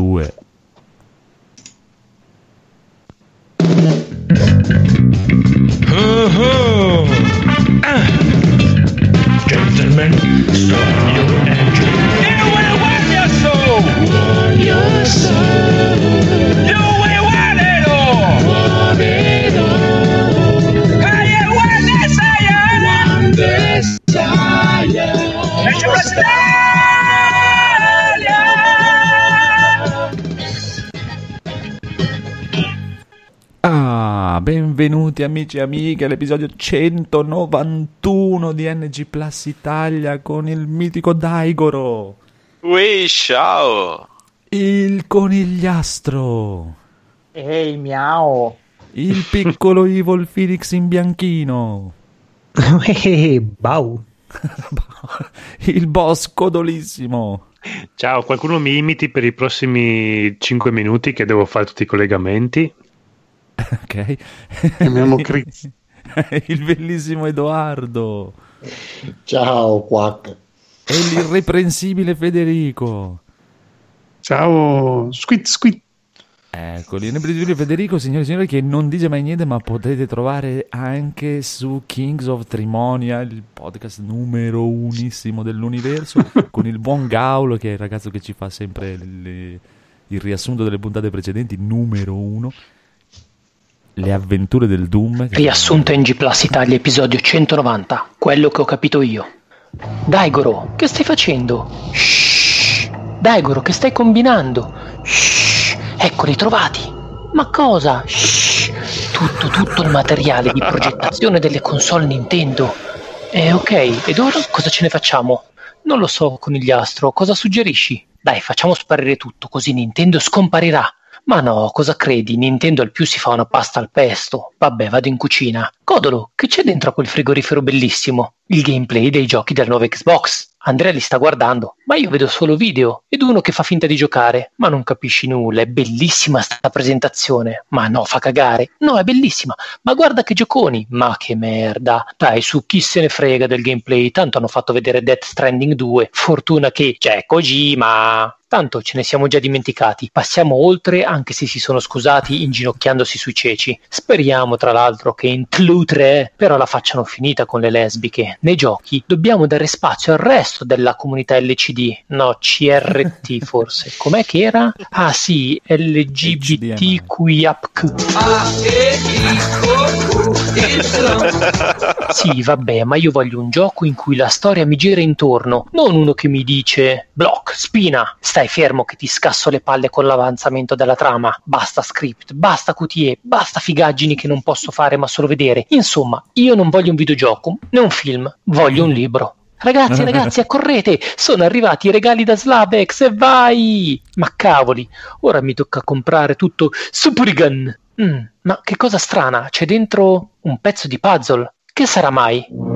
2. Gentlemen, storm your engine. You will warn your soul. Warn your soul. You will warn it all. Warn it all. I am one desire. One desire. It's your benvenuti amici e amiche all'episodio 191 di NG Plus Italia con il mitico Daigoro. Ui, ciao! Il Conigliastro. Ehi, miau! Il piccolo Evil Felix in bianchino. Bau! Il boss Codolissimo. Ciao, qualcuno mi imiti per i prossimi 5 minuti che devo fare tutti i collegamenti. Ok, il bellissimo Edoardo. Ciao Quack. E l'irreprensibile Federico. Ciao Squid Squid. Ecco, l'irreprensibile Federico, signore e signori, che non dice mai niente, ma potete trovare anche su Kings of Trimonia, il podcast numero unissimo dell'universo, con il buon Gaulo, che è il ragazzo che ci fa sempre il riassunto delle puntate precedenti, numero 1. Le avventure del Doom. Riassunto NG Plus Italia, episodio 190. Quello che ho capito io. Daigoro, che stai facendo? Shhh. Daigoro, che stai combinando? Shhh. Eccoli trovati. Ma cosa? Shhh. Tutto il materiale di progettazione delle console Nintendo. Ok, ed ora cosa ce ne facciamo? Non lo so, Conigliastro, cosa suggerisci? Dai, facciamo sparire tutto, così Nintendo scomparirà. Ma no, cosa credi? Nintendo al più si fa una pasta al pesto. Vabbè, vado in cucina. Codolo, che c'è dentro a quel frigorifero bellissimo? Il gameplay dei giochi della nuova Xbox. Andrea li sta guardando, ma io vedo solo video ed uno che fa finta di giocare. Ma non capisci nulla, è bellissima sta presentazione. Ma no, fa cagare. No, è bellissima, ma guarda che gioconi. Ma che merda. Dai, su, chi se ne frega del gameplay, tanto hanno fatto vedere Death Stranding 2. Fortuna che c'è Kojima. Tanto ce ne siamo già dimenticati. Passiamo oltre, anche se si sono scusati inginocchiandosi sui ceci. Speriamo tra l'altro che in Tlu 3 però la facciano finita con le lesbiche. Nei giochi dobbiamo dare spazio al resto della comunità LCD, no, CRT forse, com'è che era? Ah sì, LGBTQIAPQ. Sì, vabbè, ma io voglio un gioco in cui la storia mi gira intorno, non uno che mi dice block, spina, stai fermo che ti scasso le palle con l'avanzamento della trama, basta script, basta QTE, basta figaggini che non posso fare ma solo vedere. Insomma, io non voglio un videogioco, né un film, voglio un libro. Ragazzi, accorrete, sono arrivati i regali da Slavex e vai! Ma cavoli, ora mi tocca comprare tutto Supurigan. Ma che cosa strana, c'è dentro un pezzo di puzzle, che sarà mai?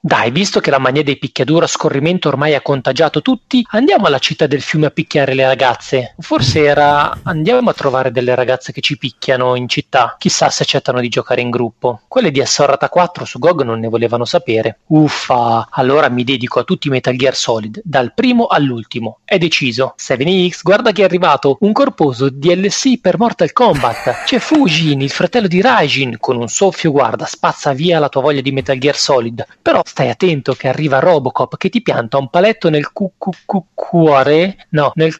Dai, visto che la mania dei picchiaduro a scorrimento ormai ha contagiato tutti, andiamo alla città del fiume a picchiare le ragazze. Forse era andiamo a trovare delle ragazze che ci picchiano in città, chissà se accettano di giocare in gruppo. Quelle di Assorrata 4 su GOG non ne volevano sapere. Uffa, allora mi dedico a tutti i Metal Gear Solid, dal primo all'ultimo. È deciso. 7X, guarda chi è arrivato, un corposo DLC per Mortal Kombat. C'è Fujin, il fratello di Raijin, con un soffio, guarda, spazza via la tua voglia di Metal Gear Solid. Però stai attento che arriva Robocop che ti pianta un paletto nel cuore, no, nel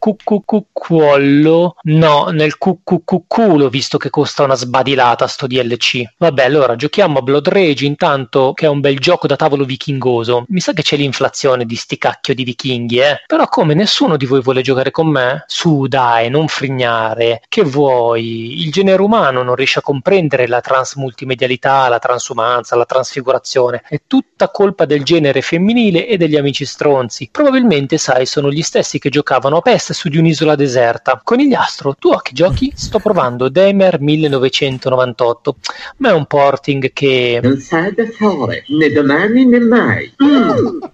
cuollo, no, nel culo, visto che costa una sbadilata sto DLC. Vabbè, allora giochiamo a Blood Rage intanto, che è un bel gioco da tavolo vichingoso. Mi sa che c'è l'inflazione di sti cacchio di vichinghi, Però come nessuno di voi vuole giocare con me? Su, dai, non frignare. Che vuoi? Il genere umano non riesce a comprendere la transmultimedialità, la transumanza, la trasfigurazione. È tutta colpa del genere femminile e degli amici stronzi. Probabilmente, sai, sono gli stessi che giocavano a PES su di un'isola deserta. Conigliastro, tu a che giochi? Sto provando Damer 1998, ma è un porting che... non sai da fare, né domani né mai.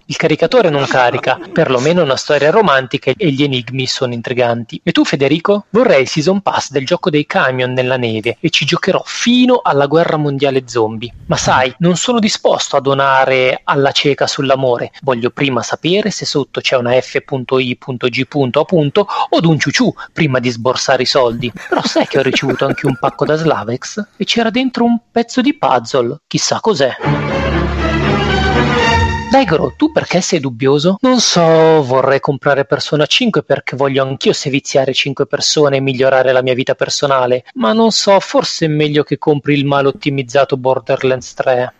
Il caricatore non carica, perlomeno una storia romantica e gli enigmi sono intriganti. E tu, Federico? Vorrei il season pass del gioco dei camion nella neve e ci giocherò fino alla guerra mondiale zombie. Ma sai, non sono disposto a donare andare alla cieca sull'amore, voglio prima sapere se sotto c'è una f.i.g. appunto od un ciuciù prima di sborsare i soldi. Però sai che ho ricevuto anche un pacco da Slavex e c'era dentro un pezzo di puzzle, chissà cos'è. Daigoro, tu perché sei dubbioso? Non so, vorrei comprare Persona 5 perché voglio anch'io seviziare 5 persone e migliorare la mia vita personale, ma non so, forse è meglio che compri il mal ottimizzato Borderlands 3.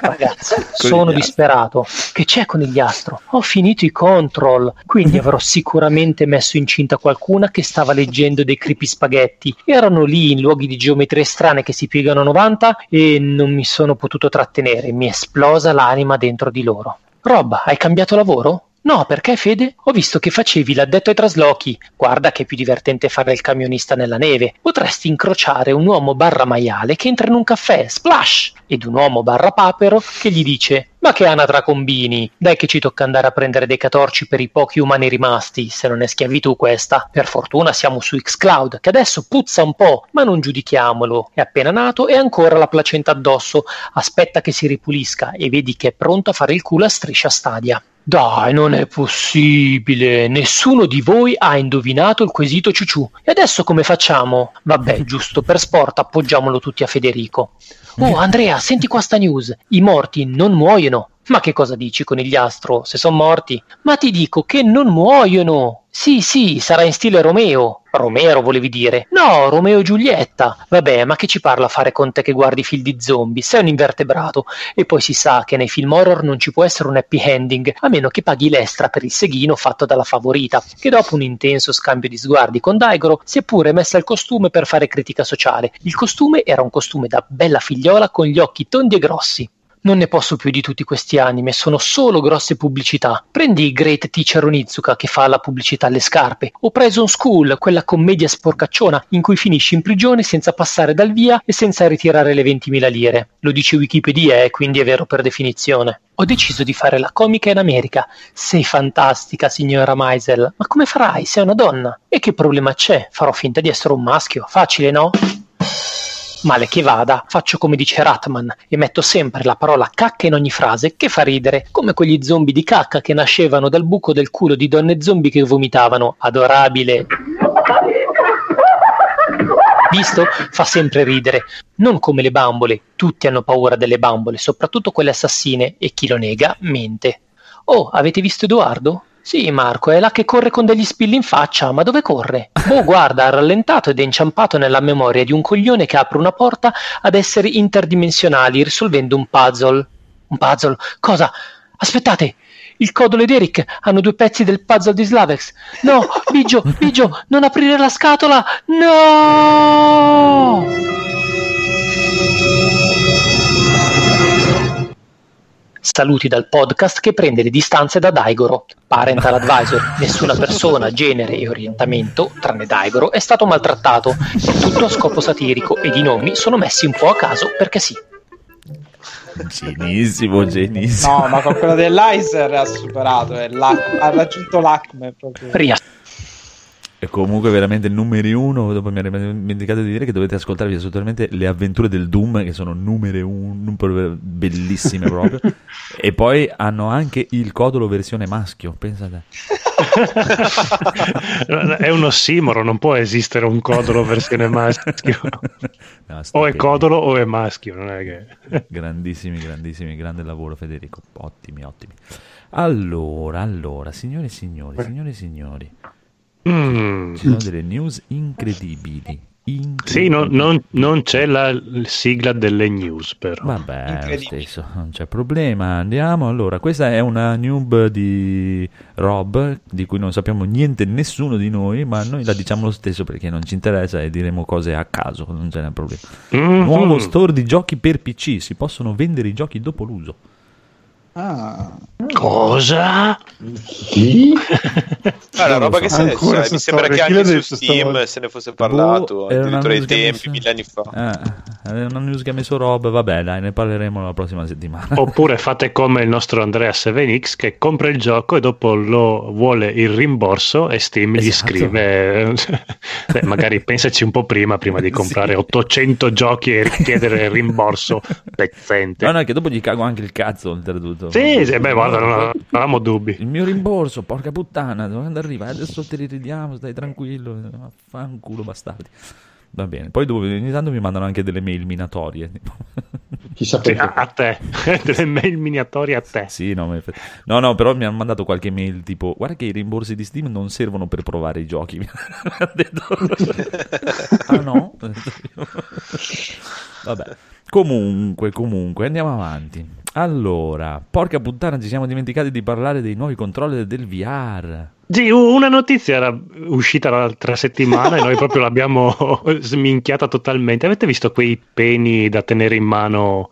Ragazzi, sono disperato. Che c'è, Conigliastro? Ho finito i control, quindi avrò sicuramente messo incinta qualcuna che stava leggendo dei creepy spaghetti. Erano lì in luoghi di geometrie strane che si piegano a 90 e non mi sono potuto trattenere, mi è esplosa l'anima dentro di loro. Rob, hai cambiato lavoro? No, perché Fede? Ho visto che facevi l'addetto ai traslochi. Guarda che è più divertente fare il camionista nella neve. Potresti incrociare un uomo barra maiale che entra in un caffè, splash, ed un uomo barra papero che gli dice: ma che anatra combini? Dai che ci tocca andare a prendere dei catorci per i pochi umani rimasti, se non è schiavitù questa. Per fortuna siamo su Xcloud, che adesso puzza un po', ma non giudichiamolo. È appena nato e ha ancora la placenta addosso. Aspetta che si ripulisca e vedi che è pronto a fare il culo a striscia Stadia. Dai, non è possibile, nessuno di voi ha indovinato il quesito ciuciù. E adesso come facciamo? Vabbè, giusto per sport appoggiamolo tutti a Federico. Oh Andrea, senti qua sta news, i morti non muoiono. Ma che cosa dici, Conigliastro, se son morti? Ma ti dico che non muoiono. Sì, sì, sarà in stile Romeo. Romero volevi dire? No, Romeo e Giulietta. Vabbè, ma che ci parla a fare con te che guardi film di zombie? Sei un invertebrato. E poi si sa che nei film horror non ci può essere un happy ending, a meno che paghi l'estra per il seghino fatto dalla favorita, che dopo un intenso scambio di sguardi con Daigoro si è pure messa il costume per fare critica sociale. Il costume era un costume da bella figliola con gli occhi tondi e grossi. Non ne posso più di tutti questi anime, sono solo grosse pubblicità. Prendi Great Teacher Onizuka che fa la pubblicità alle scarpe, o Prison School, quella commedia sporcacciona in cui finisci in prigione senza passare dal via e senza ritirare le 20.000 lire. Lo dice Wikipedia, quindi è vero per definizione. Ho deciso di fare la comica in America. Sei fantastica, signora Maisel, ma come farai? Sei una donna. E che problema c'è? Farò finta di essere un maschio, facile, no? Male che vada, faccio come dice Ratman e metto sempre la parola cacca in ogni frase che fa ridere, come quegli zombie di cacca che nascevano dal buco del culo di donne zombie che vomitavano. Adorabile. Visto? Fa sempre ridere. Non come le bambole, tutti hanno paura delle bambole, soprattutto quelle assassine, e chi lo nega mente. Oh, avete visto Edoardo? Sì, Marco, è là che corre con degli spilli in faccia, ma dove corre? Oh, guarda, ha rallentato ed è inciampato nella memoria di un coglione che apre una porta ad esseri interdimensionali risolvendo un puzzle. Un puzzle? Cosa? Aspettate! Il Codolo ed Eric hanno due pezzi del puzzle di Slavex. No, Biggio, non aprire la scatola! No! Saluti dal podcast che prende le distanze da Daigoro. Parental advisor: nessuna persona, genere e orientamento, tranne Daigoro, è stato maltrattato. Tutto a scopo satirico ed i nomi sono messi un po' a caso perché sì. Genissimo. No, ma con quello dell'Iser ha superato, ha raggiunto l'acme proprio. E comunque veramente numero 1. Dopo mi ero dimenticato di dire che dovete ascoltarvi assolutamente le avventure del Doom, che sono numero 1, bellissime proprio. E poi hanno anche il Codolo versione maschio, pensate. È un ossimoro, non può esistere un Codolo versione maschio. No, o è Codolo o è maschio, non è che... grandissimi, grande lavoro Federico, ottimi. Allora, signore e signori, ci sono delle news incredibili. Sì, non c'è la sigla delle news, però vabbè, è lo stesso, non c'è problema. Andiamo. Allora, questa è una noob di Rob di cui non sappiamo niente nessuno di noi, ma noi la diciamo lo stesso perché non ci interessa e diremo cose a caso, non c'è problema. Nuovo store di giochi per PC, si possono vendere i giochi dopo l'uso. Cosa? Sì? È una roba che mi sembra che anche su Steam se ne fosse parlato addirittura ai tempi, 1000 anni fa. una news che ha messo Rob, vabbè dai, ne parleremo la prossima settimana. Oppure fate come il nostro Andrea 7X che compra il gioco e dopo lo vuole il rimborso e Steam gli scrive beh, magari pensaci un po' prima di comprare 800 giochi e richiedere il rimborso pezzente. No, che dopo gli cago anche il cazzo oltretutto. Sì, beh guarda, non avevamo dubbi. Il mio rimborso, porca puttana, dove arriva? Adesso te li ridiamo, stai tranquillo, vaffanculo bastardi. Va bene, poi ogni tanto mi mandano anche delle mail minatorie. Chissà perché. A te, delle mail minatorie a te. Sì, no, però mi hanno mandato qualche mail tipo guarda che i rimborsi di Steam non servono per provare i giochi. Ah no? Vabbè. Comunque, andiamo avanti. Allora, porca puttana, ci siamo dimenticati di parlare dei nuovi controller del VR. Sì, una notizia era uscita l'altra settimana e noi proprio l'abbiamo sminchiata totalmente. Avete visto quei peni da tenere in mano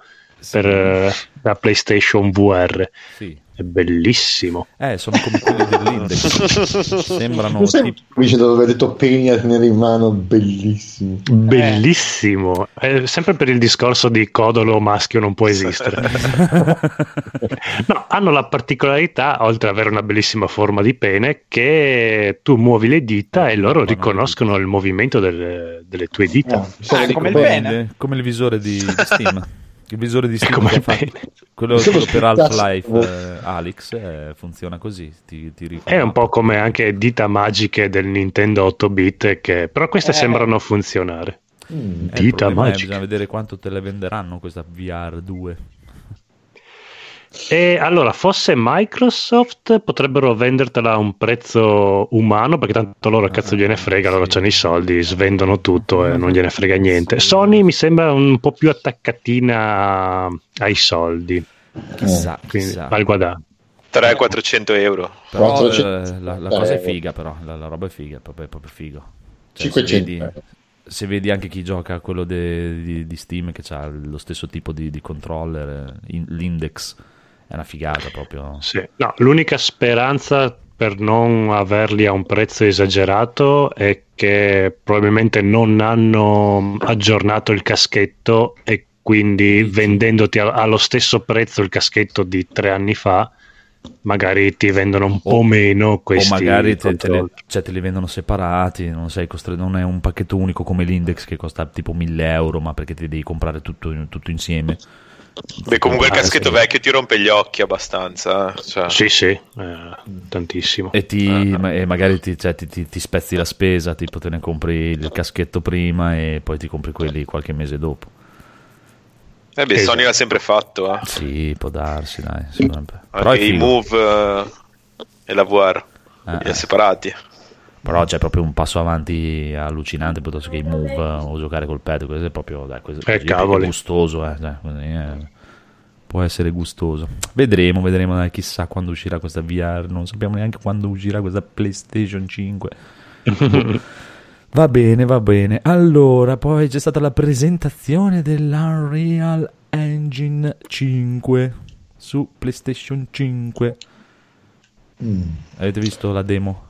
per la PlayStation VR? Sì. È bellissimo. Sono come quelli dell'Index. Sembrano. Non sei felice dopo aver detto peni a tenere in mano, bellissimo. Bellissimo. Sempre per il discorso di Codolo maschio non può esistere. No, hanno la particolarità, oltre ad avere una bellissima forma di pene, che tu muovi le dita e loro riconoscono il movimento delle tue dita. Come il pene. Come il visore di Steam. Il visore di Steam che fa quello per Half-Life Alyx funziona così, ti è un po' come anche dita magiche del Nintendo 8-bit che però queste sembrano funzionare. Dita magiche, bisogna vedere quanto te le venderanno questa VR2. E allora, fosse Microsoft potrebbero vendertela a un prezzo umano, perché tanto loro cazzo gliene frega, loro c'hanno i soldi, svendono tutto e non gliene frega niente. Sony mi sembra un po' più attaccatina ai soldi, chissà. Al guadagno 300-400 euro. Però 400, la cosa è figa, però la roba è figa, proprio figo, cioè, 500. Se vedi anche chi gioca quello di Steam che ha lo stesso tipo di controller, l'Index è una figata proprio. Sì. No, l'unica speranza per non averli a un prezzo esagerato è che probabilmente non hanno aggiornato il caschetto e quindi vendendoti allo stesso prezzo il caschetto di 3 anni fa magari ti vendono un po' meno questi, o magari te li vendono separati, non sei costretto, non è un pacchetto unico come l'Index che costa tipo 1000 euro, ma perché ti devi comprare tutto insieme. Beh, comunque il caschetto vecchio ti rompe gli occhi abbastanza, cioè. Tantissimo, e magari ti spezzi la spesa, tipo te ne compri il caschetto prima e poi ti compri quelli qualche mese dopo. Sony l'ha sempre fatto, eh. Sì, può darsi, dai. Però i Move e la VR li ha separati. Però c'è proprio un passo avanti allucinante, piuttosto che i Move o giocare col pad. Questo è proprio cavoli. È gustoso, può essere gustoso. Vedremo, dai, chissà quando uscirà questa VR. Non sappiamo neanche quando uscirà questa PlayStation 5. Va bene. Allora, poi c'è stata la presentazione dell'Unreal Engine 5 su PlayStation 5. Avete visto la demo?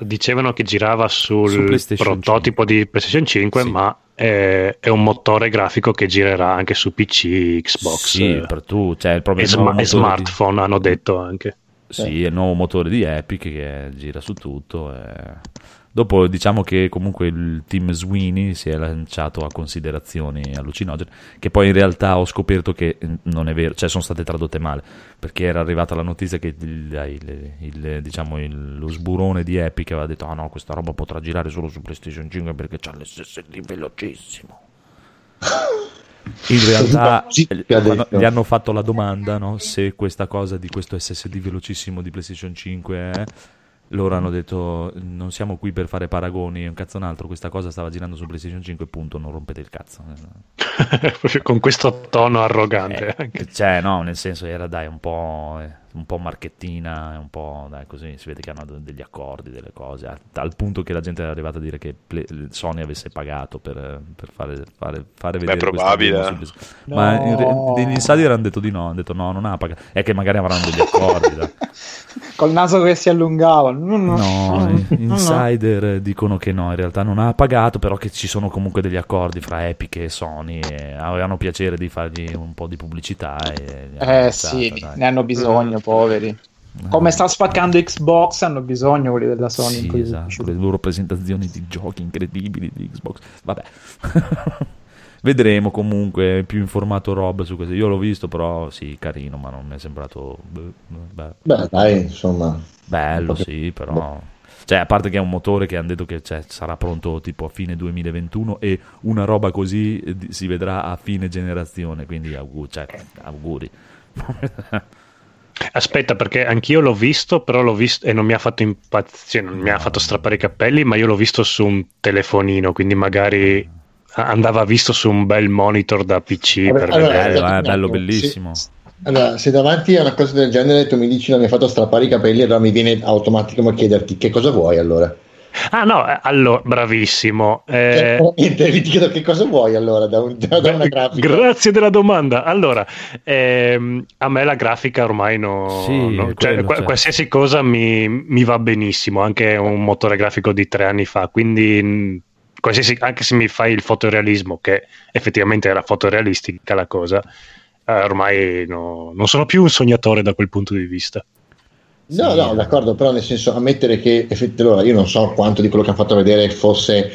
Dicevano che girava sul prototipo di PlayStation 5, sì. Ma è un motore grafico che girerà anche su PC, Xbox, e smartphone, hanno detto anche. Sì, è il nuovo motore di Epic che gira su tutto. Dopo diciamo che comunque il team Sweeney si è lanciato a considerazioni allucinogene, che poi in realtà ho scoperto che non è vero, cioè sono state tradotte male, perché era arrivata la notizia che lo sburone di Epic aveva detto questa roba potrà girare solo su PlayStation 5 perché c'ha l'SSD velocissimo. In realtà gli hanno fatto la domanda, no? Se questa cosa di questo SSD velocissimo di PlayStation 5 è... Loro hanno detto non siamo qui per fare paragoni, un cazzo un altro, questa cosa stava girando su PlayStation 5, punto, non rompete il cazzo. Con questo tono arrogante. Nel senso era un po' un po' marchettina, un po' dai, così si vede che hanno degli accordi, delle cose, al punto che la gente era arrivata a dire che Sony avesse pagato per fare vedere. È probabile, no. Ma degli insider hanno detto di no, hanno detto no, non ha pagato, è che magari avranno degli accordi da... col naso che si allungava, no, insider dicono che no, in realtà non ha pagato, però che ci sono comunque degli accordi fra Epic e Sony e avevano piacere di fargli un po' di pubblicità e sì, dai. Ne hanno bisogno, poveri. Come sta spaccando Xbox, hanno bisogno quelli della Sony, sì, esatto, le loro presentazioni di giochi incredibili di Xbox, vabbè. Vedremo comunque più informato Rob su questo. Io l'ho visto, però sì, carino, ma non mi è sembrato beh dai, insomma, bello, sì, però cioè, a parte che è un motore che hanno detto che sarà pronto tipo a fine 2021 e una roba così si vedrà a fine generazione, quindi auguri. Aspetta, perché anch'io l'ho visto, però l'ho visto e non mi ha fatto impazzire, non mi ha fatto strappare i capelli, ma io l'ho visto su un telefonino, quindi magari andava visto su un bel monitor da PC. Vabbè, per vedere, è bello, bellissimo. Sì. Allora, se davanti a una cosa del genere tu mi dici non mi hai fatto strappare i capelli, allora mi viene automatico a chiederti che cosa vuoi allora. Ah no, allora, bravissimo. Ti chiedo che cosa vuoi allora da una grafica. Grazie della domanda. Allora, a me la grafica ormai qualsiasi cosa mi va benissimo, anche un motore grafico di 3 anni fa, quindi... anche se mi fai il fotorealismo, che effettivamente era fotorealistica la cosa, ormai non sono più un sognatore da quel punto di vista. No, d'accordo, però nel senso, ammettere che io non so quanto di quello che hanno fatto vedere fosse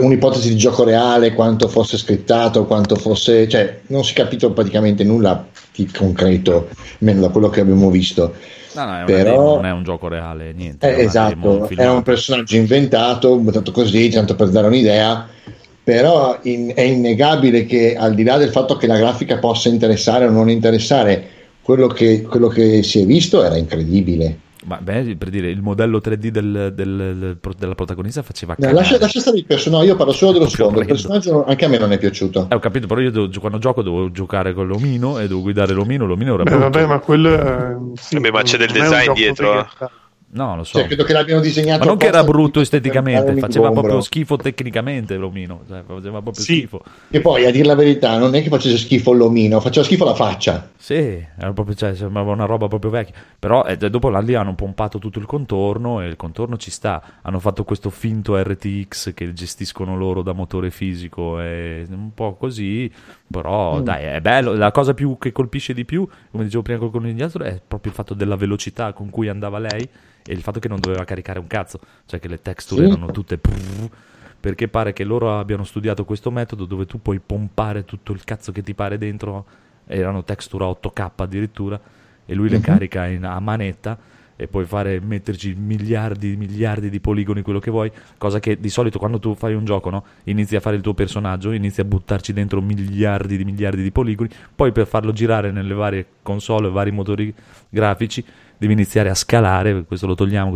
un'ipotesi di gioco reale, quanto fosse scriptato, quanto fosse, cioè non si è capito praticamente nulla di concreto, meno da quello che abbiamo visto. No, però... non è un gioco reale, niente. Esatto, è un personaggio inventato, buttato così, tanto per dare un'idea. Però è innegabile che, al di là del fatto che la grafica possa interessare o non interessare, quello che si è visto era incredibile. Ma beh, per dire, il modello 3D della protagonista faceva cagare. Lascia stare il personaggio, io parlo solo dello sfondo. Il personaggio anche a me non è piaciuto. Ho capito, però io quando gioco devo giocare con l'omino e devo guidare l'omino era brutto. Vabbè, ma quello ma c'è del design dietro. No, lo so. Cioè, credo che l'abbiano disegnato. Ma non che era brutto esteticamente, faceva proprio schifo tecnicamente l'omino, faceva proprio schifo. E poi, a dir la verità, non è che facesse schifo l'omino, faceva schifo la faccia. Sì, era proprio, sembrava una roba proprio vecchia. Però dopo là lì hanno pompato tutto il contorno e il contorno ci sta. Hanno fatto questo finto RTX che gestiscono loro da motore fisico e un po' così. Però dai, è bello. La cosa più che colpisce di più, come dicevo prima con Conigliastro, è proprio il fatto della velocità con cui andava lei e il fatto che non doveva caricare un cazzo, cioè che le texture erano tutte perché pare che loro abbiano studiato questo metodo dove tu puoi pompare tutto il cazzo che ti pare dentro, erano texture 8K addirittura, e lui le carica a manetta e puoi metterci miliardi di poligoni, quello che vuoi, cosa che di solito quando tu fai un gioco, no, inizi a fare il tuo personaggio, inizi a buttarci dentro miliardi di poligoni, poi per farlo girare nelle varie console, vari motori grafici devi iniziare a scalare, questo lo togliamo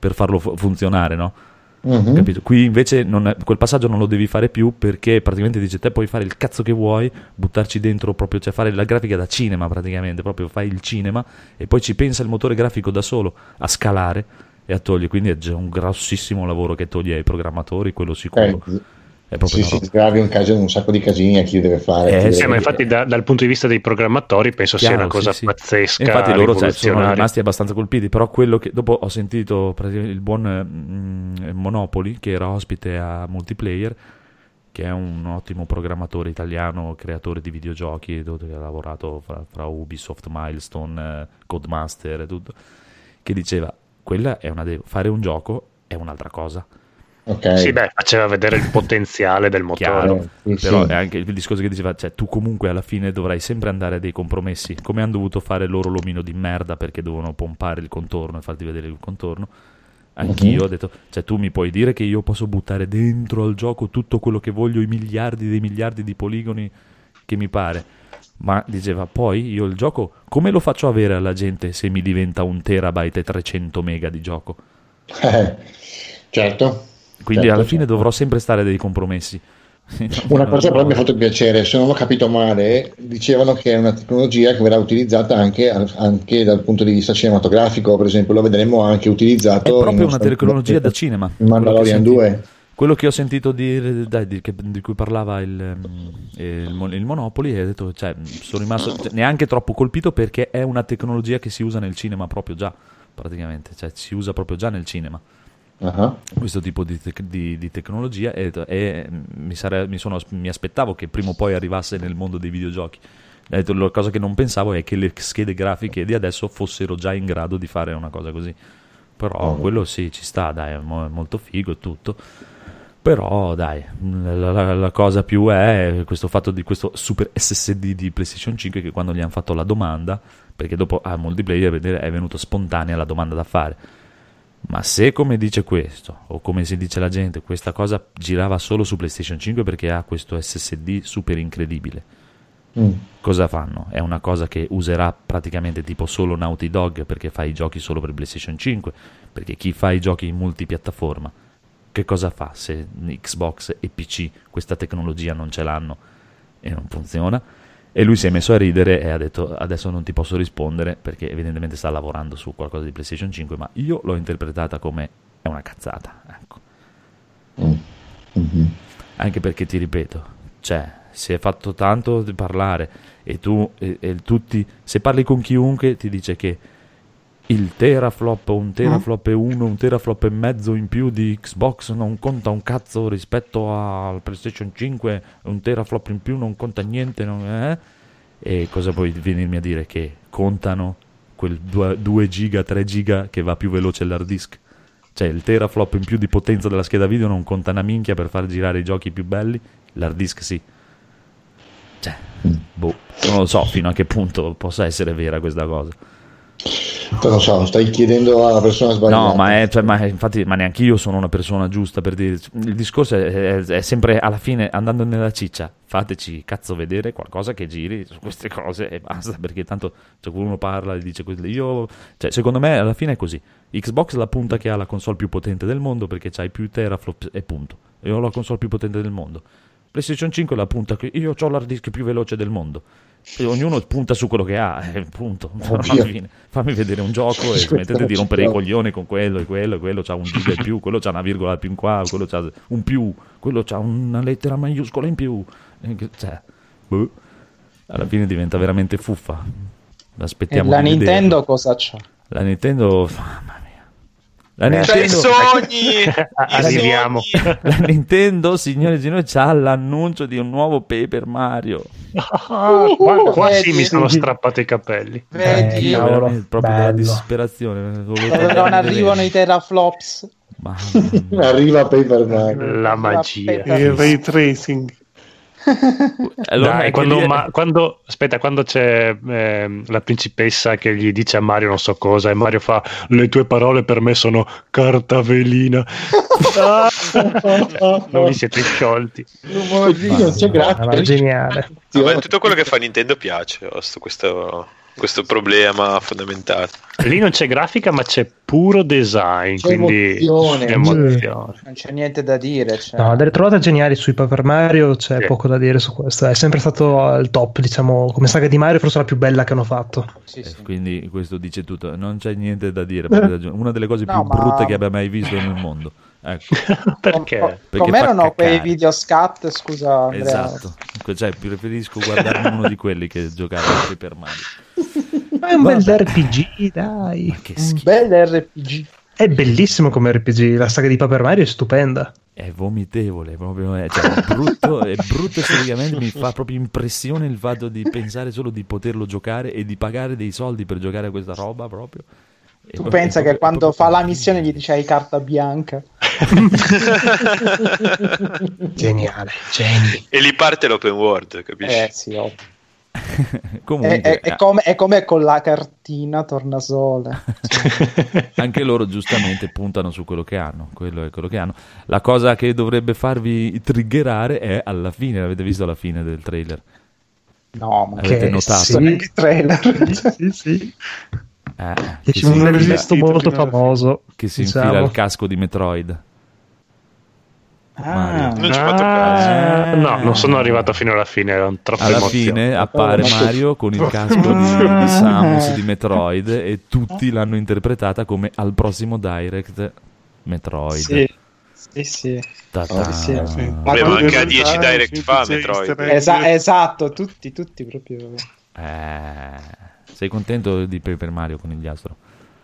per farlo funzionare, no? Capito? Qui invece quel passaggio non lo devi fare più, perché praticamente dice te puoi fare il cazzo che vuoi, buttarci dentro proprio, cioè fare la grafica da cinema praticamente, proprio fai il cinema e poi ci pensa il motore grafico da solo a scalare e a togliere, quindi è già un grossissimo lavoro che toglie ai programmatori, quello sicuro. È proprio sgravi un sacco di casini a chi deve fare. Ma infatti dal punto di vista dei programmatori penso sia una cosa pazzesca. E infatti loro sono rimasti abbastanza colpiti, però quello che dopo ho sentito il buon Monopoli, che era ospite a Multiplayer, che è un ottimo programmatore italiano, creatore di videogiochi, dove ha lavorato fra Ubisoft, Milestone, Codemaster e tutto, che diceva quella è una fare un gioco è un'altra cosa. Okay. Sì, beh, faceva vedere il potenziale del motore. Chiaro, però è anche il discorso che diceva, cioè tu comunque alla fine dovrai sempre andare a dei compromessi, come hanno dovuto fare loro l'omino di merda perché dovevano pompare il contorno e farti vedere il contorno. Anch'io ho detto, cioè tu mi puoi dire che io posso buttare dentro al gioco tutto quello che voglio, i miliardi dei miliardi di poligoni che mi pare, ma diceva poi io il gioco come lo faccio avere alla gente se mi diventa 1 terabyte e 300 mega di gioco? Certo. Quindi alla fine dovrò sempre stare a dei compromessi. Una cosa però mi ha fatto piacere, se non ho capito male, dicevano che è una tecnologia che verrà utilizzata anche dal punto di vista cinematografico, per esempio lo vedremo anche utilizzato. È proprio una tecnologia da cinema. Mandalorian 2. Quello che ho sentito dire, di cui parlava il Monopoli, e detto, cioè, sono rimasto neanche troppo colpito perché è una tecnologia che si usa nel cinema proprio già, praticamente, cioè si usa proprio già nel cinema. Uh-huh. Questo tipo di tecnologia e mi aspettavo che prima o poi arrivasse nel mondo dei videogiochi. La cosa che non pensavo è che le schede grafiche di adesso fossero già in grado di fare una cosa così. Però quello sì, ci sta, dai, è molto figo tutto. Però dai, la cosa più è questo fatto di questo super SSD di PlayStation 5 che quando gli hanno fatto la domanda, perché dopo a Multiplayer è venuto spontanea la domanda da fare. Ma se, come dice questo, o come si dice la gente, questa cosa girava solo su PlayStation 5 perché ha questo SSD super incredibile, cosa fanno? È una cosa che userà praticamente tipo solo Naughty Dog perché fa i giochi solo per PlayStation 5, perché chi fa i giochi in multipiattaforma, che cosa fa se Xbox e PC questa tecnologia non ce l'hanno e non funziona? E lui si è messo a ridere e ha detto adesso non ti posso rispondere perché evidentemente sta lavorando su qualcosa di PlayStation 5, ma io l'ho interpretata come è una cazzata, ecco. Mm-hmm. Anche perché ti ripeto, cioè, si è fatto tanto di parlare e tu e tutti, se parli con chiunque ti dice che il teraflop, un teraflop e uno, un teraflop e mezzo in più di Xbox non conta un cazzo rispetto al PlayStation 5, un teraflop in più non conta niente, e cosa vuoi venirmi a dire che contano quel 2 giga, 3 giga che va più veloce l'hard disk? Cioè il teraflop in più di potenza della scheda video non conta una minchia per far girare i giochi più belli, l'hard disk sì. Cioè, boh, non lo so fino a che punto possa essere vera questa cosa. Non so, stai chiedendo alla persona sbagliata. No, ma neanche io sono una persona giusta per dire. Il discorso è sempre alla fine andando nella ciccia. Fateci cazzo vedere qualcosa che giri su queste cose e basta, perché tanto uno parla e dice questo. Cioè, secondo me alla fine è così. Xbox la punta che ha la console più potente del mondo perché c'hai più teraflop e punto. Io ho la console più potente del mondo. PlayStation 5 la punta che io ho l'hard disk più veloce del mondo. E ognuno punta su quello che ha, punto. Fammi vedere un gioco e smettete di rompere i coglioni con quello c'ha un giga in più, quello c'ha una virgola più in qua, quello c'ha un più, quello c'ha una lettera maiuscola in più, cioè, boh. Alla fine diventa veramente fuffa. Aspettiamo la Nintendo vedere. Cosa c'ha? La Nintendo, mamma mia, la Nintendo... sogni. Arriviamo. La Nintendo, signore e signori, c'ha l'annuncio di un nuovo Paper Mario. Qua sì, mi sono strappato i capelli. Vedi, proprio la disperazione. Non arrivano i teraflops. Arriva Paper Mario. La magia. Il ray tracing. Allora, dai, quando c'è la principessa che gli dice a Mario non so cosa e Mario fa le tue parole per me sono carta velina. Non vi siete sciolti. È geniale. Vabbè, tutto quello che fa Nintendo piace, questo problema fondamentale. Lì non c'è grafica, ma c'è puro design, c'è quindi emozione. Non c'è niente da dire. Cioè. No, delle trovate geniali sui Paper Mario c'è poco da dire su questo. È sempre stato al top, diciamo, come saga di Mario, forse la più bella che hanno fatto. Sì. Quindi questo dice tutto. Non c'è niente da dire. Una delle cose più brutte che abbia mai visto nel mondo. Ecco. Perché come erano quei video scat? Scusa, Andrea. Esatto. Cioè, preferisco guardare uno di quelli che giocare a Paper Mario. Ma è un bel RPG, dai. Un bel RPG. È bellissimo come RPG. La saga di Paper Mario è stupenda. È vomitevole, proprio. È brutto storicamente. Mi fa proprio impressione il fatto di pensare solo di poterlo giocare e di pagare dei soldi per giocare a questa roba proprio. Tu pensa che quando fa la missione gli dice hai carta bianca. Geniale, geni. E lì parte l'open world, capisci? Sì, ovvio. Comunque, è come con la cartina tornasole. Anche loro giustamente puntano su quello che hanno, quello è quello che hanno. La cosa che dovrebbe farvi triggerare è alla fine, l'avete visto alla fine del trailer? No, ma avete notato? Sì, il trailer. sì. Che c'è un regista molto famoso che si infila il casco di Metroid. Mario. Non ci ho fatto caso. No, non sono arrivato fino alla fine, erano troppe emozioni. Alla fine appare Mario con il casco di Samus di Metroid e tutti l'hanno interpretata come al prossimo Direct Metroid. Sì. Sì. Sì. Aveva anche a 10 Direct fa Metroid. Esatto, tutti proprio. Sei contento di Paper Mario con il Conigliastro?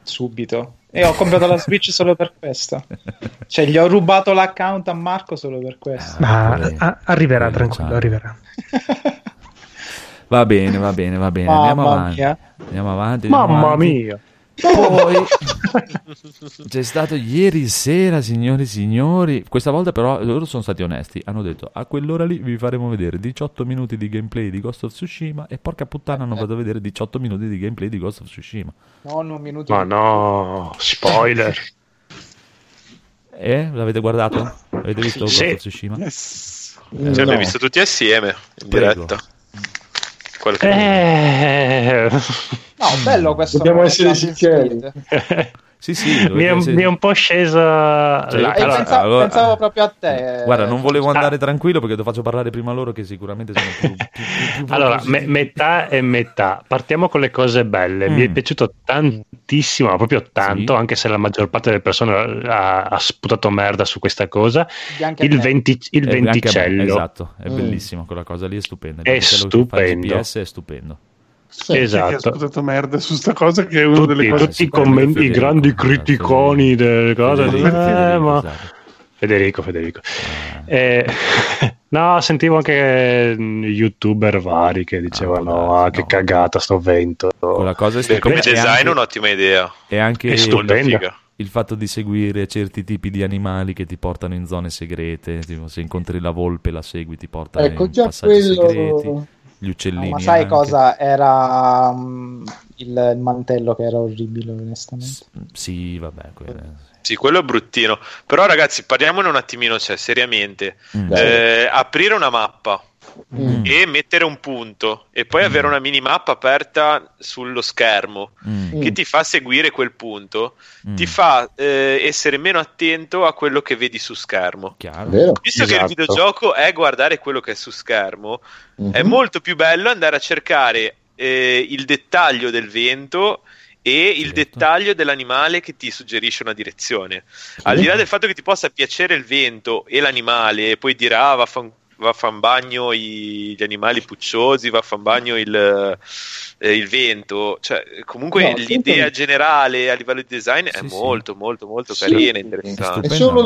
Subito. E ho comprato la Switch solo per questo. Cioè, gli ho rubato l'account a Marco solo per questo. Arriverà tranquillo, arriverà. Va bene. Andiamo avanti. Mamma mia. Poi c'è stato ieri sera, signori, questa volta però loro sono stati onesti, hanno detto a quell'ora lì vi faremo vedere 18 minuti di gameplay di Ghost of Tsushima e porca puttana hanno fatto vedere 18 minuti di gameplay di Ghost of Tsushima. No, spoiler. L'avete guardato? Avete visto Ghost of Tsushima? Yes. L'abbiamo visto tutti assieme in diretta. No, bello questo. Dobbiamo essere sinceri. Sì, mi è un po' scesa. Pensavo proprio a te. Guarda, non volevo andare tranquillo perché ti faccio parlare prima loro che sicuramente sono più allora, metà e metà. Partiamo con le cose belle. Mi è piaciuto tantissimo, ma proprio tanto, anche se la maggior parte delle persone ha sputato merda su questa cosa. Il venticello. Esatto, è bellissimo quella cosa lì, è stupenda. È stupendo. GPS è stupendo. Sì, esatto, ha merda su sta cosa che è una delle cose. Tutti i commenti, Federico, i grandi criticoni delle cose. Federico. No, sentivo anche youtuber vari che dicevano che cagata sto vento. Quella cosa è come design è anche, un'ottima idea. E anche è stupenda. Il fatto di seguire certi tipi di animali che ti portano in zone segrete, tipo, se incontri la volpe la segui, ti porta in passaggi segreti. Gli uccellini. Ma sai cosa era il mantello che era orribile, onestamente? Sì, vabbè. Sì, quello è bruttino. Però, ragazzi, parliamone un attimino, cioè, seriamente. Aprire una mappa e mettere un punto e poi avere una minimappa aperta sullo schermo che ti fa seguire quel punto, ti fa essere meno attento a quello che vedi su schermo. Vero? Visto che il videogioco è guardare quello che è su schermo, è molto più bello andare a cercare il dettaglio del vento e il dettaglio dell'animale che ti suggerisce una direzione. Al di là del fatto che ti possa piacere il vento e l'animale e poi dire va a fan bagno gli animali pucciosi, va a fan bagno il vento, cioè comunque l'idea generale a livello di design è molto carina e interessante. È solo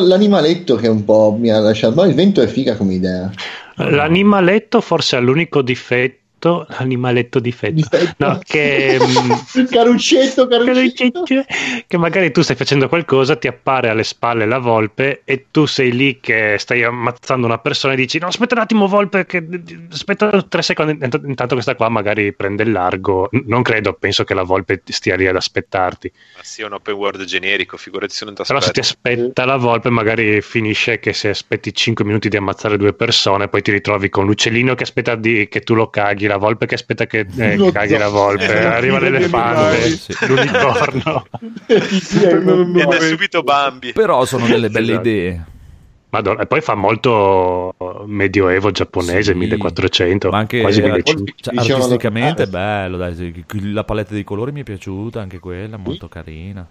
l'animaletto che un po' mi ha lasciato, ma il vento è figa come idea. L'animaletto forse è l'unico difetto, No, che caruccetto, che magari tu stai facendo qualcosa, ti appare alle spalle la volpe e tu sei lì che stai ammazzando una persona e dici no, aspetta un attimo volpe, che aspetta 3 secondi, intanto questa qua magari prende il largo. Non credo, penso che la volpe stia lì ad aspettarti. Ma sì, è un open world generico, figurati se non ti aspetta. Però se ti aspetta la volpe magari finisce che se aspetti 5 minuti di ammazzare 2 persone poi ti ritrovi con l'uccellino che aspetta che tu lo caghi, la volpe che aspetta che caghi la volpe, arriva l'elefante, l'unicorno ed è subito Bambi. Però sono delle belle idee. Madonna, e poi fa molto medioevo giapponese, 1400, ma anche quasi 1500. Cioè, artisticamente è bello, dai, la palette dei colori mi è piaciuta, anche quella molto carina.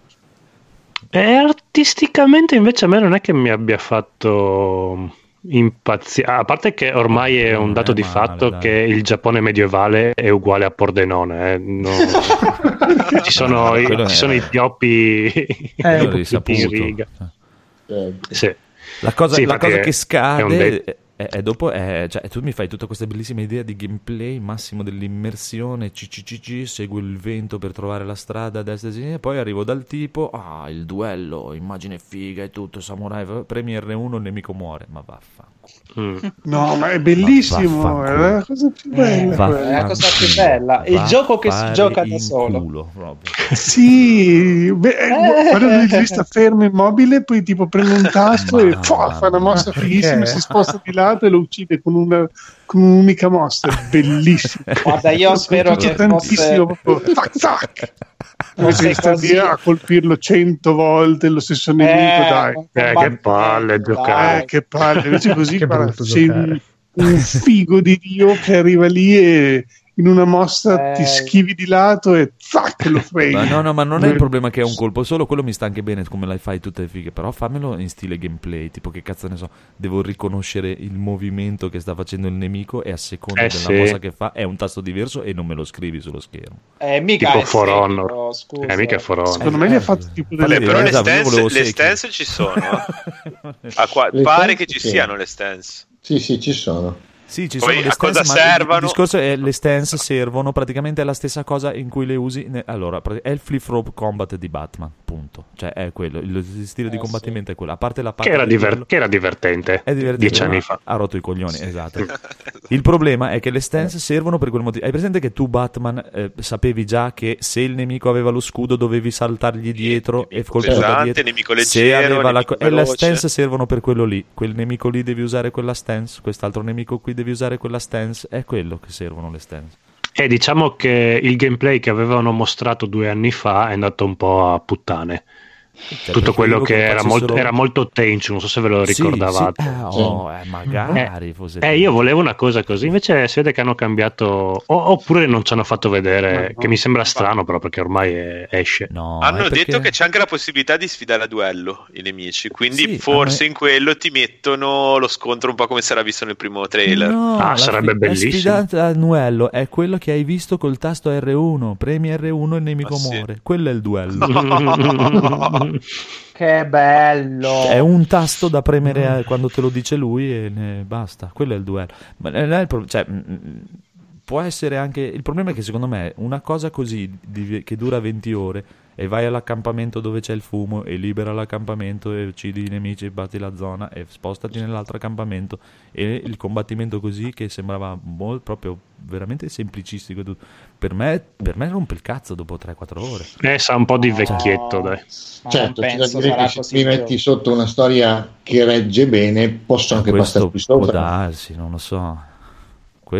Artisticamente invece a me non è che mi abbia fatto impazzire, a parte che ormai è un dato di fatto che il Giappone medievale è uguale a Pordenone, no. ci sono i pioppi in riga. Sì. La cosa che scade è dopo, cioè, tu mi fai tutta questa bellissima idea di gameplay massimo dell'immersione, seguo il vento per trovare la strada a destra e sinistra, poi arrivo dal tipo il duello, immagine figa e tutto, samurai, premi R1, il nemico muore, ma vaffanculo. No, ma è bellissimo, è la cosa più bella, il gioco che si gioca da solo culo, sì, quello di vista fermo immobile, poi tipo prende un tasto e fa una mossa fighissima, si sposta di là sparato e lo uccide con un'unica mossa. È bellissimo. Guarda, io spero che tantissimo fosse... tac, tac. Invece sta lì a colpirlo 100 volte lo stesso nemico, dai. Che palle giocare. Che palle. Invece così c'è un figo di Dio che arriva lì e in una mossa ti schivi di lato e zac lo freghi. Ma non è il problema che è un colpo solo, quello mi sta anche bene come la fai tutte le fighe, però fammelo in stile gameplay, tipo che cazzo ne so, devo riconoscere il movimento che sta facendo il nemico e a seconda della mossa che fa è un tasto diverso e non me lo scrivi sullo schermo. Mica tipo For Honor. Scusa. Mica For Honor. Secondo me li ha fatto tipo delle... Vabbè, però le stance ci sono. Pare che ci siano le stance. Sì, ci sono. Sì, ci poi sono le stance, cosa servono? Il discorso è le stance servono praticamente la stessa cosa in cui le usi. Allora, è il flip rope combat di Batman, punto. Cioè è quello, lo stile di combattimento è quello. A parte la parte che era divertente 10 anni fa. Ha rotto i coglioni, sì. Esatto. Il problema è che le stance servono per quel motivo. Hai presente che tu Batman sapevi già che se il nemico aveva lo scudo dovevi saltargli dietro e colpirlo da dietro. Nemico leggero, se aveva nemico veloce. E le stance servono per quello lì. Quel nemico lì devi usare quella stance, quest'altro nemico qui devi usare quella stance, è quello che servono le stance. E diciamo che il gameplay che avevano mostrato 2 anni fa è andato un po' a puttane. Cioè, tutto quello che era molto tenso, non so se ve lo ricordavate. Sì. Magari fosse io volevo una cosa così, invece si vede che hanno cambiato oppure non ci hanno fatto vedere, che mi sembra strano però perché ormai esce. No, hanno detto che c'è anche la possibilità di sfidare a duello i nemici, quindi forse in quello ti mettono lo scontro un po' come si era visto nel primo trailer. No, sarebbe bellissimo. Sfidata a duello è quello che hai visto col tasto R1, premi R1 il nemico muore. Sì. Quello è il duello. Che bello, è un tasto da premere quando te lo dice lui e basta, quello è il duello. Ma non è il cioè, può essere anche il problema è che secondo me una cosa così che dura 20 ore e vai all'accampamento dove c'è il fumo e libera l'accampamento e uccidi i nemici e batti la zona e spostati nell'altro accampamento e il combattimento così che sembrava proprio veramente semplicistico, per me rompe il cazzo dopo 3-4 ore. Sa un po' di vecchietto, dai. Certo, c'è da dire che se ti metti sotto una storia che regge bene posso anche passare più sopra. Può darsi, non lo so.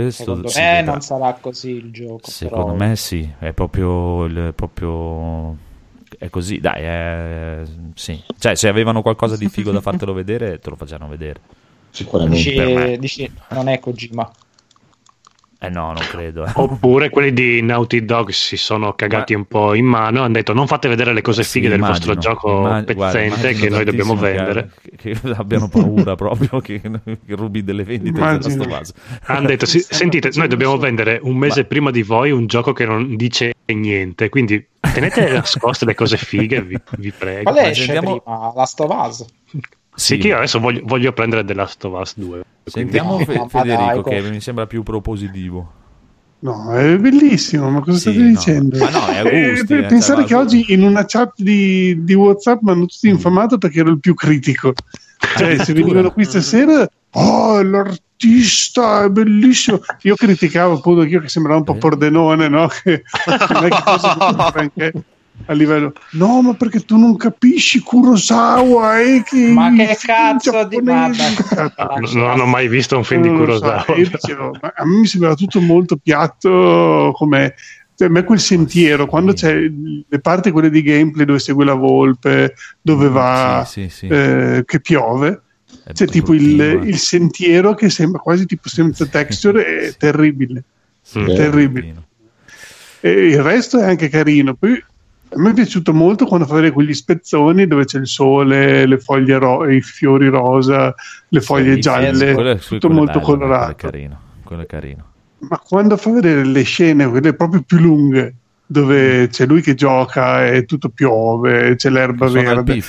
Secondo me non sarà così il gioco. Secondo me sì, è proprio è così, dai, sì. Cioè, se avevano qualcosa di figo da fartelo vedere, te lo facevano vedere. Sicuramente. Dici, non è Kojima. No, non credo. Oppure quelli di Naughty Dog si sono cagati un po' in mano, hanno detto non fate vedere le cose fighe del vostro gioco pezzente, guarda, che noi dobbiamo vendere, che abbiano paura proprio che rubi delle vendite della sto vaso. Hanno detto sentite, noi dobbiamo vendere un mese prima di voi un gioco che non dice niente, quindi tenete nascoste le cose fighe, vi prego. Qual è prima? La sto vaso? Sì, che io adesso voglio prendere The Last of Us 2. Sentiamo Federico, che mi sembra più propositivo. No, è bellissimo, ma cosa state dicendo? Ma no, è gusti, pensare che oggi in una chat di WhatsApp mi hanno tutti infamato perché ero il più critico. Cioè, se venivano qui stasera... Oh, l'artista è bellissimo. Io criticavo appunto io che sembrava un po' Pordenone, no? Che non è che cosa anche... a livello no, ma perché tu non capisci Kurosawa ma che cazzo di non hanno mai visto un film di Kurosawa. Io dicevo, ma a me mi sembrava tutto molto piatto, come a me quel sentiero quando c'è le parti quelle di gameplay dove segue la volpe, dove va che piove, c'è tipo il sentiero che sembra quasi tipo senza texture è terribile, terribile. E il resto è anche carino. Poi a me è piaciuto molto quando fa vedere quegli spezzoni dove c'è il sole, le foglie i fiori rosa, le foglie gialle, tutto molto colorato. Quello è carino. Ma quando fa vedere le scene, quelle proprio più lunghe, dove c'è lui che gioca e tutto piove, c'è l'erba verde,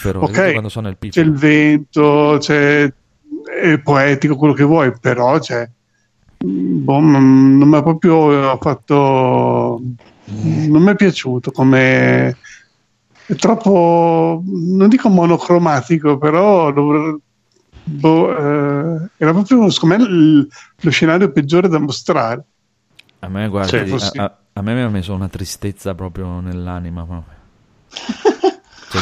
c'è il vento, è poetico quello che vuoi, però non mi ha proprio fatto... Non mi è piaciuto, come è troppo, non dico monocromatico, però era proprio secondo me lo scenario peggiore da mostrare. A me a me mi ha messo una tristezza proprio nell'anima proprio.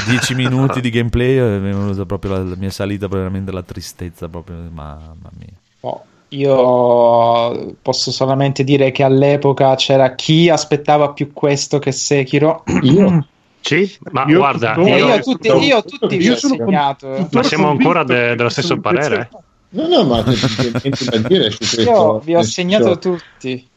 10 minuti di gameplay mi è venuta proprio mi è salita veramente la tristezza proprio, mamma mia. Io posso solamente dire che all'epoca c'era chi aspettava più questo che Sekiro. Io? Sì, ma io guarda, io sono segnato. Ma siamo ancora dello stesso parere? No, ma niente da dire su questo. Io vi ho segnato tutti.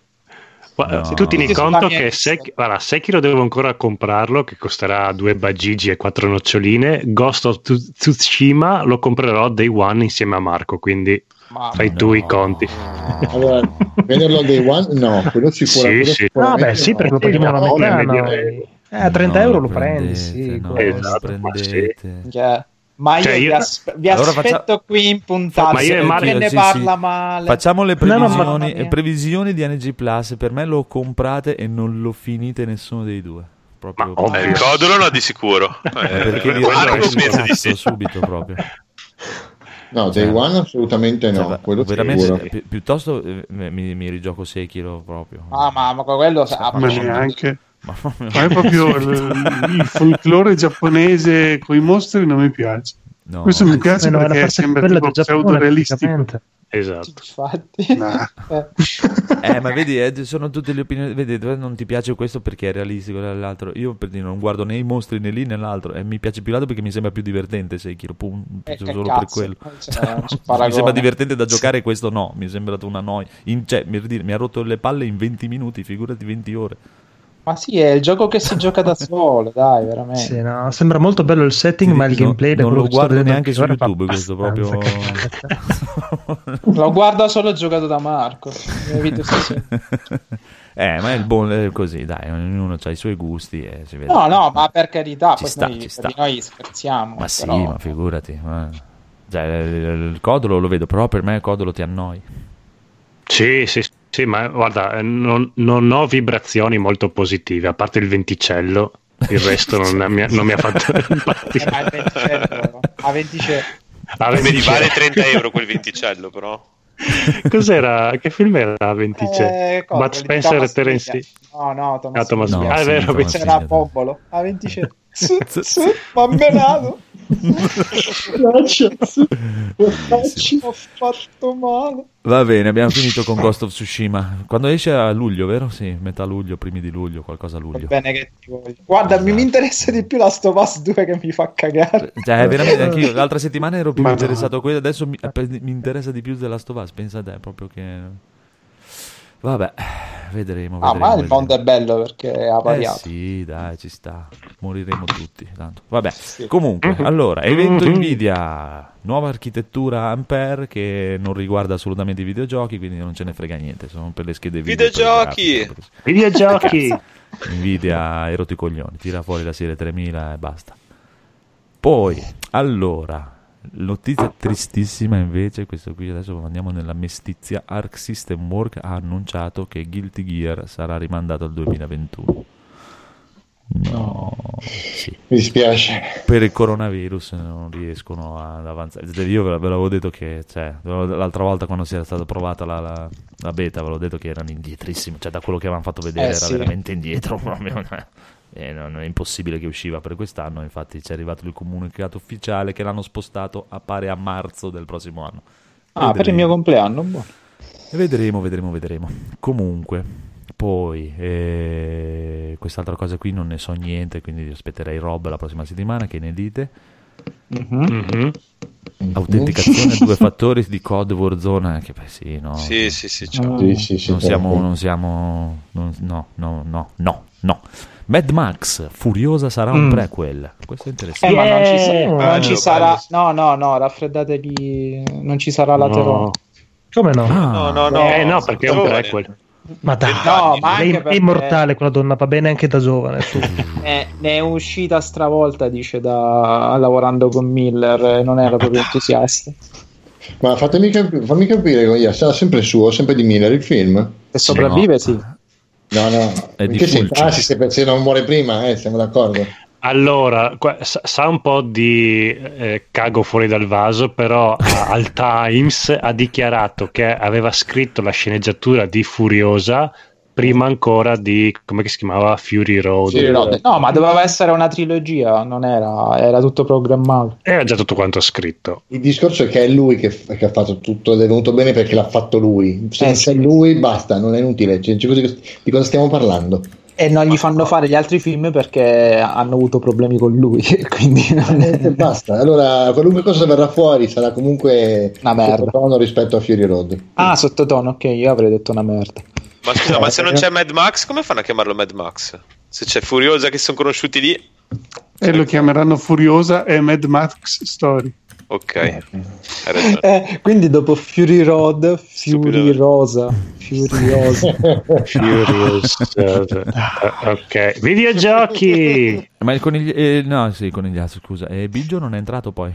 No. Tu tieni conto che Sekiro devo ancora comprarlo, che costerà 2 bagigi e 4 noccioline. Ghost of Tsushima lo comprerò day one insieme a Marco, quindi fai tu i conti. Allora, venderlo day one? No, quello sicuramente. Sì, quello sì. Vabbè, sì, perché lo prendiamo alla metà. A 30 euro lo prendi, sì. Esatto, ma cioè io vi aspetto qui in puntata. Ma io e Mario ne parla male. Facciamo le previsioni, previsioni di NG Plus. Per me lo comprate e non lo finite nessuno dei due. Proprio il Codolo no, di sicuro. Perché penso di sì. Subito proprio. No, Day One assolutamente no. Cioè, quello veramente piuttosto mi rigioco Sekiro proprio. Ma quello ma neanche. Ma è proprio il folklore giapponese con i mostri non mi piace. No. Questo mi piace perché sembra tipo pseudo-realistico. Esatto. Infatti. Nah. Ma vedi, sono tutte le opinioni. Vedi, non ti piace questo perché è realistico l'altro. Io per dire, non guardo né i mostri né lì né l'altro, e mi piace più l'altro perché mi sembra più divertente. Sekiro solo cazzo, per quello. Mi sembra divertente da giocare, questo no, mi è sembrato una noia. Mi ha rotto le palle in 20 minuti, figurati 20 ore. Ma sì, è il gioco che si gioca da solo, dai, veramente. Sì, no, sembra molto bello il setting, ma il gameplay non lo guardo neanche su YouTube, questo proprio. Lo guardo solo giocato da Marco. Ma è il buon così, dai, ognuno ha i suoi gusti e si vede. No, ma per carità, poi noi scherziamo. Ma sì, però, ma figurati. Cioè, il Codolo lo vedo, però per me il Codolo ti annoi. Sì, ma guarda, non ho vibrazioni molto positive, a parte il venticello, il resto non mi ha fatto impazzire. Ma il venticello, mi vale 30 euro quel venticello, però. Cos'era? Che film era Venticello? Bud Spencer e Terence Hill. No, Thomas Villa. È vero, c'era Popolo. A Venticello. Bambenato. Ho fatto male. Va bene, abbiamo finito con Ghost of Tsushima. Quando esce a luglio, vero? Sì, metà luglio, primi di luglio, qualcosa a luglio. Va bene, che ti voglio. Guarda, mi interessa di più la Last of Us 2 che mi fa cagare. Cioè, veramente, anche io l'altra settimana ero più interessato a quello, adesso mi interessa di più della Last of Us. Pensa te, proprio che vabbè, vedremo. Ma il mondo è bello perché è avariato. Sì, dai, ci sta. Moriremo tutti, tanto. Vabbè, sì. Comunque, allora, evento Nvidia, nuova architettura Ampere che non riguarda assolutamente i videogiochi, quindi non ce ne frega niente, sono per le schede video. Videogiochi! Nvidia, ero i coglioni, tira fuori la serie 3000 e basta. Poi, allora, notizia tristissima invece, questo qui adesso andiamo nella mestizia. Arc System Works ha annunciato che Guilty Gear sarà rimandato al 2021. Sì. Mi dispiace. Per il coronavirus non riescono ad avanzare. Io ve l'avevo detto che l'altra volta quando si era stata provata la beta ve l'ho detto che erano indietrissimi, da quello che avevano fatto vedere era veramente indietro proprio. Non è impossibile che usciva per quest'anno, infatti ci è arrivato il comunicato ufficiale che l'hanno spostato a marzo del prossimo anno. Per il mio compleanno. Boh. Vedremo. Comunque, poi quest'altra cosa qui non ne so niente, quindi aspetterei Rob la prossima settimana, che ne dite? Autenticazione a 2 fattori di COD Warzone, che no. Mad Max Furiosa sarà un prequel. Questo è interessante. Ma non ci sarà, raffreddatevi, non ci sarà la Terone. Come no? No, perché è un prequel. Ma dai, è immortale quella donna, va bene anche da giovane. Ne è uscita stravolta, dice, lavorando con Miller, non era proprio entusiasta. Ma fammi capire, sarà sempre suo, sempre di Miller il film? Se sopravvive, sì. No, è difficile. Se non muore prima, siamo d'accordo. Allora, sa un po' di cago fuori dal vaso, però al Times ha dichiarato che aveva scritto la sceneggiatura di Furiosa prima ancora di, come si chiamava, Fury Road. Fury Road. No, ma doveva essere una trilogia, non era tutto programmato. Era già tutto quanto scritto. Il discorso è che è lui che ha fatto tutto ed è venuto bene perché l'ha fatto lui. Senza lui basta, non è inutile. Di cosa stiamo parlando? E non gli fanno fare gli altri film perché hanno avuto problemi con lui, quindi non è... basta. Allora qualunque cosa verrà fuori sarà comunque una merda, sottotono rispetto a Fury Road. Ah, sottotono, ok, io avrei detto una merda. Ma scusa, ma se non c'è Mad Max come fanno a chiamarlo Mad Max? Se c'è Furiosa che sono conosciuti lì e lo chiameranno Furiosa e Mad Max Story. Ok, quindi dopo Fury Road, Fury Rosa, Furiosa. Ok, videogiochi. Ma il conigliastro, scusa, e Biggio non è entrato poi?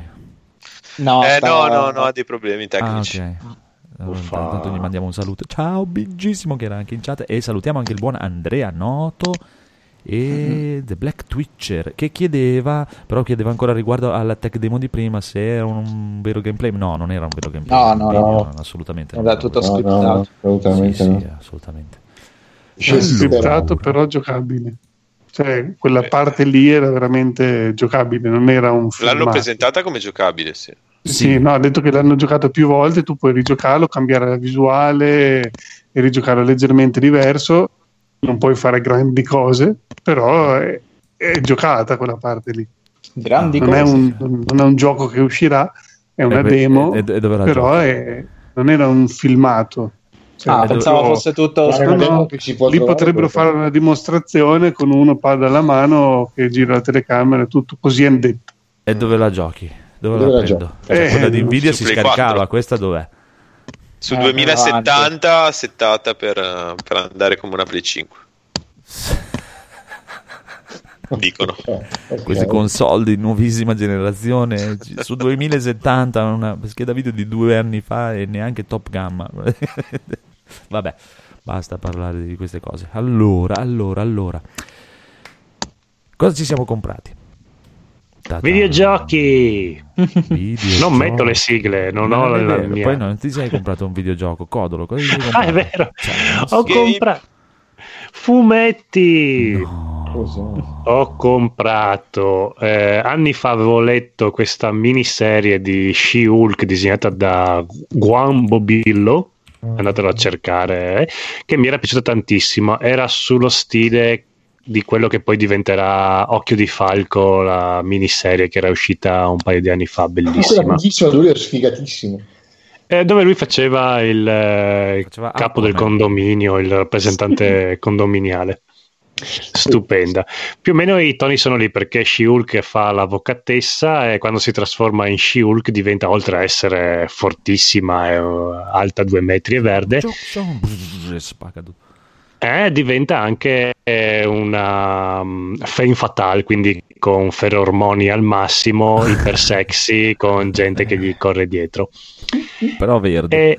No, no, ha dei problemi tecnici. Ah, ok. Intanto gli mandiamo un saluto. Ciao Biggissimo, che era anche in chat, e salutiamo anche il buon Andrea Noto e The Black Twitcher, che chiedeva ancora riguardo alla tech demo di prima se era un vero gameplay. No, non era un vero gameplay. No. Assolutamente. Era tutto scriptato. No, assolutamente. Sì, assolutamente. C'è scriptato però giocabile. Cioè, quella parte lì era veramente giocabile, non era un filmato. L'hanno presentata come giocabile, sì. Sì, no, ha detto che l'hanno giocato più volte, tu puoi rigiocarlo, cambiare la visuale e rigiocarlo leggermente diverso, non puoi fare grandi cose, però è giocata quella parte lì. Grandi non cose. Non è un gioco che uscirà, è una demo, però non era un filmato. Cioè, pensavo fosse tutto. No, lì potrebbero fare una dimostrazione con uno palla alla mano che gira la telecamera, tutto così hanno detto. E dove la giochi? Dove la prendo? Quella di Nvidia si scaricava, questa dov'è? Su 2070 settata per andare come una Play 5. Dicono. Queste console di nuovissima generazione su 2070, una scheda video di 2 anni fa e neanche top gamma. Vabbè, basta parlare di queste cose. Allora. Cosa ci siamo comprati? Videogiochi. Non metto le sigle, non ho la mia. Poi non ti sei comprato un videogioco, Codolo? Cosa ti sei comprato? Ah, è vero. Cioè, ho comprato fumetti. No. Ho comprato anni fa avevo letto questa miniserie di She-Hulk disegnata da Guan Bobillo. Andatelo a cercare, che mi era piaciuta tantissimo. Era sullo stile di quello che poi diventerà Occhio di Falco, la miniserie che era uscita un paio di anni fa, bellissima. Bellissima, lui era sfigatissimo. Dove lui faceva il capo del condominio, il rappresentante condominiale. Stupenda. Più o meno i toni sono lì, perché She-Hulk fa l'avvocatessa e quando si trasforma in She-Hulk diventa, oltre a essere fortissima e alta 2 metri e verde, diventa anche una femme fatale, quindi con ferormoni al massimo, ipersexy, con gente che gli corre dietro. Però verde.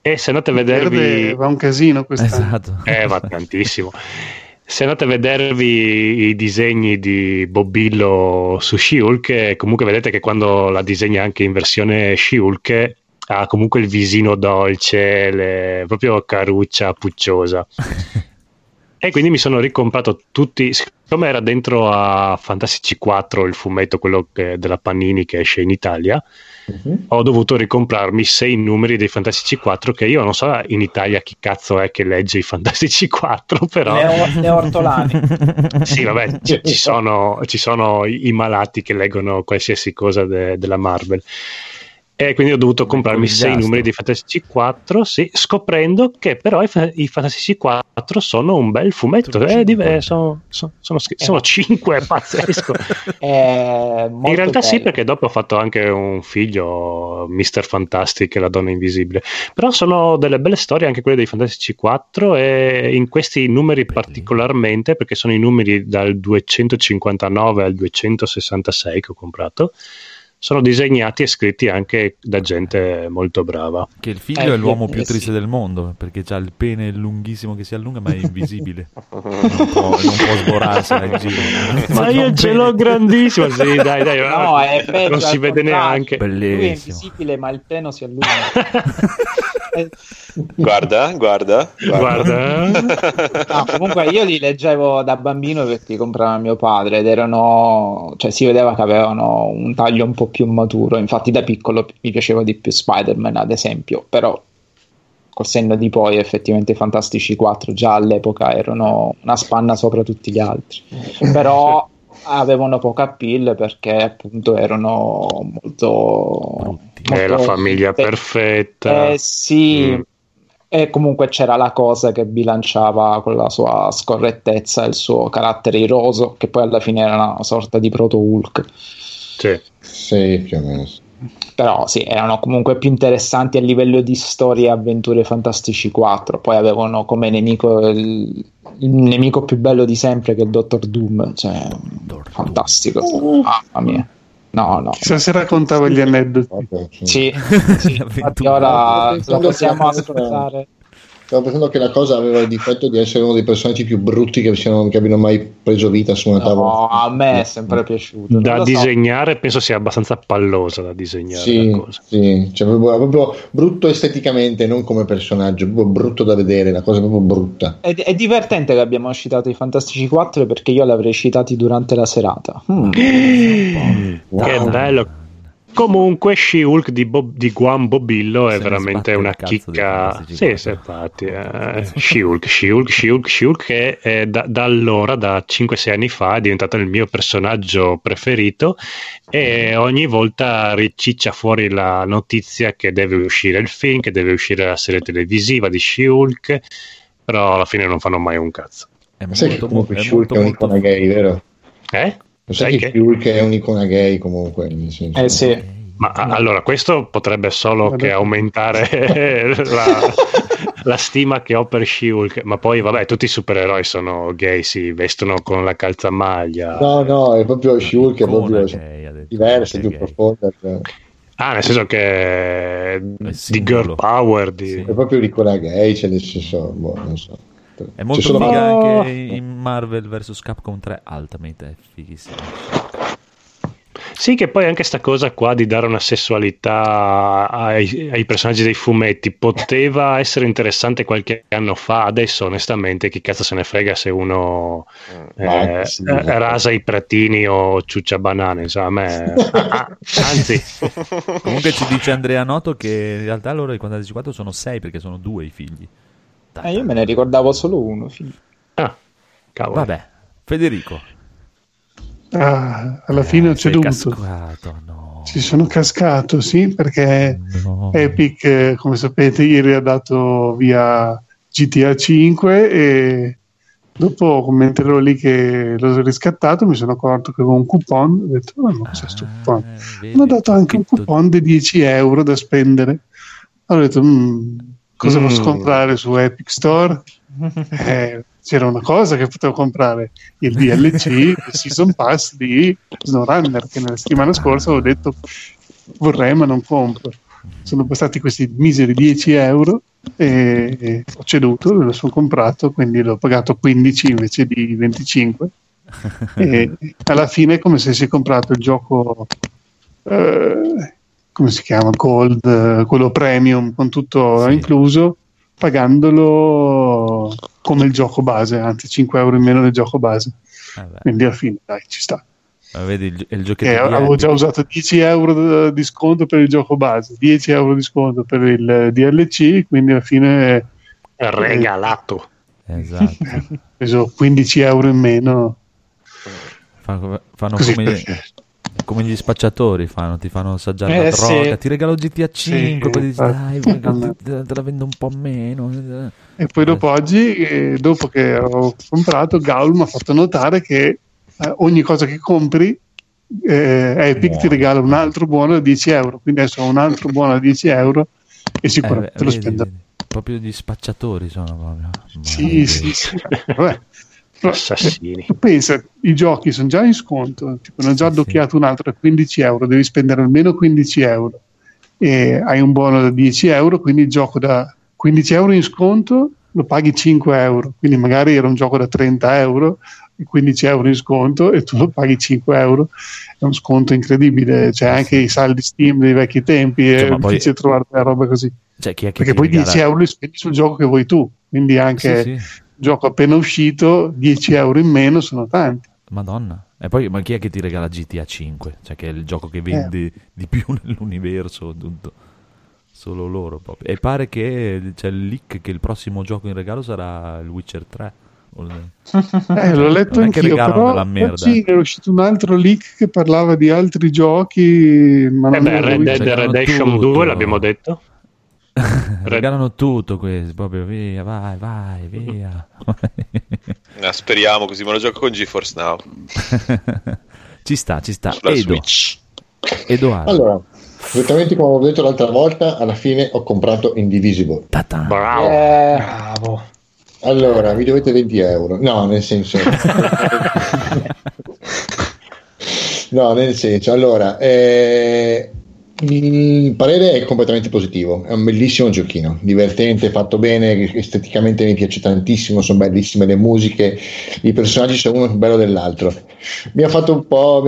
E se andate a vedervi... va un casino quest'anno. Esatto. Va tantissimo. Se andate a vedervi i disegni di Bobillo su She-Hulk, comunque vedete che quando la disegna anche in versione She-Hulk... ha comunque il visino dolce, proprio caruccia pucciosa. E quindi mi sono ricomprato tutti, siccome era dentro a Fantastici 4 il fumetto, quello della Panini che esce in Italia, ho dovuto ricomprarmi 6 numeri dei Fantastici 4, che io non so in Italia chi cazzo è che legge i Fantastici 4, però... Le ortolani. Sì, vabbè, ci sono i malati che leggono qualsiasi cosa della Marvel. E quindi ho dovuto comprarmi 6 numeri di Fantastici 4, sì, scoprendo che però i Fantastici 4 sono un bel fumetto, sono 5, è pazzesco. In realtà bello. Sì, perché dopo ho fatto anche un figlio, Mr. Fantastic e la donna invisibile, però sono delle belle storie anche quelle dei Fantastici 4, e in questi numeri particolarmente, perché sono i numeri dal 259 al 266 che ho comprato, sono disegnati e scritti anche da gente molto brava. Che il figlio è l'uomo più triste del mondo, perché ha il pene lunghissimo che si allunga ma è invisibile. non può sborarsi in giro. Ma io ce l'ho grandissimo. Sì, dai. No, è peggio, non si vede neanche. Bellissimo. Lui è invisibile ma il pene si allunga. Guarda. No, comunque io li leggevo da bambino perché comprava mio padre ed erano, cioè si vedeva che avevano un taglio un po' più maturo. Infatti da piccolo mi piaceva di più Spider-Man, ad esempio, però col senno di poi effettivamente i Fantastici 4 già all'epoca erano una spanna sopra tutti gli altri, però avevano poca appeal perché appunto erano molto, è la famiglia perfetta, sì. E comunque c'era la cosa che bilanciava con la sua scorrettezza il suo carattere iroso, che poi alla fine era una sorta di proto Hulk. Sì, più o meno. Però sì, erano comunque più interessanti a livello di storie e avventure. Fantastici 4 poi avevano come nemico il nemico più bello di sempre, che è il Dottor Doom, cioè Dottor fantastico. Doom. Mamma mia. No. Chissà se raccontava gli aneddoti. Sì. Infatti ora lo possiamo ascoltare. Stavo pensando che la cosa aveva il difetto di essere uno dei personaggi più brutti che abbiano mai preso vita su una tavola. No, a me è sempre piaciuto. Da disegnare penso sia abbastanza pallosa da disegnare. Sì, cioè, proprio brutto esteticamente, non come personaggio, proprio brutto da vedere, una cosa proprio brutta. È divertente che abbiamo citato i Fantastici 4 perché io l'avrei citati durante la serata. Wow. Che bello. Comunque She-Hulk di Guam Bobillo è veramente una chicca. She-Hulk che è da allora, da 5-6 anni fa, è diventato il mio personaggio preferito e ogni volta riciccia fuori la notizia che deve uscire il film, che deve uscire la serie televisiva di She-Hulk, però alla fine non fanno mai un cazzo. She-Hulk è molto gay, vero? Sai che Hulk è un'icona gay comunque. Sì. Ma allora questo potrebbe solo che aumentare la stima che ho per She-Hulk. Ma poi vabbè, tutti i supereroi sono gay, si vestono con la calzamaglia. No, è proprio She-Hulk, è proprio gay, diversa, più profonda. Cioè. Nel senso che è di girl power. È proprio l'icona gay, cioè nel senso, non so. È molto figa anche in Marvel vs Capcom 3 Ultimate, è fighissimo. Sì, che poi anche sta cosa qua di dare una sessualità ai personaggi dei fumetti poteva essere interessante qualche anno fa, adesso onestamente chi cazzo se ne frega se uno rasa i pratini o ciuccia banane, insomma, anzi. Comunque ci dice Andrea Noto che in realtà loro i 44 sono 6 perché sono 2 i figli. Io me ne ricordavo solo uno. Cavolo. Vabbè, Federico. Alla fine ho ceduto. Ci sono cascato, sì, perché Epic, come sapete, ieri ha dato via GTA 5 e dopo, mentre ero lì che l'ho riscattato, mi sono accorto che avevo un coupon. Ho detto, coupon. Mi ha dato anche un coupon di €10 da spendere. Allora ho detto, cosa posso comprare su Epic Store? C'era una cosa che potevo comprare, il DLC, il Season Pass di SnowRunner, che nella settimana scorsa avevo detto vorrei ma non compro. Sono passati questi miseri €10 e ho ceduto, lo sono comprato, quindi l'ho pagato 15 invece di 25 e alla fine è come se si è comprato il gioco... come si chiama? Gold, quello premium con tutto incluso, pagandolo come il gioco base, anzi €5 in meno del gioco base. Quindi alla fine dai, ci sta. Ma vedi il giochetto avevo già usato €10 di sconto per il gioco base, €10 di sconto per il DLC, quindi alla fine è regalato. Esatto. Ho preso €15 in meno. Fanno così come... Come gli spacciatori ti fanno assaggiare la droga, ti regalo GTA 5, poi dici, dai, te la vendo un po' meno. E poi dopo oggi, dopo che ho comprato, Gaul mi ha fatto notare che ogni cosa che compri, Epic ti regala un altro buono a €10, quindi adesso ho un altro buono a €10 e sicuramente lo spendo. Proprio gli spacciatori sono proprio. Sì. Vabbè. Assassini. Pensa, i giochi sono già in sconto, tipo, hanno già addocchiato un altro a €15, devi spendere almeno €15 e hai un buono da €10, quindi il gioco da €15 in sconto lo paghi €5, quindi magari era un gioco da €30 €15 in sconto e tu lo paghi €5, è un sconto incredibile. C'è anche i saldi Steam dei vecchi tempi, cioè, è difficile trovare la roba così, cioè, chi è che perché poi €10 li spendi sul gioco che vuoi tu, quindi anche sì, sì, gioco appena uscito €10 in meno sono tanti, madonna. E poi ma chi è che ti regala GTA 5, cioè che è il gioco che vende di più nell'universo, tutto. Solo loro proprio. E pare che c'è il leak che il prossimo gioco in regalo sarà il Witcher 3. L'ho letto anch'io, però oggi è uscito un altro leak che parlava di altri giochi, ma non Red Dead Redemption 2 l'abbiamo detto. Regalano tutto questo, proprio via, vai, via. Speriamo così, me lo gioco con GeForce Now. Ci sta. Edoardo. Allora, esattamente come avevo detto l'altra volta, alla fine ho comprato Indivisible. Bravo. Allora, vi dovete €20. No, nel senso... allora... Il parere è completamente positivo, è un bellissimo giochino, divertente, fatto bene, esteticamente mi piace tantissimo, sono bellissime le musiche, i personaggi sono uno più bello dell'altro. Mi ha fatto un po'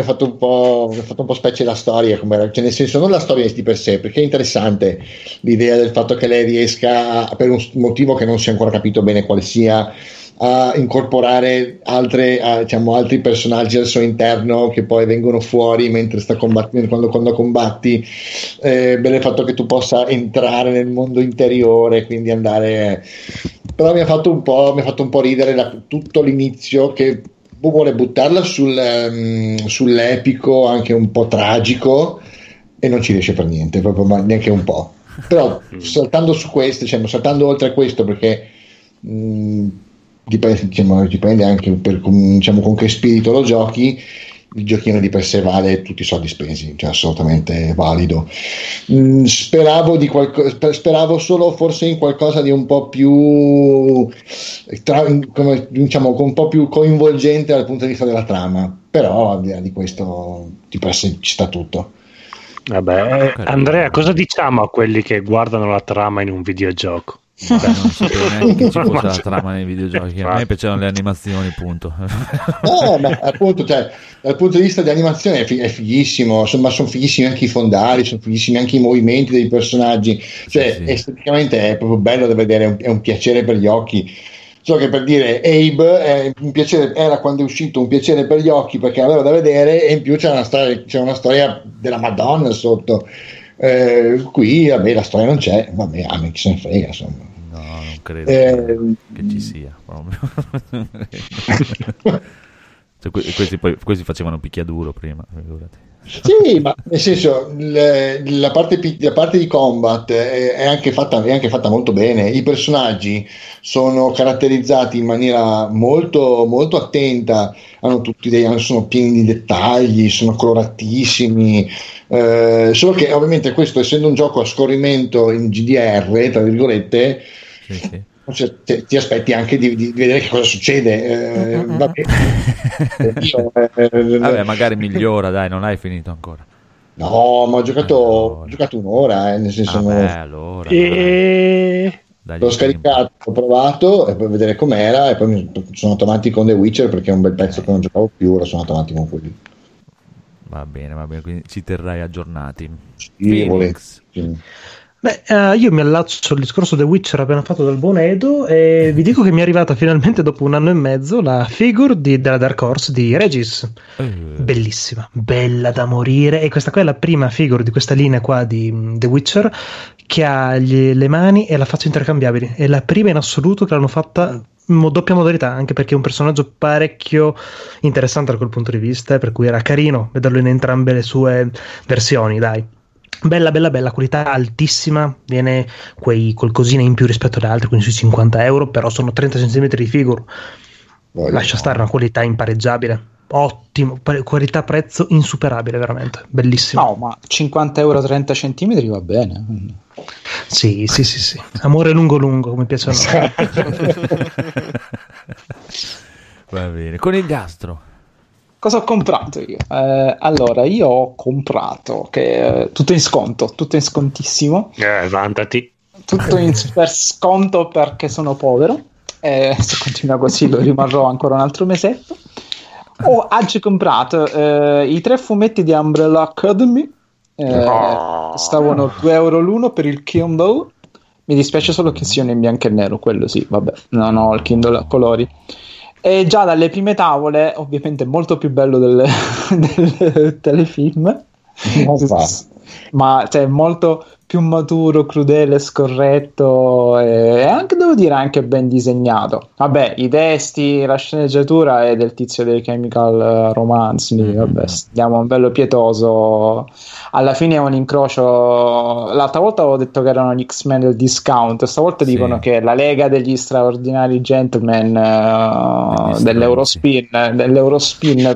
specie la storia, cioè nel senso non la storia di per sé, perché è interessante l'idea del fatto che lei riesca, per un motivo che non si è ancora capito bene quale sia, a incorporare altri personaggi al suo interno che poi vengono fuori mentre sta combattendo, quando combatti. Bello il fatto che tu possa entrare nel mondo interiore, quindi andare. Però mi ha fatto un po' ridere tutto l'inizio che vuole buttarla sull'epico, anche un po' tragico, e non ci riesce per niente, proprio, ma neanche un po'. Però saltando oltre a questo, perché dipende anche con che spirito lo giochi, il giochino di per sé vale tutti i soldi spesi, cioè assolutamente valido. Speravo solo forse in qualcosa di un po' più un po' più coinvolgente dal punto di vista della trama, però al di là di questo di per sé ci sta tutto. Vabbè, Andrea, cosa diciamo a quelli che guardano la trama in un videogioco? Beh, non sapevo neanche che ci fosse la trama nei videogiochi. A me piacevano le animazioni, punto. Ma appunto, cioè, dal punto di vista di animazione è fighissimo, insomma, sono fighissimi anche i fondali, sono fighissimi anche i movimenti dei personaggi, cioè sì. Esteticamente è proprio bello da vedere, è un piacere per gli occhi. So che per dire Abe era quando è uscito un piacere per gli occhi, perché aveva da vedere, e in più c'è una storia della Madonna sotto. Qui vabbè, la storia non c'è, vabbè, a me chi se ne frega, insomma. No, non credo che ci sia proprio. Cioè, questi facevano picchiaduro prima, figurati. Sì, ma nel senso la parte di combat è anche fatta molto bene, i personaggi sono caratterizzati in maniera molto, molto attenta, sono pieni di dettagli, sono coloratissimi. Solo che ovviamente questo, essendo un gioco a scorrimento in GDR tra virgolette, sì. Cioè, ti aspetti anche di vedere che cosa succede. Vabbè. Vabbè, magari migliora, dai, non hai finito ancora. No, ma ho giocato un'ora, nel senso allora. Dai, l'ho scaricato, ho provato e per vedere com'era, e poi sono andato avanti con The Witcher, perché è un bel pezzo che non giocavo più, ora sono andato avanti con quelli. Va bene, quindi ci terrai aggiornati. Sì. Beh, io mi allaccio al discorso The Witcher appena fatto dal buon Edo, e vi dico che mi è arrivata finalmente dopo 1 anno e mezzo la figure della Dark Horse di Regis. Bellissima, bella da morire, e questa qua è la prima figure di questa linea qua di The Witcher che ha le mani e la faccia intercambiabili, è la prima in assoluto che l'hanno fatta doppia modalità, anche perché è un personaggio parecchio interessante da quel punto di vista, per cui era carino vederlo in entrambe le sue versioni, dai. Bella, qualità altissima, viene quei qualcosina in più rispetto ad altri, quindi sui €50, però sono 30 cm di figure. Lascia stare, una qualità impareggiabile, ottimo, qualità prezzo insuperabile, veramente bellissimo. No, ma €50 30 cm va bene. Sì. Amore lungo come piace a noi. Va bene, con il gastro. Cosa ho comprato io? Allora, io ho comprato tutto in sconto, tutto in scontissimo. Vantati. Tutto in super sconto perché sono povero. Se continua così lo rimarrò ancora un altro mesetto. Ho oggi comprato i 3 fumetti di Umbrella Academy, stavano €2 l'uno per il Kindle. Mi dispiace solo che siano in bianco e nero, quello sì, vabbè, non ho il Kindle a colori. E già dalle prime tavole, ovviamente molto più bello del telefilm, ma cioè molto più maturo, crudele, scorretto e anche, devo dire, anche ben disegnato. Vabbè, i testi, la sceneggiatura è del tizio dei Chemical Romance, vabbè, andiamo un bello pietoso. Alla fine è un incrocio. L'altra volta avevo detto che erano gli X-Men del discount, stavolta sì, dicono che è la Lega degli straordinari gentleman dell'Eurospin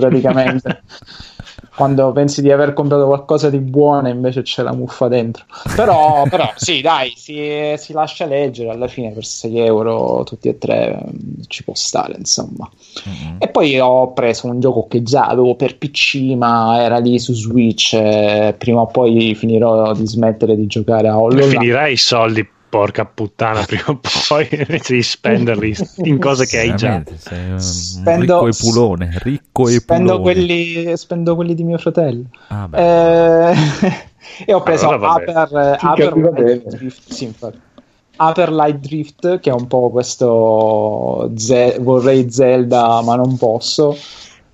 praticamente. Quando pensi di aver comprato qualcosa di buono invece c'è la muffa dentro, però sì, dai, si lascia leggere. Alla fine per €6 tutti e 3 ci può stare, insomma. E poi ho preso un gioco che già avevo per PC ma era lì su Switch, prima o poi finirò di smettere di giocare a Hollow. Finirai i soldi, porca puttana, prima o poi invece di spenderli in cose che hai già. Spendo quelli di mio fratello. E ho preso Hyper Light Drift, che è un po' questo vorrei Zelda ma non posso,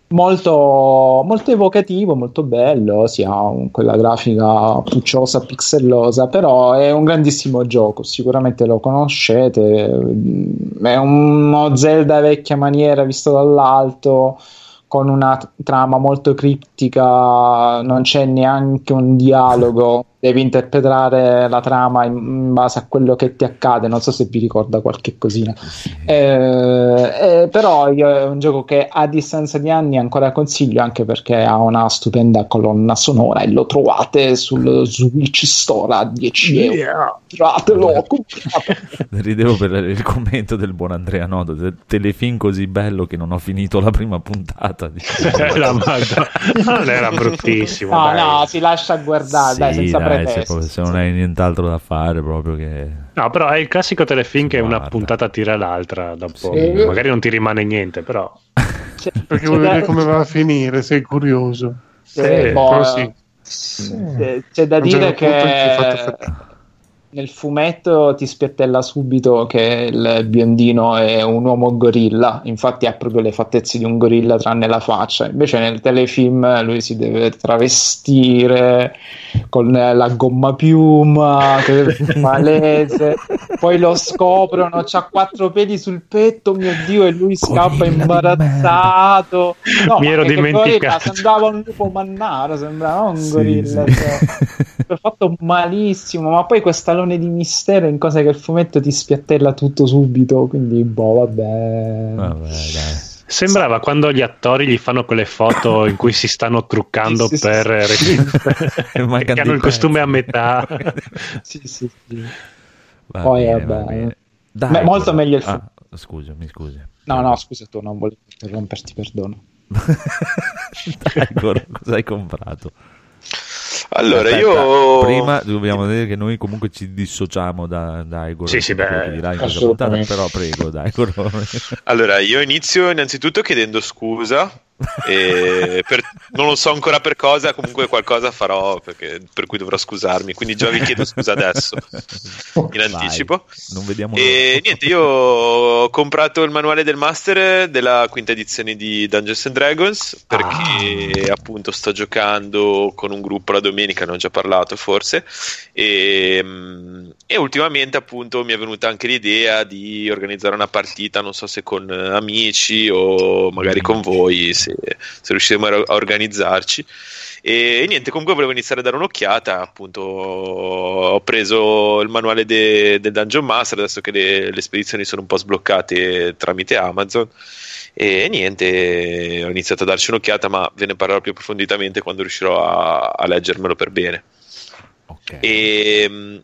molto, molto evocativo, molto bello. Si ha quella grafica pucciosa, pixellosa, però è un grandissimo gioco, sicuramente lo conoscete, è uno Zelda vecchia maniera visto dall'alto, con una trama molto criptica, non c'è neanche un dialogo, devi interpretare la trama in base a quello che ti accade, non so se vi ricorda qualche cosina. Però è un gioco che a distanza di anni ancora consiglio, anche perché ha una stupenda colonna sonora e lo trovate sul Switch Store a €10. Trovatelo. Ridevo per il commento del buon Andrea, no? Telefilm così bello che non ho finito la prima puntata. Non era bruttissimo, no, dai. No, si lascia guardare, sì, dai, senza pretesti, se non hai nient'altro da fare proprio che... No, però è il classico telefilm che una puntata tira l'altra da un po'. Sì. Magari non ti rimane niente, però perché vuoi vedere come va a finire, sei curioso. C'è da dire che nel fumetto ti spiattella subito che il biondino è un uomo gorilla, infatti ha proprio le fattezze di un gorilla tranne la faccia, invece nel telefilm lui si deve travestire con la gomma piuma malese, poi lo scoprono, c'ha 4 peli sul petto, mio dio, e lui scappa imbarazzato. No, mi ero dimenticato, sembrava un lupo mannaro, sembrava un gorilla, sì. Cioè, fatto malissimo, ma poi questa di mistero in cosa che il fumetto ti spiattella tutto subito, quindi vabbè dai. Sembrava quando gli attori gli fanno quelle foto in cui si stanno truccando che hanno il costume a metà. sì. Va poi bene, vabbè. Dai, molto meglio il fumetto. Scusi. No, scusa, tu non volevi interromperti, perdono. Daigoro, cosa hai comprato? Allora, io prima dobbiamo dire che noi comunque ci dissociamo da Daigoro. Sì, beh, però prego, Daigoro. Allora, io inizio innanzitutto chiedendo scusa non lo so ancora per cosa, comunque qualcosa farò per cui dovrò scusarmi, quindi già vi chiedo scusa adesso in anticipo. Non vediamo niente, io ho comprato il manuale del master della quinta edizione di Dungeons and Dragons perché appunto sto giocando con un gruppo la domenica, ne ho già parlato forse, e ultimamente appunto mi è venuta anche l'idea di organizzare una partita, non so se con amici o magari con voi, se riusciremo a organizzarci. E niente, comunque volevo iniziare a dare un'occhiata, appunto ho preso il manuale del Dungeon Master adesso che le spedizioni sono un po' sbloccate tramite Amazon, e niente, ho iniziato a darci un'occhiata, ma ve ne parlerò più approfonditamente quando riuscirò a leggermelo per bene. Okay.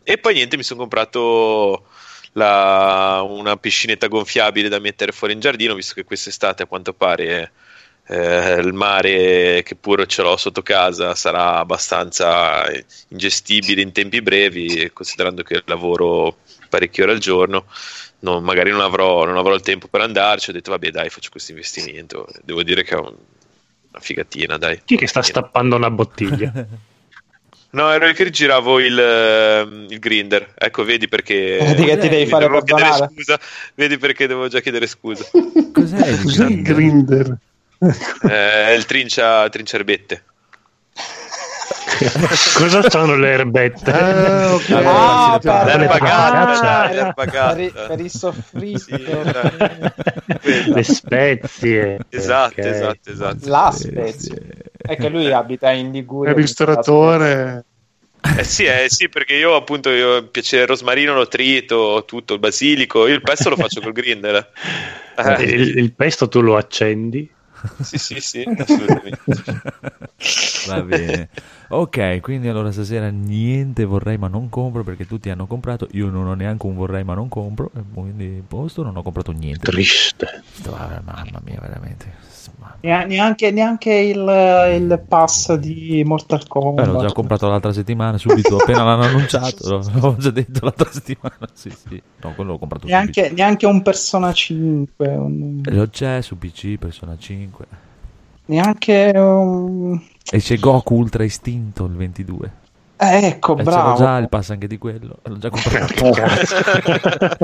E poi niente, mi sono comprato una piscinetta gonfiabile da mettere fuori in giardino, visto che quest'estate a quanto pare il mare che pure ce l'ho sotto casa sarà abbastanza ingestibile in tempi brevi, considerando che lavoro parecchie ore al giorno, magari non avrò il tempo per andarci. Ho detto vabbè dai, faccio questo investimento. Devo dire che è una figatina, dai. Chi che sta stappando una bottiglia? No, ero io che rigiravo il grinder. Ecco, vedi perché ti devi fare per banale. Scusa. Vedi perché devo già chiedere scusa. Cos'è il grinder? È il trincia erbette. Cosa sono le erbette? Okay. Per i soffritti, sì, le spezie. Esatto, okay. esatto. La spezia. È che lui abita in Liguria. È ristoratore. Sì, perché io appunto piace il rosmarino, lo trito, tutto, il basilico. Io il pesto lo faccio col grinder. Il pesto tu lo accendi? Sì, assolutamente. Va bene. Ok, quindi allora stasera niente vorrei ma non compro, perché tutti hanno comprato. Io non ho neanche un vorrei ma non compro, quindi posto non ho comprato niente. Triste. Mamma mia, veramente. Neanche il pass di Mortal Kombat. L'ho già comprato l'altra settimana, subito, appena l'hanno annunciato. L'ho già detto l'altra settimana. Sì. No, quello l'ho comprato subito. Neanche un Persona 5. Lo c'è su PC, Persona 5. Neanche e c'è Goku Ultra Istinto il 22. Ecco, bravo. C'era già il pass anche di quello. L'ho già comprato.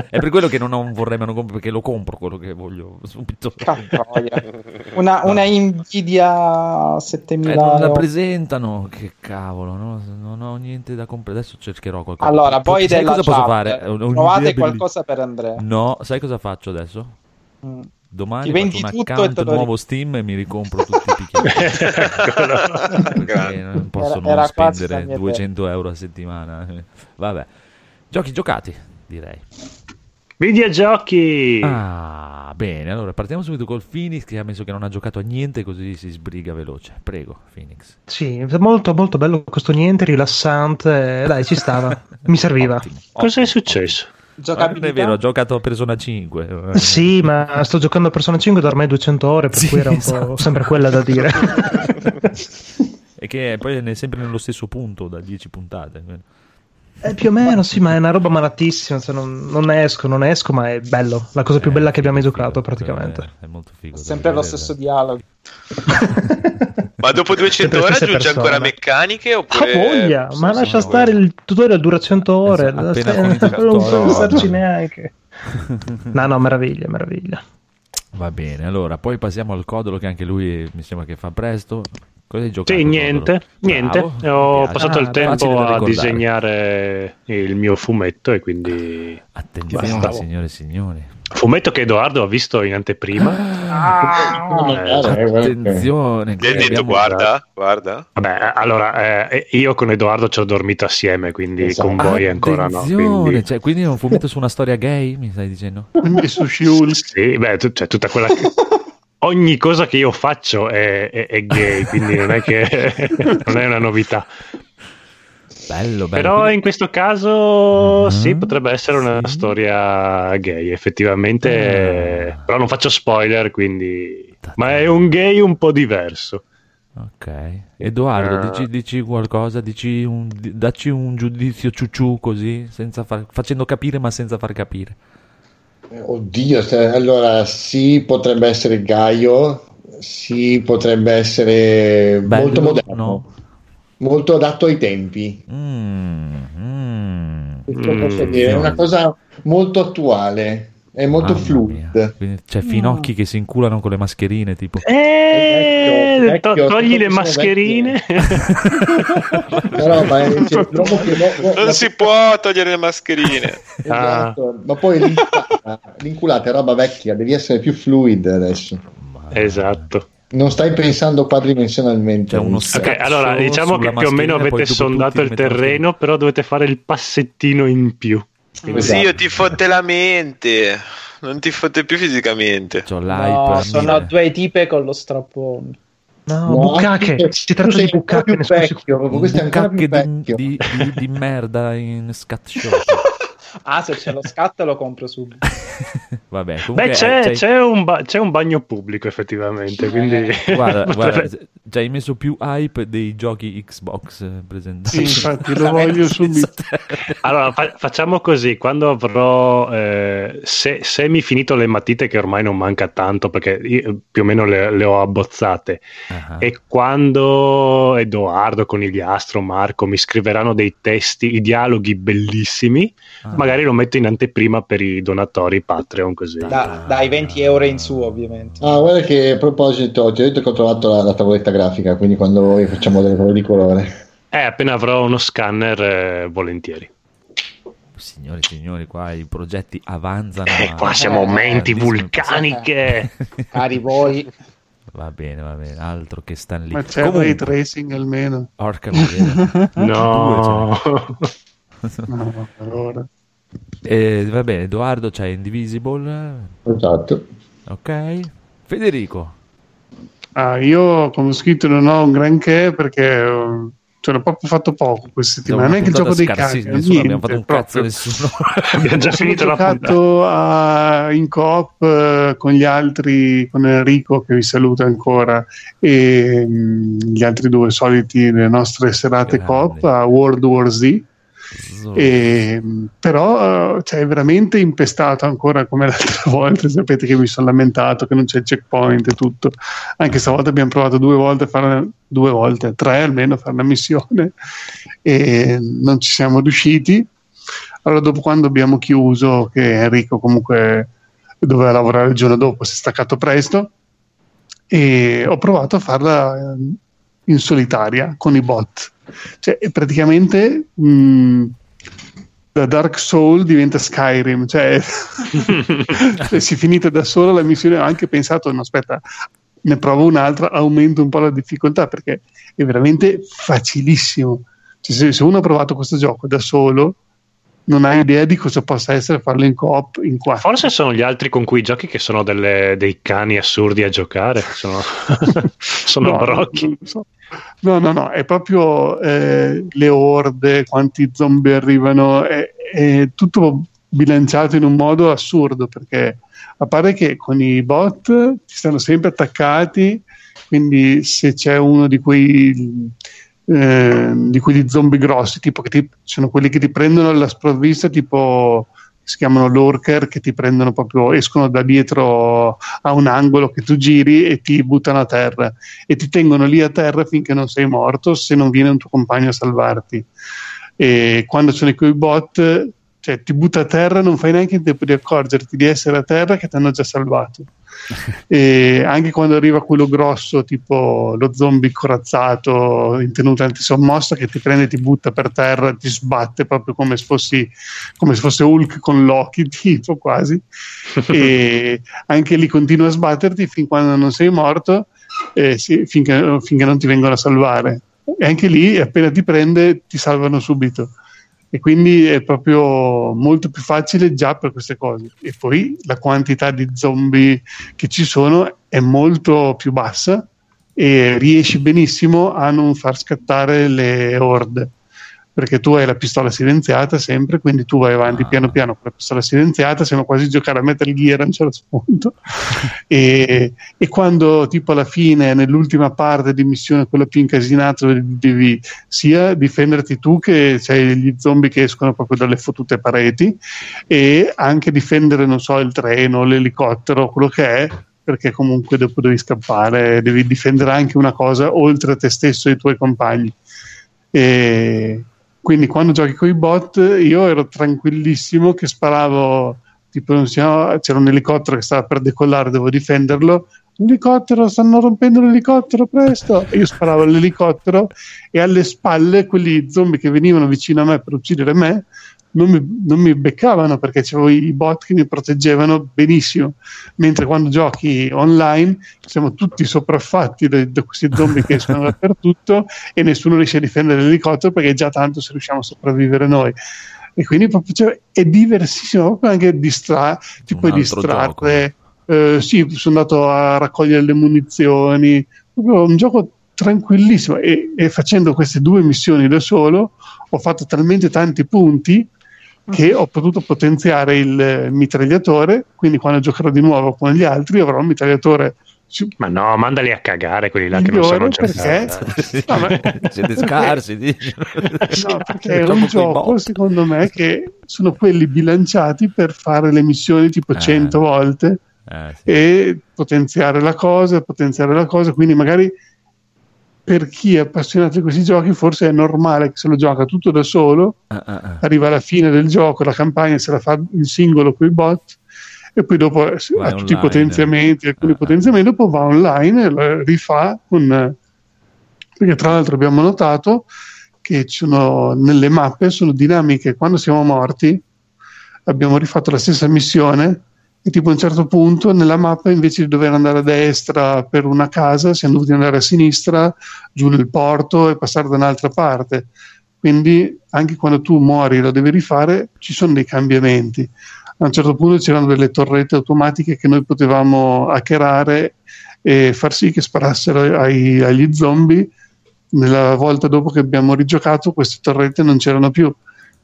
È per quello che non ho un vorrei ma non compro, perché lo compro quello che voglio subito. Una Nvidia 7000. Non la presentano, che cavolo, no? Non ho niente da comprare. Adesso cercherò qualcosa. Allora, poi sai cosa posso fare? Trovate qualcosa per Andrea. No, sai cosa faccio adesso? Domani faccio un account nuovo Steam e mi ricompro tutti i picchioni. Perché non posso non spendere 200 euro a settimana. Vabbè, giochi giocati, direi. Videogiochi. Ah, bene, allora partiamo subito col Phoenix, che ha messo che non ha giocato a niente, così si sbriga veloce. Prego, Phoenix. Sì, molto molto bello questo, niente, rilassante. Dai, ci stava. Mi serviva. Cosa è successo? Non è vero, ho giocato a Persona 5. Sì, ma sto giocando a Persona 5 da ormai 200 ore, per cui era un po' sempre quella da dire. E che poi è sempre nello stesso punto, da 10 puntate. Più o meno, sì, ma è una roba malatissima, cioè non esco, ma è bello. La cosa più bella che abbiamo mai giocato, praticamente. È molto figo. Sempre lo stesso dialogo. Ma dopo 200 ore aggiunge ancora meccaniche? Oppure... Ah, voglia, ma lascia stare, il tutorial dura 100 ore. Non puoi usarci neanche. No, meraviglia. Va bene, allora, poi passiamo al Codolo, che anche lui mi sembra che fa presto. Cosa hai giocato? Sì, niente. Ho passato il tempo a disegnare il mio fumetto e quindi... Attenzione, signore. Fumetto che Edoardo ha visto in anteprima. Attenzione, gli hai detto guarda. Vabbè, allora io con Edoardo ci ho dormito assieme, quindi esatto. Con voi ancora no, quindi è un fumetto su una storia gay, mi stai dicendo? Su Shiul. Sì, beh, cioè tutta quella che... Ogni cosa che io faccio è gay, quindi non è che non è una novità. Bello. Però in questo caso sì, potrebbe essere una storia gay, effettivamente. Però non faccio spoiler, quindi. Ma è un gay un po' diverso. Ok. Edoardo, dici qualcosa, dacci un giudizio ciucciù, così, facendo capire ma senza far capire. Oddio, allora sì, potrebbe essere gaio, sì, potrebbe essere bello, molto moderno. No. Molto adatto ai tempi. È una cosa molto attuale, è molto fluida. C'è Finocchi che si inculano con le mascherine, tipo. Vecchio, togli le mascherine. No, ma non si può togliere le mascherine. Esatto. Ma poi l'inculata è roba vecchia, devi essere più fluida adesso. Esatto. Non stai pensando quadrimensionalmente. Ok, allora diciamo che più o meno avete sondato il terreno, però dovete fare il passettino in più. Quindi sì, esatto. Io ti fotte la mente, non ti fotte più fisicamente. No, sono due tipe con lo strappone. No, bucacche, si tratta di bucacche. Questo è ancora più vecchio. Di merda in scat shop. Se c'è lo scatto lo compro subito. Vabbè, comunque, beh, c'è un bagno pubblico effettivamente, quindi guarda, già hai messo più hype dei giochi Xbox presentati. Sì, infatti lo voglio subito. Allora facciamo così, quando avrò se mi finito le matite, che ormai non manca tanto perché io più o meno le ho abbozzate, e quando Edoardo, Conigliastro, Marco mi scriveranno dei testi, i dialoghi bellissimi, magari lo metto in anteprima per i donatori Patreon, così dai 20 euro in su ovviamente. Guarda che a proposito, ti ho detto che ho trovato la tavoletta grafica, quindi quando facciamo delle cose di colore appena avrò uno scanner volentieri. Signore e signori, qua i progetti avanzano, qua siamo menti vulcaniche, cari voi. Va bene, altro che Stan Lee. Ma c'è un ray tracing almeno? Orca no. No, allora va bene. Edoardo c'è Indivisible, esatto. Ok, Federico. Io come ho scritto non ho un granché perché l'ho proprio fatto poco questa settimana. Non è che il gioco dei cacchi, abbiamo fatto un cazzo nessuno. Abbiamo già finito la puntata. Ho giocato in coop con gli altri, con Enrico che vi saluta ancora e gli altri due soliti delle nostre serate coop a World War Z. Però cioè, veramente impestato ancora come l'altra volta. Sapete che mi sono lamentato che non c'è il checkpoint e tutto, anche stavolta abbiamo provato tre almeno a fare una missione e non ci siamo riusciti. Allora dopo, quando abbiamo chiuso, che Enrico comunque doveva lavorare il giorno dopo, si è staccato presto, e ho provato a farla in solitaria con i bot. Cioè praticamente da Dark Soul diventa Skyrim, cioè si è finita da sola la missione. Ho anche pensato, no aspetta, ne provo un'altra, aumento un po' la difficoltà perché è veramente facilissimo. Cioè, se uno ha provato questo gioco da solo non ha idea di cosa possa essere farlo in coop in quattro. Forse sono gli altri con cui giochi che sono dei cani assurdi a giocare, sono brocchi. Non lo so. No, è proprio le orde, quanti zombie arrivano, è tutto bilanciato in un modo assurdo, perché a parte che con i bot ti stanno sempre attaccati, quindi se c'è uno di quegli zombie grossi, tipo che sono quelli che ti prendono alla sprovvista, tipo si chiamano lurker, che ti prendono proprio, escono da dietro a un angolo che tu giri e ti buttano a terra e ti tengono lì a terra finché non sei morto, se non viene un tuo compagno a salvarti. E quando sono quei bot, cioè ti butta a terra, non fai neanche il tempo di accorgerti di essere a terra che ti hanno già salvato. E anche quando arriva quello grosso, tipo lo zombie corazzato in tenuta antisommossa, che ti prende, ti butta per terra, ti sbatte proprio come se fosse Hulk con Loki, tipo quasi. E anche lì continua a sbatterti fin quando non sei morto, finché non ti vengono a salvare. E anche lì appena ti prende ti salvano subito. E quindi è proprio molto più facile già per queste cose. E poi la quantità di zombie che ci sono è molto più bassa e riesci benissimo a non far scattare le orde, perché tu hai la pistola silenziata sempre, quindi tu vai avanti piano piano con la pistola silenziata, sembra quasi giocare a Metal Gear a un certo punto. e quando tipo alla fine, nell'ultima parte di missione, quello più incasinato, devi sia difenderti tu, che c'hai gli zombie che escono proprio dalle fottute pareti, e anche difendere, non so, il treno, l'elicottero, quello che è, perché comunque dopo devi scappare, devi difendere anche una cosa oltre a te stesso e i tuoi compagni. E quindi quando giochi con i bot io ero tranquillissimo che sparavo, tipo non si chiama, c'era un elicottero che stava per decollare, devo difenderlo, l'elicottero, stanno rompendo l'elicottero, presto, e io sparavo all'elicottero, e alle spalle quelli zombie che venivano vicino a me per uccidere me non mi beccavano, perché c'avevo i bot che mi proteggevano benissimo. Mentre quando giochi online siamo tutti sopraffatti da questi zombie che sono dappertutto e nessuno riesce a difendere l'elicottero, perché già tanto se riusciamo a sopravvivere noi. E quindi proprio, cioè, è diversissimo, proprio anche ti puoi distrarre. Sì, sono andato a raccogliere le munizioni, proprio un gioco tranquillissimo. E facendo queste due missioni da solo ho fatto talmente tanti punti che ho potuto potenziare il mitragliatore, quindi quando giocherò di nuovo con gli altri avrò un mitragliatore. Ma no, mandali a cagare quelli là che non sanno giocare. No, ma... siete scarsi. No, perché è un gioco, secondo me, che sono quelli bilanciati per fare le missioni tipo 100 volte sì. E potenziare la cosa, quindi magari per chi è appassionato di questi giochi forse è normale che se lo gioca tutto da solo, arriva alla fine del gioco, la campagna se la fa in singolo coi bot e poi dopo ha tutti online, i potenziamenti, alcuni potenziamenti, dopo va online e lo rifà con... perché tra l'altro abbiamo notato che ci sono, nelle mappe sono dinamiche, quando siamo morti abbiamo rifatto la stessa missione e tipo a un certo punto nella mappa invece di dover andare a destra per una casa siamo dovuti andare a sinistra giù nel porto e passare da un'altra parte, quindi anche quando tu muori lo devi rifare, ci sono dei cambiamenti. A un certo punto c'erano delle torrette automatiche che noi potevamo hackerare e far sì che sparassero agli zombie. Nella volta dopo che abbiamo rigiocato queste torrette non c'erano più,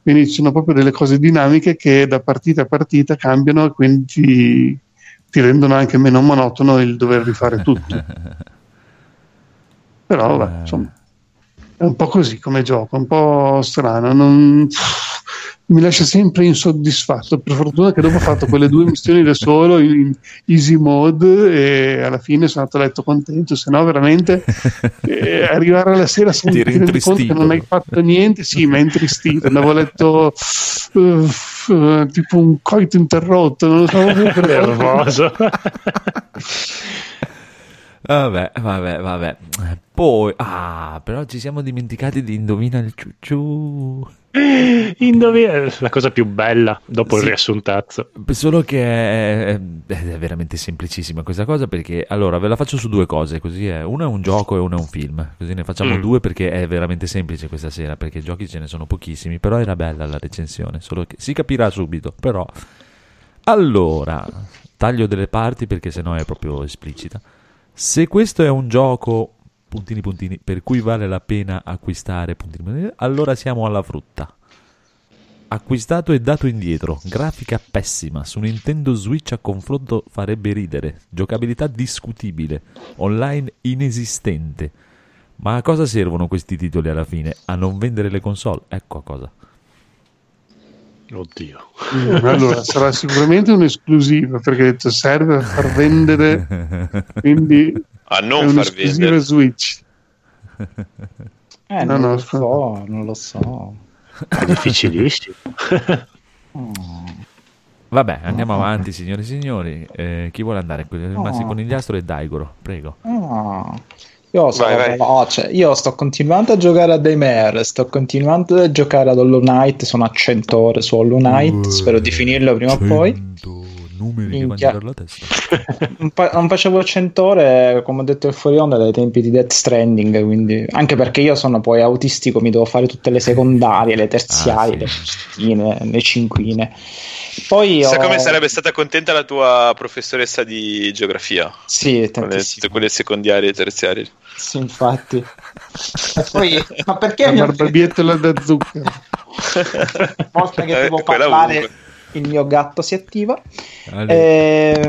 quindi ci sono proprio delle cose dinamiche che da partita a partita cambiano e quindi ti rendono anche meno monotono il dover rifare tutto. Però vabbè, insomma, è un po' così come gioco, un po' strano, non... mi lascia sempre insoddisfatto. Per fortuna che dopo ho fatto quelle due missioni da solo in easy mode e alla fine sono andato a letto contento, se no veramente arrivare alla sera senza ti rendi conto che non hai fatto niente, sì, mi ha intristito, andavo a letto tipo un coito interrotto, non lo so, nervoso. Vabbè. Poi, però ci siamo dimenticati di Indovina il ciucciù. La cosa più bella dopo il riassuntazzo. Solo che è veramente semplicissima questa cosa, perché allora ve la faccio su due cose, così è. Uno è un gioco e uno è un film, così ne facciamo due, perché è veramente semplice questa sera, perché giochi ce ne sono pochissimi, però era bella la recensione, solo che si capirà subito, però. Allora, taglio delle parti perché sennò è proprio esplicita. Se questo è un gioco ... per cui vale la pena acquistare ... allora siamo alla frutta. Acquistato e dato indietro, grafica pessima, su Nintendo Switch a confronto farebbe ridere, giocabilità discutibile, online inesistente. Ma a cosa servono questi titoli alla fine? A non vendere le console? Ecco a cosa. Oddio. Allora sarà sicuramente un'esclusiva, perché serve a far vendere, quindi a non far vendere Switch. Non lo so. È difficilissimo. Vabbè, andiamo avanti, signore e signori. Chi vuole andare? Rimasti Conigliastro e Daigoro, prego. Io sono veloce, io sto continuando a giocare a Daymare, sto continuando a giocare ad Hollow Knight, sono a 100 ore su Hollow Knight, spero di finirlo prima o poi. Numeri che mangi per la testa. Non facevo 100 ore, come ho detto il fuori onda, dai tempi di Death Stranding, quindi anche perché io sono poi autistico, mi devo fare tutte le secondarie, le terziarie, le sestine, le cinquine. Poi sai come sarebbe stata contenta la tua professoressa di geografia? Sì, tantissimo. Quelle secondarie e terziarie. Sì, infatti. E poi, ma perché la barbabietola da zucchero? Volta che devo parlare ovunque. Il mio gatto si attiva.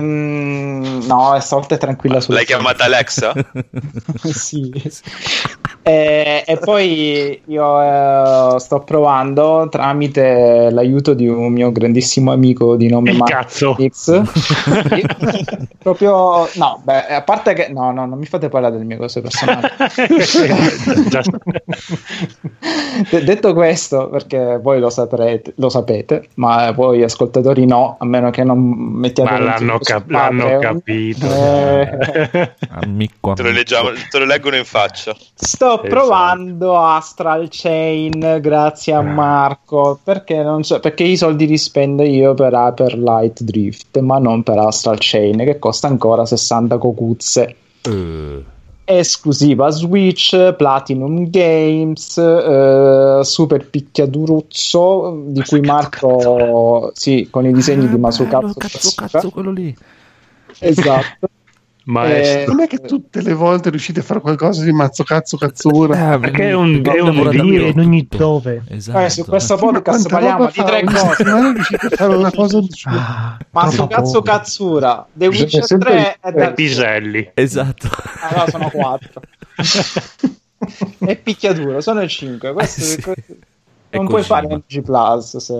No, stavolta è tranquilla sulla. L'hai chiamata Alexa? Sì. E poi io sto provando tramite l'aiuto di un mio grandissimo amico di nome Marco. Proprio no, beh, a parte che no, non mi fate parlare delle mie cose personali. Detto questo, perché voi lo sapete, ma voi ascoltatori no, a meno che non mettiate. Ma l'hanno capito. Amico. Te lo leggono in faccia. Sto provando Astral Chain grazie a Marco, perché non so, perché i soldi li spendo io per Hyper Light Drift, ma non per Astral Chain, che costa ancora 60 cocuzze. Esclusiva Switch, Platinum Games, super picchiaduruzzo di cui Marco, sì, con i disegni di Masukazu, quello lì. Esatto. maestro. Non è che tutte le volte riuscite a fare qualcosa di mazzo cazzo cazzura, perché è un dio in ogni dove. Esatto. Su questa podcast parliamo di tre cose. Non riuscite a fare una cosa mazzo cazzo cazzura, The Witcher 3 e piselli. Esatto. Allora sono 4. E picchiaduro, sono 5. Sì. Non puoi fare NG Plus se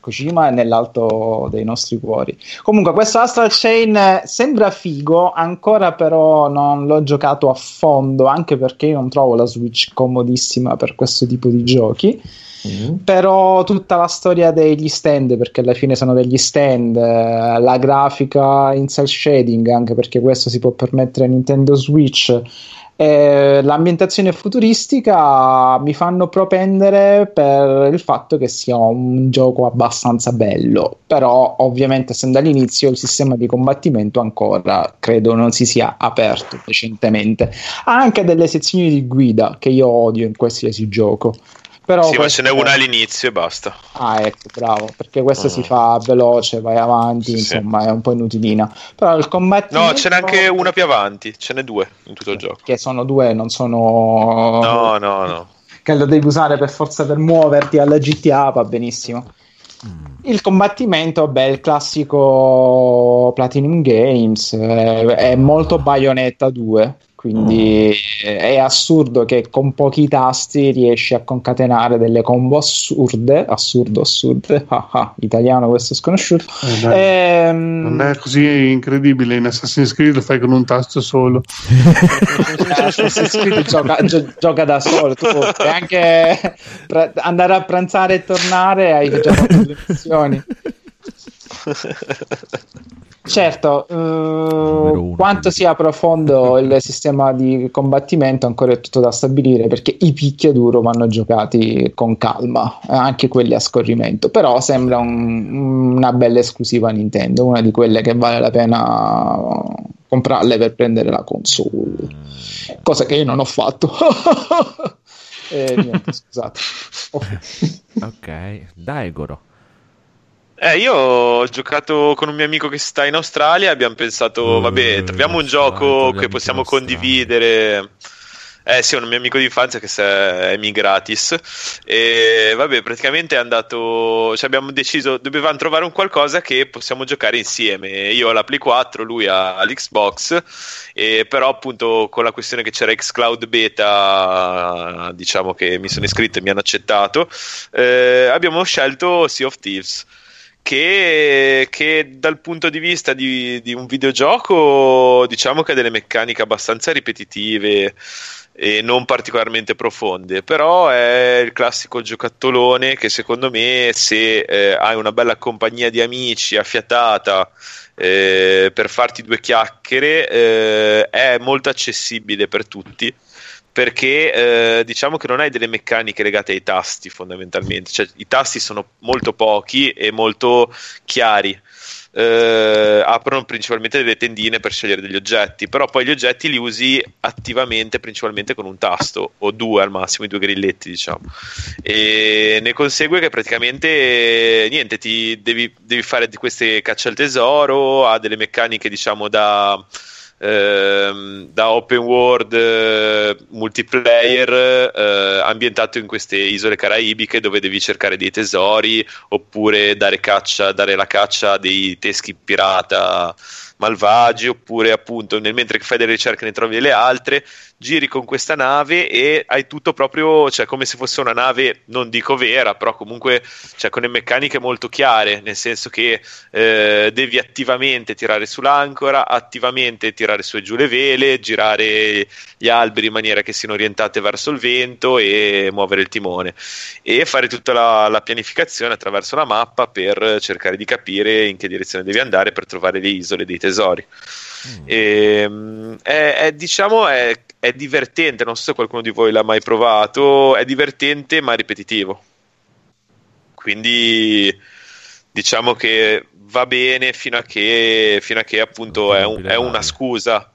Tsushima è nell'alto dei nostri cuori. Comunque questo Astral Chain sembra figo, ancora però non l'ho giocato a fondo, anche perché io non trovo la Switch comodissima per questo tipo di giochi. Però tutta la storia degli stand, perché alla fine sono degli stand, la grafica in cel shading, anche perché questo si può permettere Nintendo Switch, l'ambientazione futuristica mi fanno propendere per il fatto che sia un gioco abbastanza bello, però ovviamente essendo all'inizio il sistema di combattimento ancora credo non si sia aperto recentemente. Ha anche delle sezioni di guida che io odio in qualsiasi gioco. Però sì, ma ce n'è una all'inizio e basta. Ah, ecco, bravo, perché questa si fa veloce, vai avanti, insomma, è un po' inutilina. Però il combattimento... No, ce n'è anche una più avanti, ce n'è due in tutto il gioco. Che sono due, non sono... No, no, no. Che lo devi usare per forza per muoverti alla GTA, va benissimo. Il combattimento, beh, il classico Platinum Games, è molto Bayonetta 2. Quindi è assurdo che con pochi tasti riesci a concatenare delle combo assurde. Italiano questo sconosciuto. Non è così incredibile. In Assassin's Creed lo fai con un tasto solo. Assassin's Creed gioca da solo. Tu puoi anche andare a pranzare e tornare, hai già fatto le missioni. Certo, quanto sia profondo il sistema di combattimento ancora è tutto da stabilire, perché i picchiaduro vanno giocati con calma, anche quelli a scorrimento, però sembra una bella esclusiva Nintendo, una di quelle che vale la pena comprarle per prendere la console, cosa che io non ho fatto. Niente, scusate. Ok, Daigoro. Io ho giocato con un mio amico che sta in Australia. Abbiamo pensato, vabbè, troviamo un gioco che possiamo condividere. Sì, è un mio amico di infanzia che si è emigratis. E vabbè, praticamente è andato. Cioè abbiamo deciso, dovevamo trovare un qualcosa che possiamo giocare insieme. Io ho la Play 4, lui ha l'Xbox. E però, appunto, con la questione che c'era Xcloud Beta, diciamo che mi sono iscritto e mi hanno accettato. Abbiamo scelto Sea of Thieves. Che dal punto di vista di un videogioco, diciamo che ha delle meccaniche abbastanza ripetitive e non particolarmente profonde, però è il classico giocattolone che secondo me, se hai una bella compagnia di amici affiatata per farti due chiacchiere, è molto accessibile per tutti, perché diciamo che non hai delle meccaniche legate ai tasti fondamentalmente, cioè i tasti sono molto pochi e molto chiari, aprono principalmente delle tendine per scegliere degli oggetti, però poi gli oggetti li usi attivamente principalmente con un tasto o due al massimo, i due grilletti diciamo, e ne consegue che praticamente niente, ti devi fare queste caccia al tesoro, ha delle meccaniche diciamo da open world multiplayer, ambientato in queste isole caraibiche dove devi cercare dei tesori oppure dare la caccia a dei teschi pirata malvagi, oppure appunto nel mentre che fai delle ricerche ne trovi delle altre, giri con questa nave e hai tutto proprio, cioè come se fosse una nave, non dico vera, però comunque cioè, con le meccaniche molto chiare, nel senso che devi attivamente tirare sull'ancora, attivamente tirare su e giù le vele, girare gli alberi in maniera che siano orientate verso il vento e muovere il timone e fare tutta la pianificazione attraverso la mappa per cercare di capire in che direzione devi andare per trovare le isole, dei tesori. Diciamo è divertente, non so se qualcuno di voi l'ha mai provato, è divertente ma ripetitivo, quindi diciamo che va bene fino a che appunto è una scusa.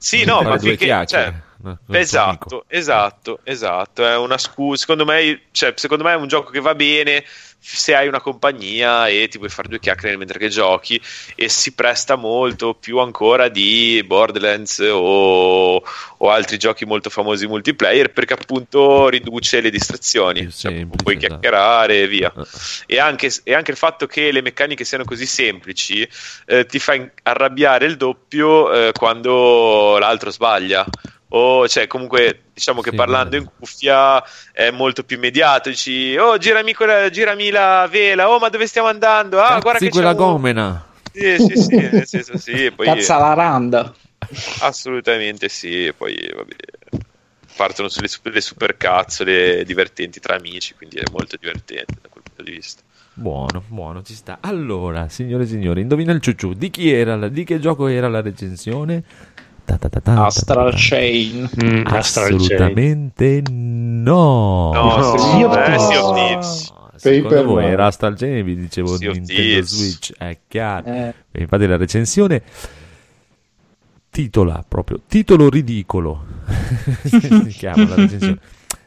Sì, no, ma finché, cioè, Esatto. È una scusa. Secondo me è un gioco che va bene se hai una compagnia e ti puoi fare due chiacchiere mentre che giochi, e si presta molto più ancora di Borderlands o altri giochi molto famosi multiplayer, perché appunto riduce le distrazioni, semplice, puoi chiacchierare e via. E anche il fatto che le meccaniche siano così semplici ti fa arrabbiare il doppio quando l'altro sbaglia. Comunque diciamo che parlando in cuffia è molto più immediato. Dici: oh, girami la vela, oh ma dove stiamo andando? Ah, guarda che quella gomena. Sì, nel senso sì. Poi, cazza la randa. Assolutamente sì. Poi vabbè, partono sulle supercazzole divertenti tra amici, quindi è molto divertente da quel punto di vista. Buono, ci sta. Allora, signore e signori, indovina il ciucciù. Di che gioco era la recensione? Astral Chain. Assolutamente no. Secondo voi era Astral Chain, vi dicevo Nintendo Switch, è chiaro. Infatti la recensione titola proprio titolo ridicolo. Si chiama la recensione: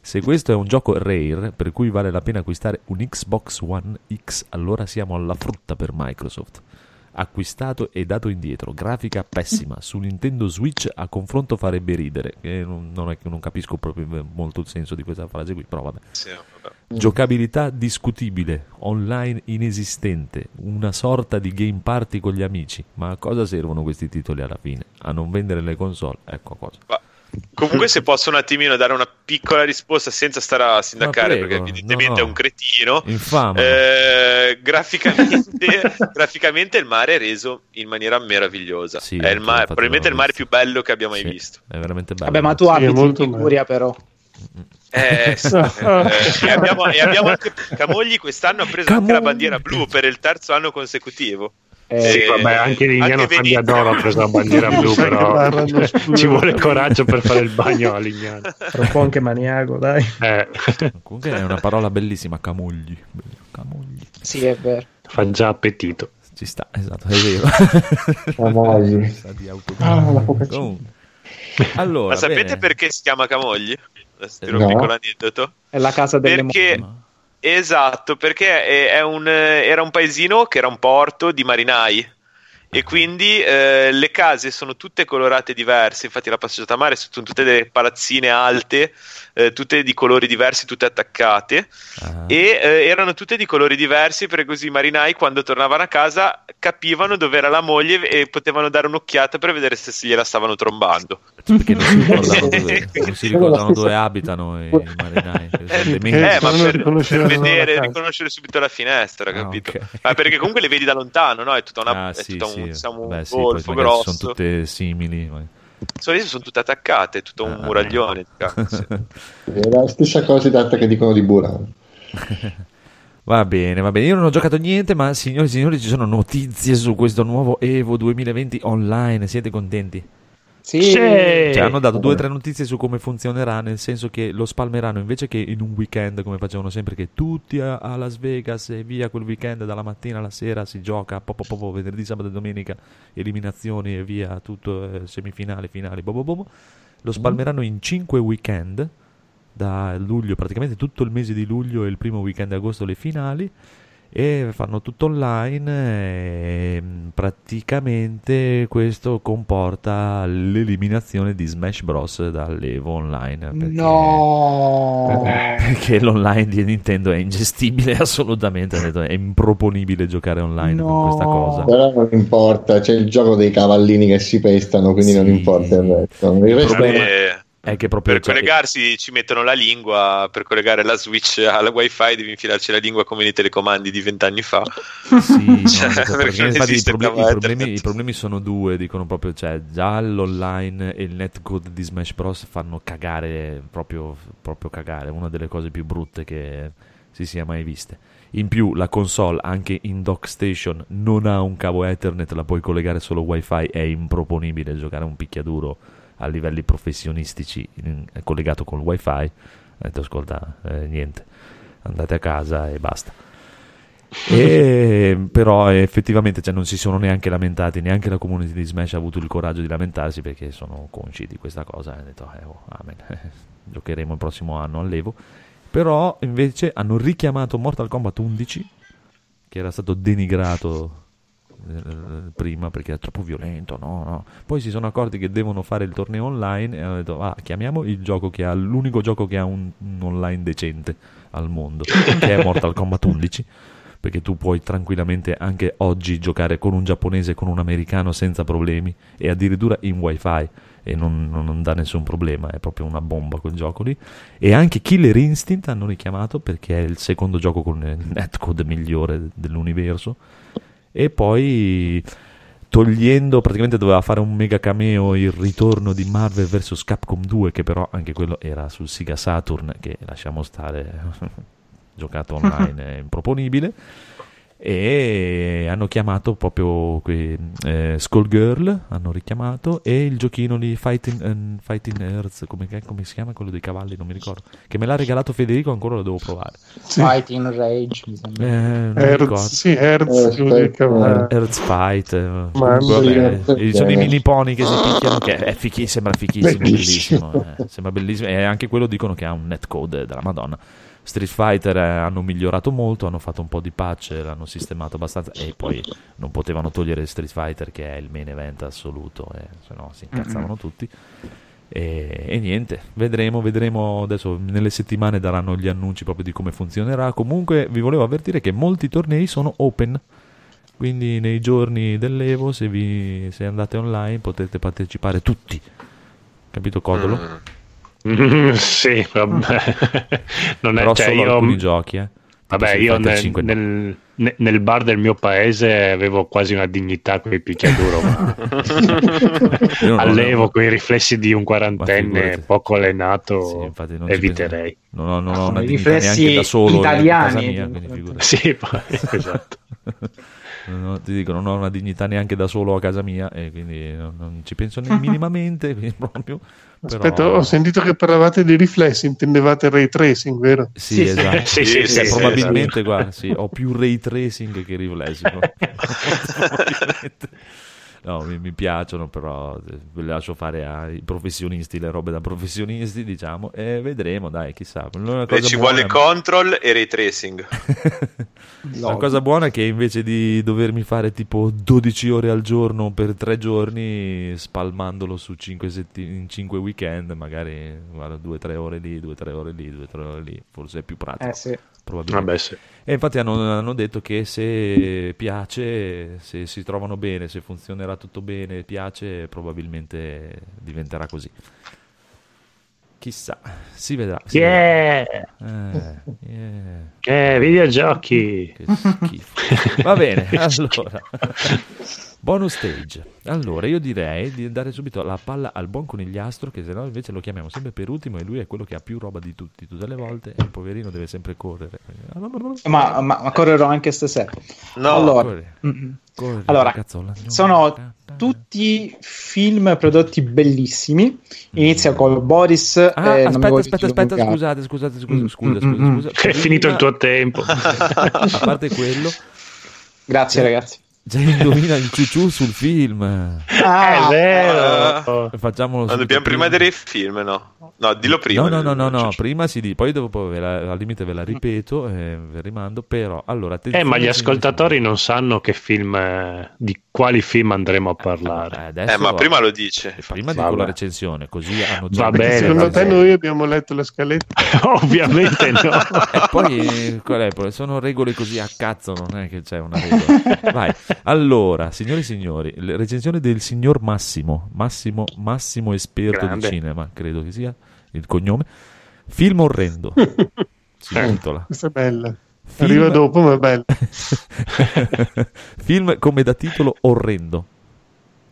se questo è un gioco rare per cui vale la pena acquistare un Xbox One X, allora siamo alla frutta per Microsoft. Acquistato e dato indietro, grafica pessima, su Nintendo Switch a confronto farebbe ridere. Non capisco proprio molto il senso di questa frase qui, però vabbè. Sì, vabbè. Giocabilità discutibile, online inesistente, una sorta di game party con gli amici. Ma a cosa servono questi titoli alla fine? A non vendere le console? Ecco a cosa. Comunque, se posso un attimino dare una piccola risposta senza stare a sindacare, prego, perché evidentemente è un cretino infame. Graficamente il mare è reso in maniera meravigliosa, sì, è probabilmente il mare più bello che abbia mai visto, è veramente bello. Vabbè, ma tu abiti in Liguria però. Sì. E abbiamo anche Camogli quest'anno ha preso anche la bandiera blu per il terzo anno consecutivo. Sì, vabbè, anche Lignano ha preso la bandiera blu, però ci vuole coraggio per fare il bagno a Lignano. Tra un po' anche maniaco, dai. Comunque è una parola bellissima, Camogli. Sì, è vero. Fa già appetito. Ci sta, esatto, è vero. Camogli. Allora, ma sapete perché si chiama Camogli? Tiro un piccolo aneddoto. È la casa delle mogli. Esatto, perché era un paesino che era un porto di marinai, e quindi le case sono tutte colorate diverse. Infatti la passeggiata a mare sono tutte delle palazzine alte, tutte di colori diversi, tutte attaccate, e erano tutte di colori diversi, perché così i marinai quando tornavano a casa capivano dove era la moglie e potevano dare un'occhiata per vedere se gliela stavano trombando, perché non si ricordano dove abitano i marinai, per vedere, riconoscere subito la finestra, capito? Okay. Ma perché comunque le vedi da lontano, no? È tutta una golfo grosso, sono tutte simili, sono tutte attaccate, è tutto un muraglione. Cazzo. È la stessa cosa esatta che dicono di Burano. Va bene, io non ho giocato niente, ma signori e signori, ci sono notizie su questo nuovo Evo 2020 online, siete contenti? Sì. Hanno dato 2 o 3 notizie su come funzionerà, nel senso che lo spalmeranno invece che in un weekend come facevano sempre, che tutti a Las Vegas e via quel weekend dalla mattina alla sera si gioca, venerdì, sabato e domenica eliminazioni e via tutto, semifinali, finali, lo spalmeranno in 5 weekend da luglio, praticamente tutto il mese di luglio e il primo weekend di agosto le finali, e fanno tutto online, e praticamente questo comporta l'eliminazione di Smash Bros dall'Evo online, perché l'online di Nintendo è ingestibile assolutamente, è improponibile giocare online con questa cosa. Però non importa, c'è il gioco dei cavallini che si pestano, quindi non importa il resto. Il resto è che proprio per collegarsi ci mettono la lingua, per collegare la Switch alla wifi devi infilarci la lingua come nei telecomandi di 20 anni fa. Sì, i problemi sono 2, dicono proprio, già l'online e il netcode di Smash Bros fanno cagare, proprio cagare, una delle cose più brutte che si sia mai viste. In più la console anche in dock station non ha un cavo Ethernet, la puoi collegare solo wifi, è improponibile giocare un picchiaduro a livelli professionistici collegato col wifi. Ho detto: ascolta, niente, andate a casa e basta. E però effettivamente, cioè, non si sono neanche lamentati, neanche la community di Smash ha avuto il coraggio di lamentarsi, perché sono consci di questa cosa e hanno detto amen, giocheremo il prossimo anno all'Evo. Però invece hanno richiamato Mortal Kombat 11, che era stato denigrato prima perché era troppo violento, no. Poi si sono accorti che devono fare il torneo online e hanno detto chiamiamo il gioco che ha l'unico gioco che ha un online decente al mondo, che è Mortal Kombat 11, perché tu puoi tranquillamente anche oggi giocare con un giapponese, con un americano senza problemi, e addirittura in wifi, e non dà nessun problema, è proprio una bomba quel gioco lì. E anche Killer Instinct hanno richiamato, perché è il secondo gioco con il netcode migliore dell'universo. E poi, togliendo, praticamente doveva fare un mega cameo il ritorno di Marvel vs Capcom 2, che però anche quello era sul Sega Saturn, che lasciamo stare, giocato online è improponibile. E hanno chiamato proprio qui Skullgirl, hanno richiamato, e il giochino di Fighting Earth, come si chiama quello dei cavalli, non mi ricordo, che me l'ha regalato Federico, ancora lo devo provare. Sì. Fighting Rage mi sembra. Earth Fight, sono i mini pony che si picchiano, che è sembra fichissimo, bellissimo. Sembra bellissimo, e anche quello dicono che ha un netcode della Madonna. Street Fighter hanno migliorato molto, hanno fatto un po' di patch, l'hanno sistemato abbastanza, e poi non potevano togliere Street Fighter, che è il main event assoluto, se no si incazzavano tutti. E niente, vedremo adesso, nelle settimane daranno gli annunci proprio di come funzionerà. Comunque vi volevo avvertire che molti tornei sono open, quindi nei giorni dell'Evo se andate online potete partecipare tutti, capito Codolo? Sì, vabbè. Non è, però cioè, solo alcuni giochi, vabbè, io nel bar del mio paese avevo quasi una dignità con il picchiaduro. Allevo quei riflessi di un quarantenne poco allenato, sì, non eviterei. Non ho una dignità neanche da solo italiani. In casa mia, sì, poi, esatto. Ti dico, non ho una dignità neanche da solo a casa mia, e quindi non ci penso minimamente proprio. Aspetta, però... ho sentito che parlavate di riflessi, intendevate ray tracing, vero? Sì, esatto. Sì, probabilmente, esatto. Guarda, sì, ho più ray tracing che riflessi. No, mi piacciono, però le lascio fare ai professionisti, le robe da professionisti, diciamo, e vedremo, dai, chissà. Una cosa ci buona... vuole control e ray tracing. No. La cosa buona è che invece di dovermi fare tipo 12 ore al giorno per 3 giorni, spalmandolo su 5 weekend, magari vado 2-3 ore lì, 2-3 ore lì, 2-3 ore lì, forse è più pratico. Sì. Probabilmente. Sì. E infatti hanno detto che se piace, se si trovano bene, se funzionerà tutto bene, piace, probabilmente diventerà così. Chissà, si vedrà. Videogiochi. Che schifo. Va bene, allora. Bonus stage. Allora, io direi di dare subito la palla al buon Conigliastro, che se no invece lo chiamiamo sempre per ultimo, e lui è quello che ha più roba di tutti, tutte le volte, e il poverino deve sempre correre. Ma correrò anche stasera. No, allora, corri, allora cazzola, sono tutti film prodotti bellissimi. Inizia con Boris. Aspetta, scusa. È finito il tuo tempo. A parte quello, grazie ragazzi. Già indovina il ciucciù sul film. È vero. Facciamolo. Ma dobbiamo prima vedere il film, no? No, dillo prima. No. Prima si dice. Poi dopo al limite ve la ripeto e ve rimando. Però allora, ma gli ascoltatori non sanno che film, di quali film andremo a parlare. Ma prima lo dice. Prima dico la recensione, così hanno già. Va bene. Secondo te noi abbiamo letto la scaletta? Ovviamente no. E poi sono regole così a cazzo, non è che c'è una regola. Vai. Allora, signori e signori, recensione del signor Massimo esperto grande di cinema, credo che sia il cognome. Film orrendo. Si intitola. Questa è bella. Film... arriva dopo, ma è bella. Film come da titolo orrendo.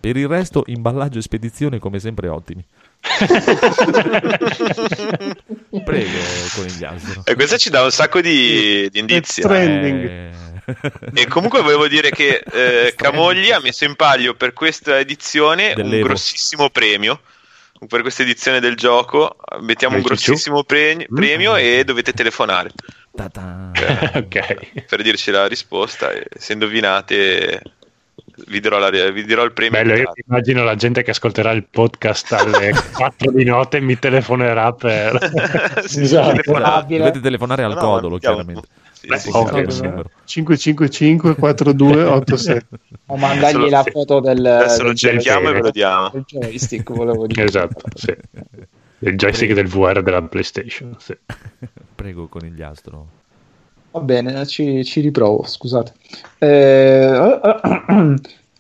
Per il resto imballaggio e spedizione come sempre ottimi. Prego, Conigliastro. E questo ci dà un sacco di indizi. E comunque volevo dire che Camogli ha messo in palio per questa edizione un grossissimo premio. Per questa edizione del gioco mettiamo un grossissimo premio e dovete telefonare. Okay. Per dirci la risposta, e se indovinate vi dirò il premio. Bello, io immagino la gente che ascolterà il podcast alle 4 di notte e mi telefonerà per dovete telefonare al Codolo, chiaramente. Sì, okay, sì. 555-4287 o mandargli adesso la foto del, adesso lo cerchiamo e ve lo diamo, del joystick, volevo dire. Esatto, sì. Il joystick del VR della PlayStation, sì. Prego, Conigliastro. Va bene, ci riprovo, scusate.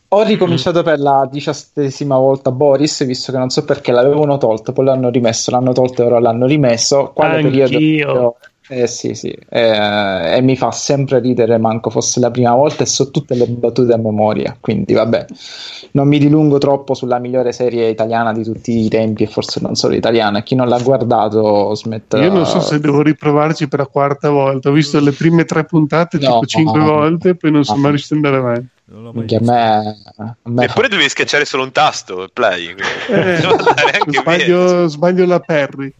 Ho ricominciato per la 17ª volta Boris, visto che non so perché l'avevano tolto, poi l'hanno rimesso, l'hanno tolto e ora l'hanno rimesso. Quale periodo? Sì. E mi fa sempre ridere, manco fosse la prima volta, e so tutte le battute a memoria, quindi vabbè, non mi dilungo troppo sulla migliore serie italiana di tutti i tempi, e forse non solo italiana. Chi non l'ha guardato smetterà. Io non so se devo riprovarci per la quarta volta, ho visto le prime 3 puntate tipo 5 volte, poi non sono mai riuscito ad andare avanti. A me eppure dovevi schiacciare solo un tasto play, sbaglio la Perry.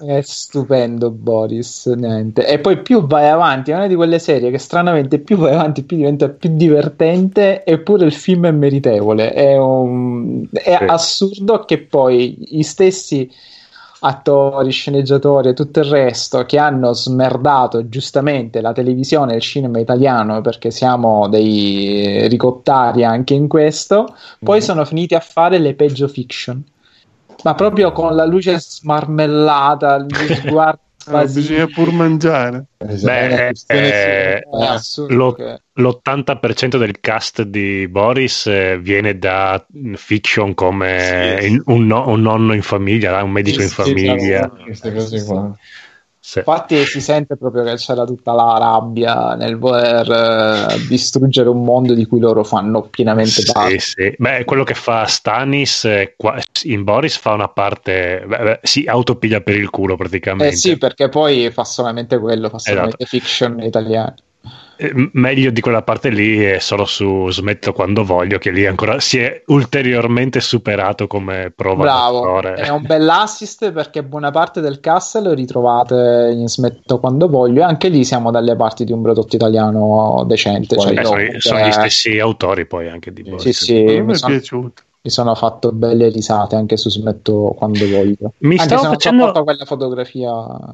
È stupendo Boris, niente. E poi più vai avanti, è una di quelle serie che stranamente più vai avanti più diventa più divertente, eppure il film è meritevole. È assurdo che poi gli stessi attori, sceneggiatori e tutto il resto che hanno smerdato giustamente la televisione e il cinema italiano, perché siamo dei ricottari anche in questo, poi sono finiti a fare le peggio fiction, ma proprio con la luce smarmellata, gli sguardi bisogna pur mangiare. L'80% del cast di Boris viene da fiction, come un nonno in famiglia, un medico in famiglia, queste cose qua. Sì. Infatti si sente proprio che c'era tutta la rabbia nel voler distruggere un mondo di cui loro fanno pienamente parte. Sì. Beh, quello che fa Stanis in Boris fa una parte, si autopiglia per il culo praticamente. Sì, perché poi fa solamente quello, fa solamente fiction italiana. Meglio di quella parte lì è solo su Smetto quando voglio, che lì ancora si è ulteriormente superato come prova. Bravo, è un bell'assist, perché buona parte del cast lo ritrovate in Smetto quando voglio, e anche lì siamo dalle parti di un prodotto italiano decente. Poi, sono gli stessi autori poi anche di Boris. Sì, mi è piaciuto. Mi sono fatto belle risate anche su Smetto quando voglio. Mi anche stavo facendo quella fotografia.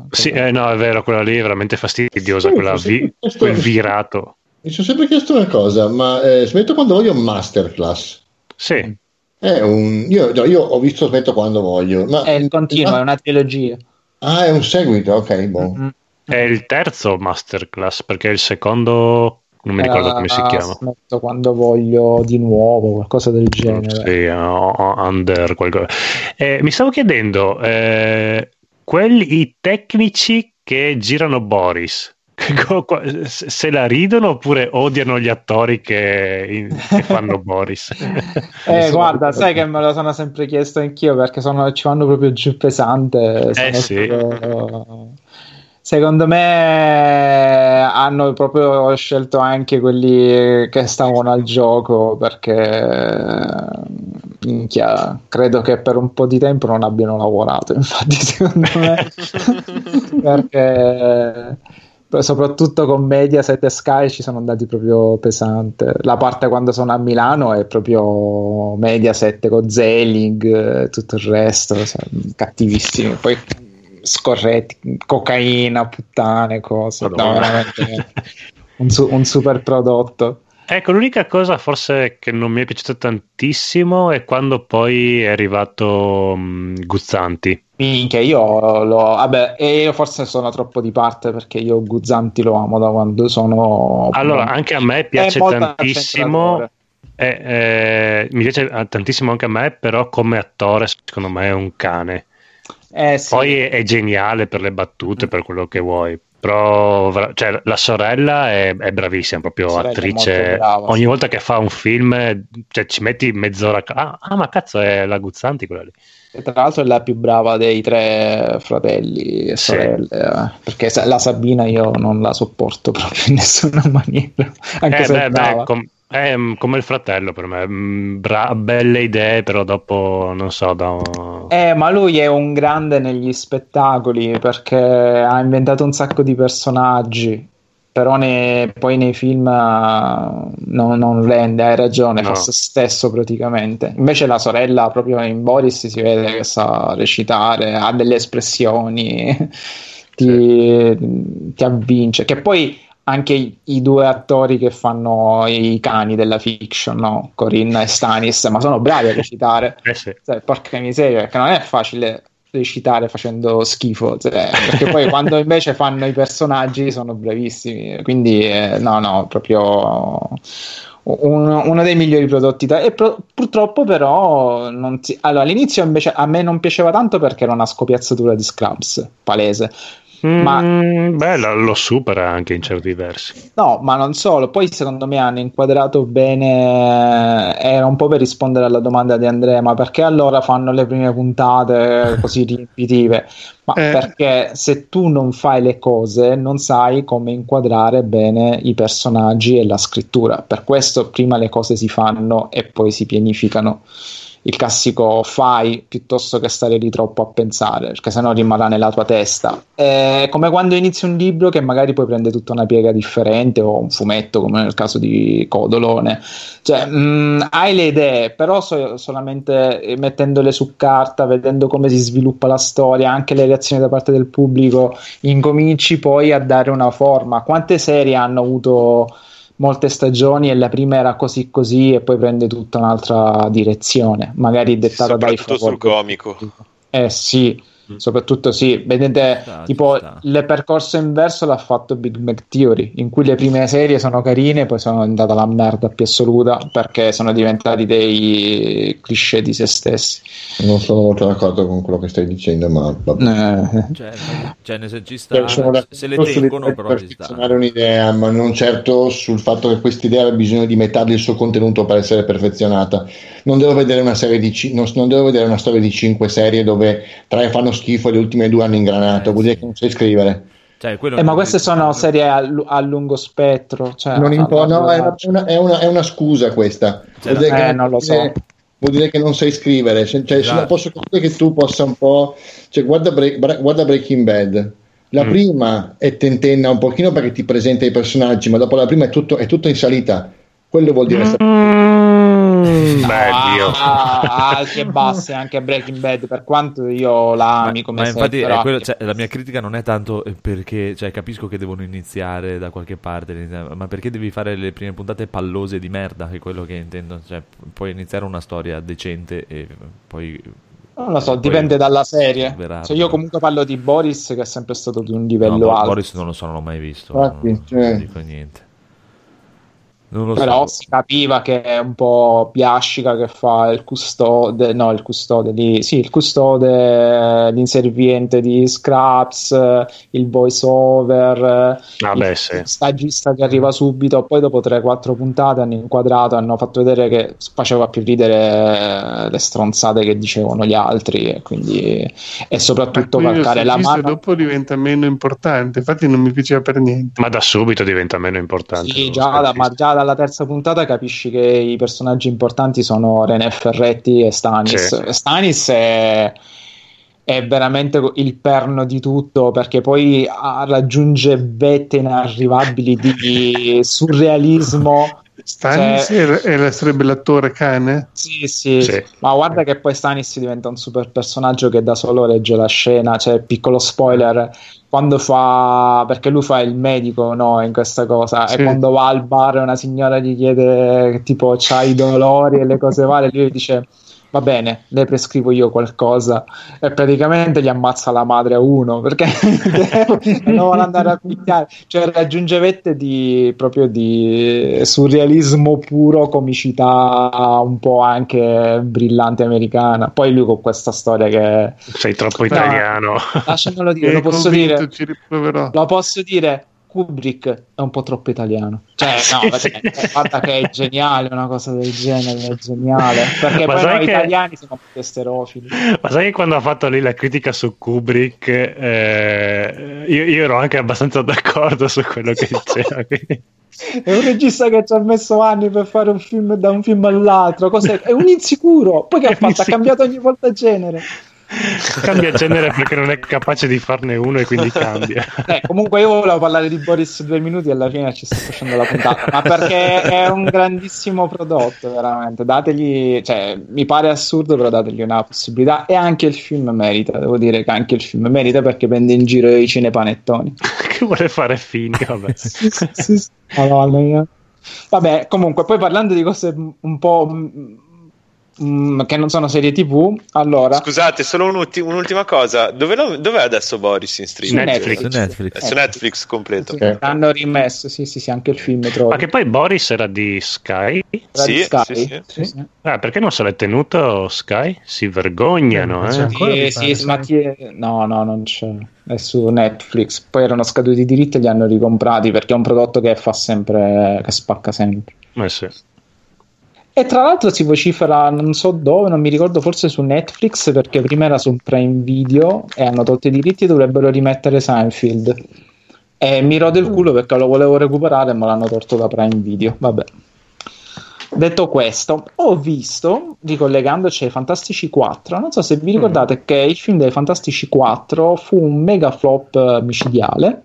Sì, no, è vero, quella lì è veramente fastidiosa, quel virato. Mi sono sempre chiesto una cosa, ma Smetto quando voglio masterclass. Sì. Io ho visto Smetto quando voglio, ma è il continuo, è una trilogia. Ah, è un seguito, ok, boh. Mm-hmm. È il terzo masterclass, perché il secondo non mi ricordo come si chiama. Smetto quando voglio di nuovo, qualcosa del genere. Sì, under qualcosa. Mi stavo chiedendo, i tecnici che girano Boris, se la ridono oppure odiano gli attori che fanno Boris? Guarda, sai che me lo sono sempre chiesto anch'io, perché ci vanno proprio giù pesante. Sì. Proprio... Secondo me hanno proprio scelto anche quelli che stavano al gioco, perché minchia, credo che per un po' di tempo non abbiano lavorato, infatti, secondo me, perché soprattutto con Mediaset e Sky ci sono andati proprio pesante. La parte quando sono a Milano è proprio Mediaset con Zelig, tutto il resto, cattivissimo. Poi scorretti, cocaina, puttane, cose. No, veramente un super prodotto. Ecco, l'unica cosa forse che non mi è piaciuta tantissimo è quando poi è arrivato Guzzanti. Minchia, io forse sono troppo di parte, perché io Guzzanti lo amo da quando sono... Allora, anche a me piace tantissimo... mi piace tantissimo anche a me, però come attore secondo me è un cane. Sì. Poi è geniale per le battute, per quello che vuoi, però cioè, la sorella è bravissima, proprio attrice, brava, ogni volta che fa un film, cioè, ci metti mezz'ora. Ma cazzo, è la Guzzanti quella lì, e tra l'altro è la più brava dei 3 fratelli e sorelle, perché la Sabina io non la sopporto proprio in nessuna maniera, anche se è brava. È come il fratello per me, belle idee, però dopo non so ma lui è un grande negli spettacoli, perché ha inventato un sacco di personaggi, però poi nei film non rende, hai ragione, no. Fa se stesso praticamente. Invece la sorella proprio in Boris si vede che sa recitare, ha delle espressioni, ti avvince, che poi anche i due attori che fanno i cani della fiction, no? Corinna e Stanis, ma sono bravi a recitare. Sì. Cioè, porca miseria, perché non è facile recitare facendo schifo, cioè, perché poi quando invece fanno i personaggi sono bravissimi, quindi proprio uno dei migliori prodotti. Purtroppo però all'inizio invece a me non piaceva tanto perché era una scopiazzatura di Scrubs palese. Ma lo supera anche in certi versi, no, ma non solo. Poi secondo me hanno inquadrato bene, era un po' per rispondere alla domanda di Andrea, ma perché allora fanno le prime puntate così ripetitive? Perché se tu non fai le cose non sai come inquadrare bene i personaggi e la scrittura, per questo prima le cose si fanno e poi si pianificano. Il classico fai piuttosto che stare lì troppo a pensare, perché sennò rimarrà nella tua testa. È come quando inizi un libro che magari poi prende tutta una piega differente, o un fumetto come nel caso di Codolone, cioè hai le idee, però solamente mettendole su carta, vedendo come si sviluppa la storia, anche le reazioni da parte del pubblico, incominci poi a dare una forma. Quante serie hanno avuto molte stagioni e la prima era così così e poi prende tutta un'altra direzione, magari dettata dai favori, soprattutto sul comico. Sì, soprattutto sì, vedete, il percorso inverso l'ha fatto Big Bang Theory, in cui le prime serie sono carine, poi sono andata la merda più assoluta perché sono diventati dei cliché di se stessi. Non sono molto d'accordo con quello che stai dicendo, ma ci sta, se le tengono però ci sta. Un'idea, ma non certo sul fatto che quest'idea ha bisogno di metà del suo contenuto per essere perfezionata. Non devo vedere una serie non devo vedere una storia di 5 serie dove 3 fanno schifo e le ultime 2 hanno ingranato, vuol dire che non sai scrivere. Cioè, ma queste sono serie a lungo spettro, cioè, non è una scusa questa, cioè, non lo so, vuol dire che non sai scrivere, cioè, esatto. Posso capire che tu possa un po', cioè, guarda Breaking Bad, la prima è tentenna un pochino perché ti presenta i personaggi, ma dopo la prima è tutto in salita, quello vuol dire che basse anche Breaking Bad, per quanto io la ami come serie, infatti però... la mia critica non è tanto perché, cioè, capisco che devono iniziare da qualche parte, ma perché devi fare le prime puntate pallose di merda, che è quello che intendo, cioè puoi iniziare una storia decente e poi non lo so, dipende dalla serie. Cioè, io comunque parlo di Boris, che è sempre stato di un livello alto. Boris non lo so, non l'ho mai visto, non dico niente. Però so. Si capiva che è un po' Biascica che fa il custode, l'inserviente di Scraps, il voice over, il stagista che arriva subito. Poi dopo 3-4 puntate hanno inquadrato, hanno fatto vedere che faceva più ridere le stronzate che dicevano gli altri, e soprattutto calcare la mano. Dopo diventa meno importante, infatti non mi piaceva per niente. Ma da subito diventa meno importante. Sì, già dalla terza puntata capisci che i personaggi importanti sono René Ferretti e Stanis. Sì. Stanis è veramente il perno di tutto, perché poi raggiunge vette inarrivabili di surrealismo. Stanis sarebbe l'attore cane? Sì. Ma guarda che poi Stanis diventa un super personaggio che da solo regge la scena, cioè, piccolo spoiler, quando perché lui fa il medico, no, in questa cosa, e quando va al bar una signora gli chiede tipo c'hai i dolori e le cose varie, lui dice va bene, le prescrivo io qualcosa, e praticamente gli ammazza la madre a uno perché non vuole andare a picchiare, cioè raggiunge vette proprio di surrealismo puro, comicità un po' anche brillante americana. Poi lui con questa storia che sei troppo italiano, lasciamelo dire, lo posso dire, Kubrick è un po' troppo italiano, cioè guarda che è geniale, una cosa del genere è geniale, perché poi noi italiani siamo più esterofili. Ma sai che quando ha fatto lì la critica su Kubrick io ero anche abbastanza d'accordo su quello che diceva, quindi È un regista che ci ha messo anni per fare un film, da un film all'altro. Cos'è? È un insicuro. Poi che ha fatto? Ha cambiato ogni volta genere. Cambia genere perché non è capace di farne uno e quindi cambia. Comunque io volevo parlare di Boris 2 minuti e alla fine ci sto facendo la puntata, ma perché è un grandissimo prodotto veramente, dategli, cioè mi pare assurdo, però dategli una possibilità. E anche il film merita, devo dire che anche il film merita, perché prende in giro i cinepanettoni che vuole fare film, vabbè. sì. Madonna mia. Vabbè, comunque poi parlando di cose un po' che non sono serie TV, allora scusate, solo un'ultima cosa, dove è adesso Boris in streaming? Netflix. Su Netflix completo, sì, okay. Hanno rimesso sì, anche il film trovo. Ma che poi Boris era di Sky? Sì. Ah, perché non se l'è tenuto Sky? Si vergognano, No, non c'è, è su Netflix. Poi erano scaduti i diritti e li hanno ricomprati, perché è un prodotto che fa sempre, che spacca sempre. Sì. E tra l'altro si vocifera, non so dove, non mi ricordo, forse su Netflix, perché prima era su Prime Video e hanno tolto i diritti e dovrebbero rimettere Seinfeld. E mi rode il culo perché lo volevo recuperare, ma l'hanno tolto da Prime Video. Vabbè. Detto questo, ho visto, ricollegandoci ai Fantastici 4, non so se vi ricordate che il film dei Fantastici 4 fu un mega flop micidiale.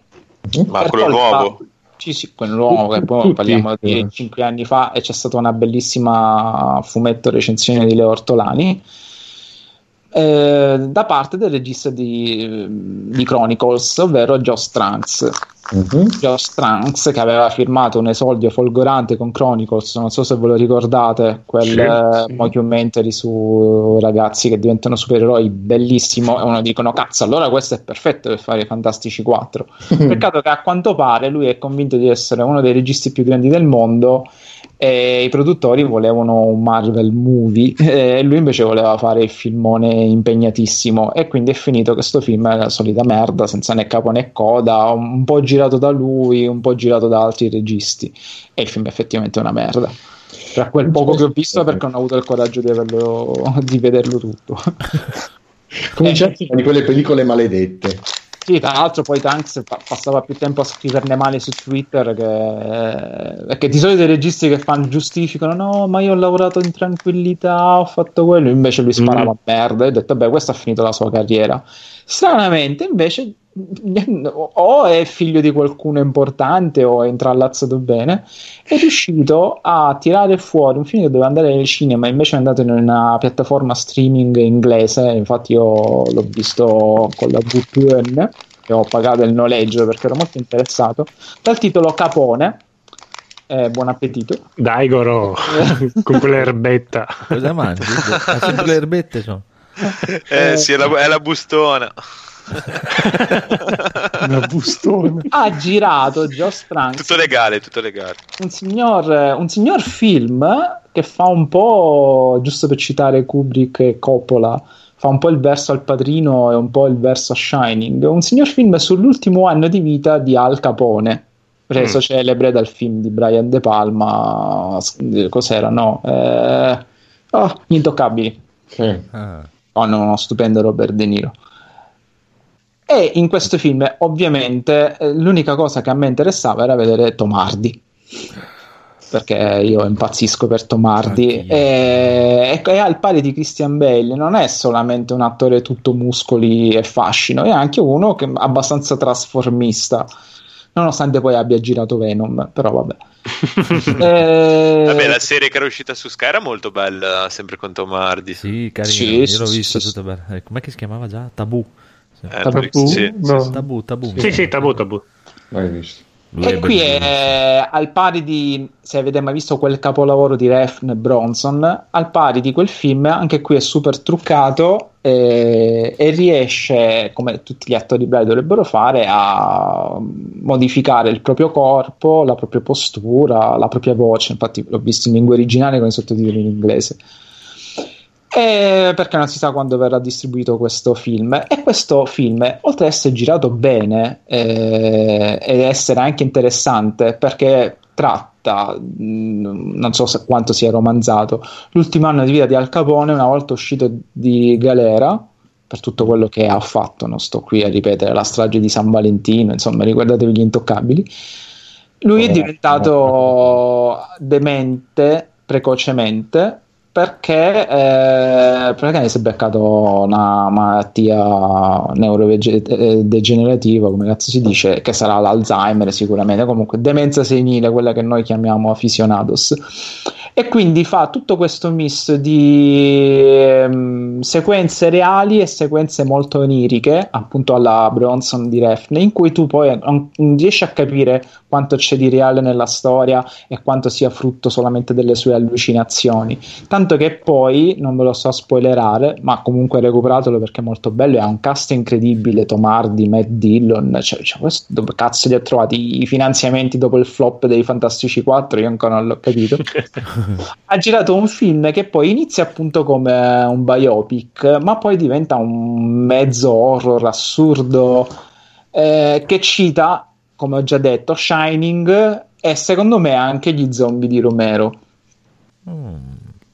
Ma quello nuovo? Sì, quell'uomo che poi parliamo di 5 anni fa, e c'è stata una bellissima fumetto recensione di Leo Ortolani da parte del regista di Chronicles, ovvero Joe Stranz. Joe Stranz, che aveva firmato un esordio folgorante con Chronicles, non so se ve lo ricordate, quel mockumentary su ragazzi che diventano supereroi, bellissimo, e uno dicono cazzo, allora questo è perfetto per fare i Fantastici 4. Peccato che a quanto pare lui è convinto di essere uno dei registi più grandi del mondo e i produttori volevano un Marvel movie e lui invece voleva fare il filmone impegnatissimo, e quindi è finito che sto film è la solita merda, senza né capo né coda, un po' girato da lui, un po' girato da altri registi, e il film è effettivamente una merda. Tra quel poco che ho visto, perché non ho avuto il coraggio di vederlo tutto. Cominciati di quelle pellicole maledette. Sì, tra l'altro poi Tanks passava più tempo a scriverne male su Twitter perché di solito i registi che fanno giustificano, no, ma io ho lavorato in tranquillità, ho fatto quello, invece lui sparava a merda e ho detto vabbè, questo ha finito la sua carriera. Stranamente invece o è figlio di qualcuno importante o è intrallazzato bene, è riuscito a tirare fuori un film che doveva andare nel cinema, invece è andato in una piattaforma streaming inglese. Infatti io l'ho visto con la VPN e ho pagato il noleggio perché ero molto interessato, dal titolo Capone. Buon appetito Daigoro con quella erbetta. Cosa mangi? Sempre le erbette sono. Sì, è la bustona. Una bustone. Ha girato Joe Stranz, tutto legale, un signor film che fa un po', giusto per citare Kubrick e Coppola, fa un po' il verso al Padrino e un po' il verso a Shining. Un signor film sull'ultimo anno di vita di Al Capone, reso celebre dal film di Brian De Palma, cos'era? No, Gli Intoccabili, uno stupendo Robert De Niro. E in questo film ovviamente l'unica cosa che a me interessava era vedere Tom Hardy, perché io impazzisco per Tom Hardy, e al pari di Christian Bale non è solamente un attore tutto muscoli e fascino, è anche uno che è abbastanza trasformista, nonostante poi abbia girato Venom, però vabbè. Vabbè, la serie che era uscita su Sky era molto bella, sempre con Tom Hardy. Sì, carino, io l'ho visto, tutto bello. Com'è che si chiamava già? Tabù. E qui è al pari di, se avete mai visto quel capolavoro di Refn Bronson, al pari di quel film anche qui è super truccato e riesce, come tutti gli attori bravi dovrebbero fare, a modificare il proprio corpo, la propria postura, la propria voce. Infatti l'ho visto in lingua originale con i sottotitoli in inglese, perché non si sa quando verrà distribuito questo film. E questo film, oltre ad essere girato bene ed essere anche interessante, perché tratta, non so se quanto sia romanzato, l'ultimo anno di vita di Al Capone, una volta uscito di galera per tutto quello che ha fatto. Non sto qui a ripetere la strage di San Valentino, insomma, riguardatevi Gli Intoccabili. Lui è diventato demente precocemente perché praticamente si è beccato una malattia neurodegenerativa, come cazzo si dice, che sarà l'Alzheimer sicuramente, comunque demenza senile, quella che noi chiamiamo aficionados, e quindi fa tutto questo mix di sequenze reali e sequenze molto oniriche, appunto alla Bronson di Refn, in cui tu poi riesci a capire quanto c'è di reale nella storia e quanto sia frutto solamente delle sue allucinazioni. Tanto che poi, non ve lo so spoilerare, ma comunque recuperatelo perché è molto bello e ha un cast incredibile: Tom Hardy, Matt Dillon, cioè questo dove cazzo li ha trovati i finanziamenti dopo il flop dei Fantastici 4, io ancora non l'ho capito. Ha girato un film che poi inizia appunto come un biopic, ma poi diventa un mezzo horror assurdo, che cita, come ho già detto, Shining e secondo me anche Gli zombie di Romero.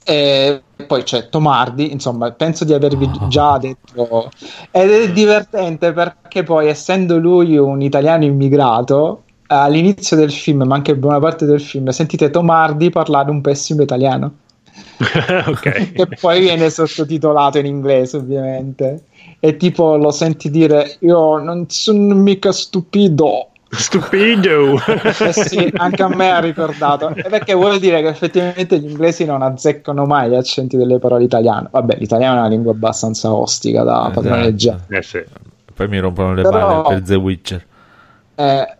E poi c'è Tom Hardy, insomma penso di avervi già detto, ed è divertente perché poi, essendo lui un italiano immigrato, all'inizio del film, ma anche buona parte del film, sentite Tom Hardy parlare un pessimo italiano okay. Che poi viene sottotitolato in inglese ovviamente, e tipo lo senti dire: io non sono mica stupido. Sì, anche a me ha ricordato, perché vuol dire che effettivamente gli inglesi non azzeccano mai gli accenti delle parole italiane. Vabbè, l'italiano è una lingua abbastanza ostica da padroneggiare, sì. Poi mi rompono le palle per The Witcher, ciao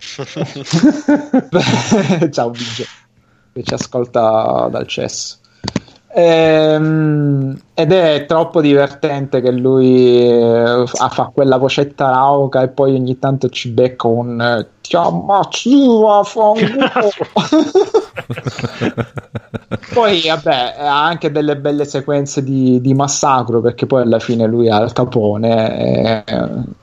Biggio che ci ascolta dal cesso. Ed è troppo divertente che lui fa quella vocetta rauca e poi ogni tanto ci becca un ti ammazzo, poi vabbè ha anche delle belle sequenze di massacro, perché poi alla fine lui ha il capone,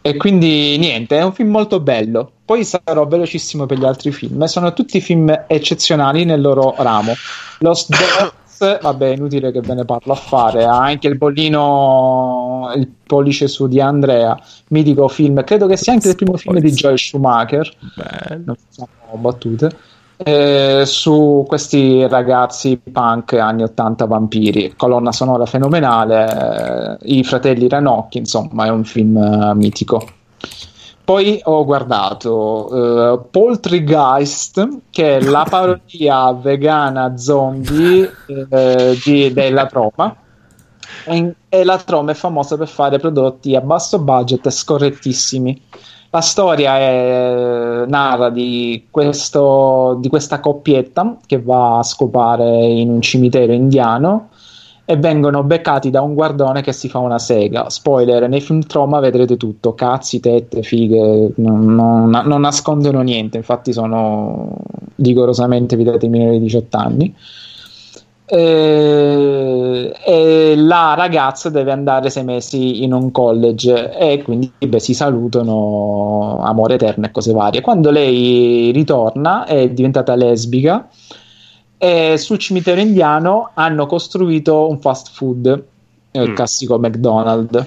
e quindi niente, è un film molto bello. Poi sarò velocissimo per gli altri film, sono tutti film eccezionali nel loro ramo. Lost Death, vabbè, inutile che ve ne parlo a fare, ha anche il bollino, il pollice su di Andrea, mitico film, credo che sia anche il primo film di Joel Schumacher. Beh, non facciamo battute, su questi ragazzi punk anni 80 vampiri, colonna sonora fenomenale, i fratelli Ranocchi, insomma è un film mitico. Poi ho guardato Poltergeist, che è la parodia vegana zombie della Troma, e la Troma è famosa per fare prodotti a basso budget e scorrettissimi. La storia narra di questa coppietta che va a scopare in un cimitero indiano e vengono beccati da un guardone che si fa una sega. Spoiler: nei film Troma vedrete tutto, cazzi, tette, fighe, non nascondono niente, infatti sono rigorosamente vietati minori di 18 anni. E la ragazza deve andare 6 mesi in un college e quindi si salutano, amore eterno e cose varie. Quando lei ritorna è diventata lesbica, e sul cimitero indiano hanno costruito un fast food, il classico McDonald's,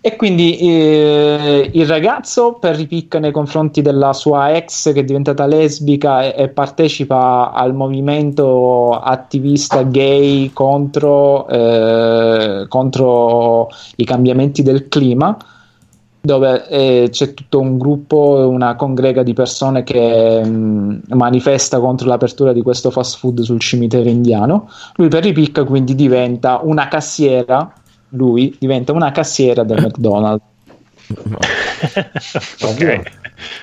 e quindi il ragazzo, per ripicca nei confronti della sua ex che è diventata lesbica e partecipa al movimento attivista gay contro i cambiamenti del clima, dove c'è tutto un gruppo, una congrega di persone che manifesta contro l'apertura di questo fast food sul cimitero indiano. Lui per ripicca quindi diventa una cassiera del McDonald's. Okay.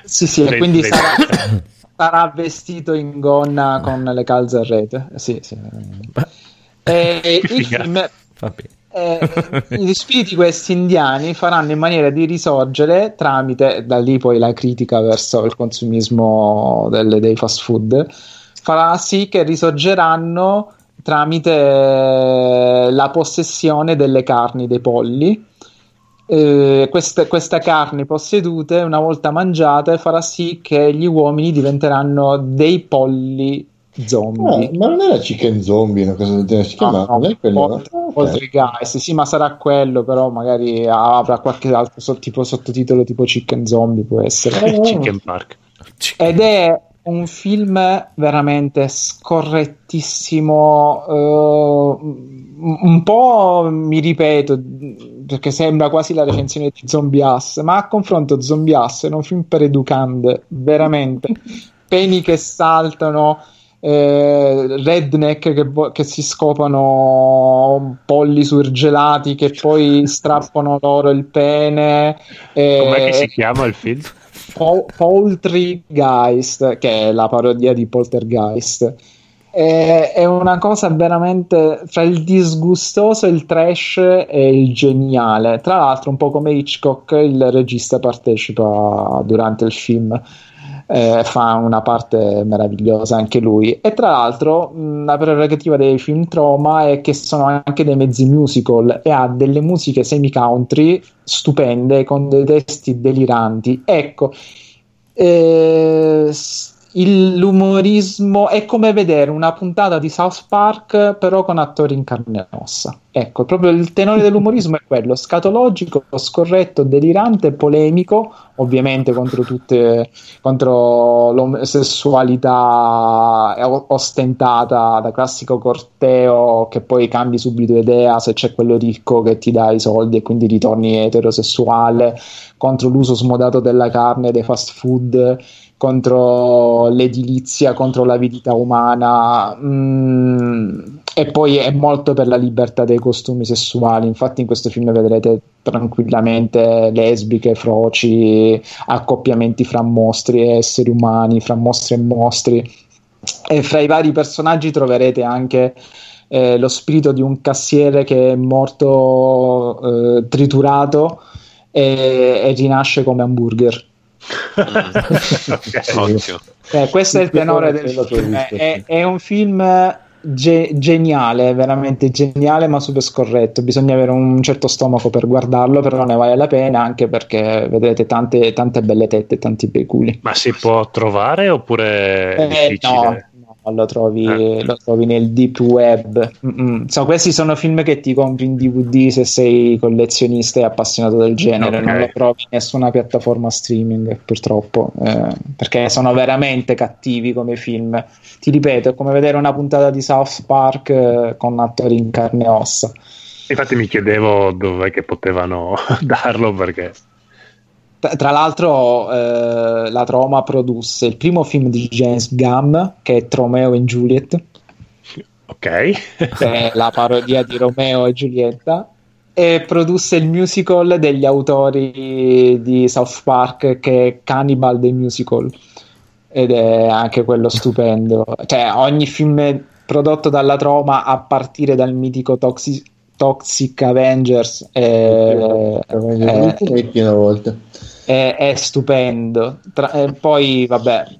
Sì, e quindi sarà vestito in gonna con le calze a rete. Sì. Il film... gli spiriti questi indiani faranno in maniera di risorgere tramite, da lì poi la critica verso il consumismo dei fast food farà sì che risorgeranno tramite la possessione delle carni dei polli. Questa carne possedute, una volta mangiate, farà sì che gli uomini diventeranno dei polli zombie. Ma non era Chicken Zombie, una cosa del genere? Si chiamava, non è quello? Poltergeist, sì, ma sarà quello, però magari avrà qualche altro tipo sottotitolo, tipo Chicken Zombie, può essere Chicken Park. Ed è un film veramente scorrettissimo, un po' mi ripeto perché sembra quasi la recensione di Zombie Ass, ma a confronto Zombie Ass è un film per educande, veramente peni che saltano, redneck che si scopano polli surgelati che poi strappano loro il pene, com'è che si chiama il film? Poltergeist, che è la parodia di Poltergeist, è una cosa veramente fra il disgustoso, il trash e il geniale. Tra l'altro un po' come Hitchcock, il regista partecipa durante il film, fa una parte meravigliosa anche lui. E tra l'altro la prerogativa dei film Troma è che sono anche dei mezzi musical e ha delle musiche semi country stupende con dei testi deliranti. Ecco, l'umorismo è come vedere una puntata di South Park però con attori in carne e ossa. Ecco, proprio il tenore dell'umorismo è quello scatologico, scorretto, delirante, polemico, ovviamente contro l'omosessualità ostentata da classico corteo che poi cambi subito idea se c'è quello ricco che ti dà i soldi e quindi ritorni eterosessuale, contro l'uso smodato della carne, dei fast food, contro l'edilizia, contro l'avidità umana, e poi è molto per la libertà dei costumi sessuali. Infatti in questo film vedrete tranquillamente lesbiche, froci, accoppiamenti fra mostri e esseri umani, fra mostri e mostri, e fra i vari personaggi troverete anche lo spirito di un cassiere che è morto triturato e rinasce come hamburger. Questo è il tenore del film. È un film geniale, veramente geniale, ma super scorretto. Bisogna avere un certo stomaco per guardarlo, però ne vale la pena, anche perché vedrete tante belle tette, tanti bei culi. Ma si può trovare oppure è difficile? No, lo trovi nel deep web. Questi sono film che ti compri in DVD se sei collezionista e appassionato del genere. Okay. Non lo trovi in nessuna piattaforma streaming, purtroppo, perché sono veramente cattivi come film. Ti ripeto, è come vedere una puntata di South Park con attori in carne e ossa. Infatti mi chiedevo dov'è che potevano darlo, perché tra l'altro la Troma produsse il primo film di James Gunn, che è Romeo e Giulietta, ok, che è la parodia di Romeo e Giulietta, e produsse il musical degli autori di South Park, che è Cannibal the Musical, ed è anche quello stupendo. Cioè, ogni film prodotto dalla Troma, a partire dal mitico Toxic Avengers, una volta è stupendo. Poi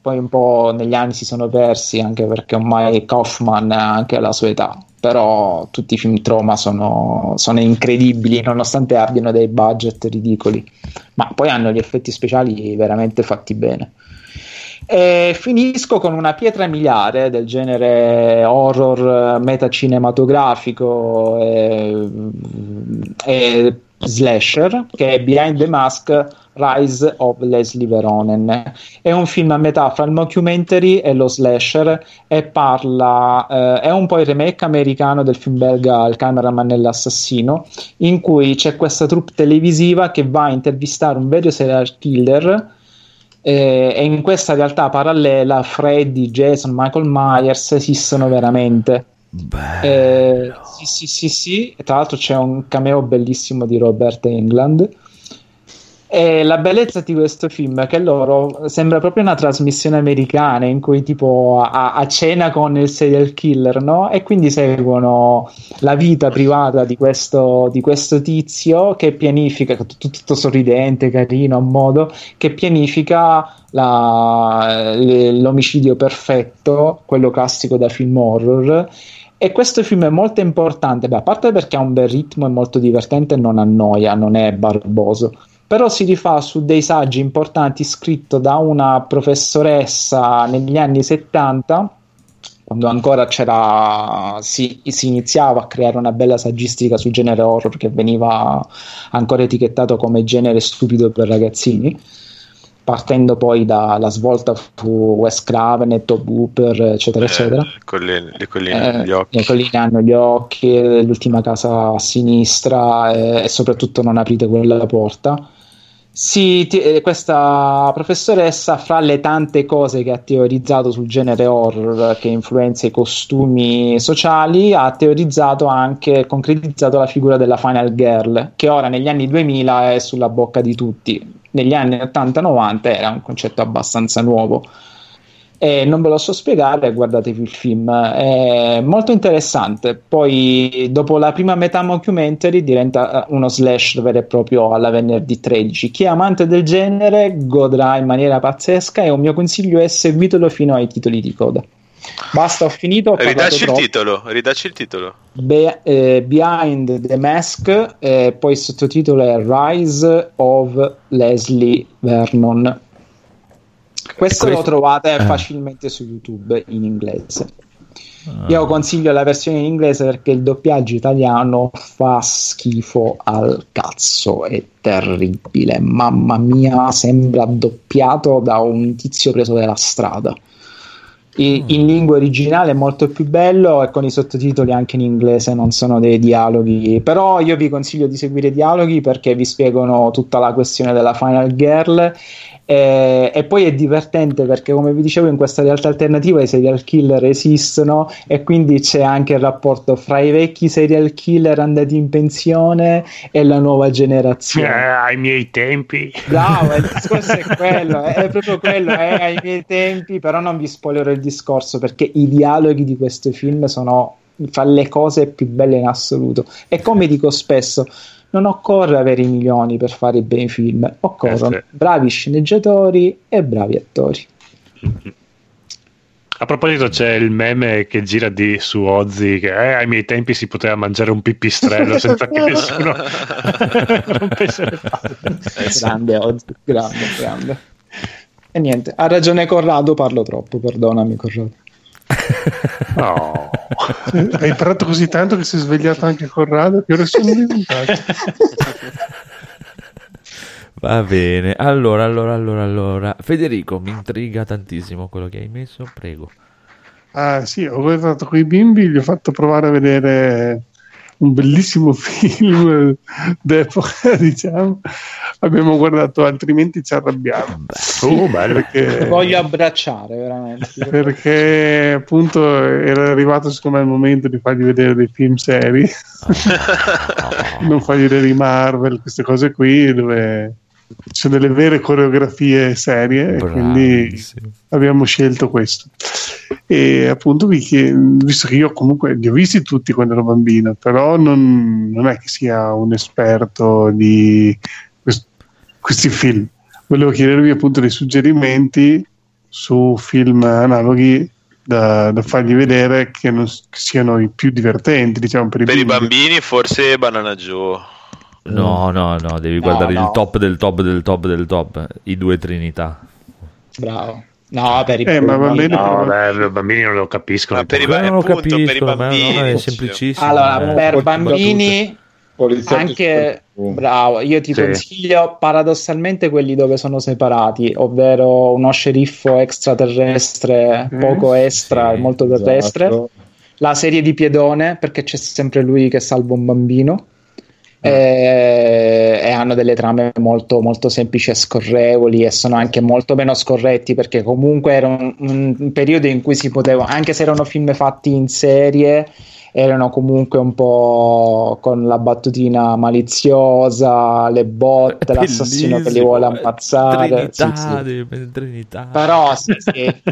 un po' negli anni si sono persi, anche perché ormai Kaufman ha anche la sua età, però tutti i film Troma sono incredibili, nonostante abbiano dei budget ridicoli, ma poi hanno gli effetti speciali veramente fatti bene. E finisco con una pietra miliare del genere horror metacinematografico e slasher, che è Behind the Mask: Rise of Leslie Veronen. È un film a metà fra il mockumentary e lo slasher, e è un po' il remake americano del film belga Il cameraman e l'assassino, in cui c'è questa troupe televisiva che va a intervistare un vero serial killer, e in questa realtà parallela Freddy, Jason, Michael Myers esistono veramente. Sì. Tra l'altro c'è un cameo bellissimo di Robert Englund. E la bellezza di questo film è che loro sembra proprio una trasmissione americana, in cui tipo a cena con il serial killer, no? E quindi seguono la vita privata di questo tizio che pianifica, tutto sorridente, carino a modo, che pianifica l'omicidio perfetto, quello classico da film horror. E questo film è molto importante, a parte perché ha un bel ritmo, è molto divertente, non annoia, non è barboso, però si rifà su dei saggi importanti, scritto da una professoressa negli anni 70, quando ancora si iniziava a creare una bella saggistica sul genere horror, che veniva ancora etichettato come genere stupido per ragazzini. partendo poi dalla svolta fu Wes Craven e Tobe Hooper, eccetera eccetera. Le colline hanno gli occhi. Le colline hanno gli occhi, l'ultima casa a sinistra, e soprattutto non aprite quella porta. Sì, questa professoressa, fra le tante cose che ha teorizzato sul genere horror che influenza i costumi sociali, ha teorizzato anche, concretizzato la figura della Final Girl, che ora negli anni 2000 è sulla bocca di tutti. Negli anni 80-90 era un concetto abbastanza nuovo. Non ve lo so spiegare, guardatevi il film, è molto interessante. Poi dopo la prima metà mockumentary diventa uno slash vero e proprio alla venerdì 13. Chi è amante del genere godrà in maniera pazzesca, e un mio consiglio è seguitelo fino ai titoli di coda. Basta, ho finito, ho ridacci il titolo. Behind the Mask, poi il sottotitolo è Rise of Leslie Vernon. Questo lo trovate facilmente su YouTube in inglese. Io consiglio la versione in inglese perché il doppiaggio italiano fa schifo al cazzo, è terribile, mamma mia, sembra doppiato da un tizio preso dalla strada. In lingua originale è molto più bello, e con i sottotitoli anche in inglese non sono dei dialoghi, però io vi consiglio di seguire i dialoghi perché vi spiegano tutta la questione della Final Girl, e poi è divertente perché, come vi dicevo, in questa realtà alternativa i serial killer esistono, e quindi c'è anche il rapporto fra i vecchi serial killer andati in pensione e la nuova generazione. Ai miei tempi. Bravo, il discorso è quello, è proprio quello, è ai miei tempi, però non vi spoilerò il discorso perché i dialoghi di questo film sono fra le cose più belle in assoluto. E come dico spesso, non occorre avere i milioni per fare i bei film, occorrono bravi sceneggiatori e bravi attori. A proposito, c'è il meme che gira di su Ozzy che ai miei tempi si poteva mangiare un pipistrello senza che nessuno rompesse le palle. Grande Ozzy, grande. E niente, ha ragione Corrado, parlo troppo, perdonami Corrado. No, hai imparato così tanto che si è svegliato anche Corrado, che ora sono diventato. Va bene, allora Federico, mi intriga tantissimo quello che hai messo, prego. Ah sì, ho guardato con i bimbi, gli ho fatto provare a vedere un bellissimo film d'epoca, diciamo. Abbiamo guardato Altrimenti ci arrabbiamo. Perché voglio abbracciare veramente, perché appunto era arrivato secondo me il momento di fargli vedere dei film seri. Non fargli vedere i Marvel, queste cose qui dove ci sono delle vere coreografie serie. E quindi abbiamo scelto questo. E appunto, visto che io comunque li ho visti tutti quando ero bambino, però non è che sia un esperto di questi film, volevo chiedervi appunto dei suggerimenti su film analoghi da fargli vedere che siano i più divertenti, diciamo, per i bambini. Forse Banana Joe. No, devi guardare il top del top, i due Trinità. Bravo. No, per i bambini, i bambini non lo capiscono. Ma per i bambini è semplicissimo. Allora, per bambini anche, bravo, io ti consiglio paradossalmente quelli dove sono separati, ovvero uno sceriffo extraterrestre, poco extra e molto terrestre, esatto. La serie di Piedone, perché c'è sempre lui che salva un bambino. E hanno delle trame molto, molto semplici e scorrevoli, e sono anche molto meno scorretti perché comunque era un periodo in cui si poteva, anche se erano film fatti in serie, erano comunque un po' con la battutina maliziosa, le botte, l'assassino che li vuole ammazzare, Trinità. Però sì,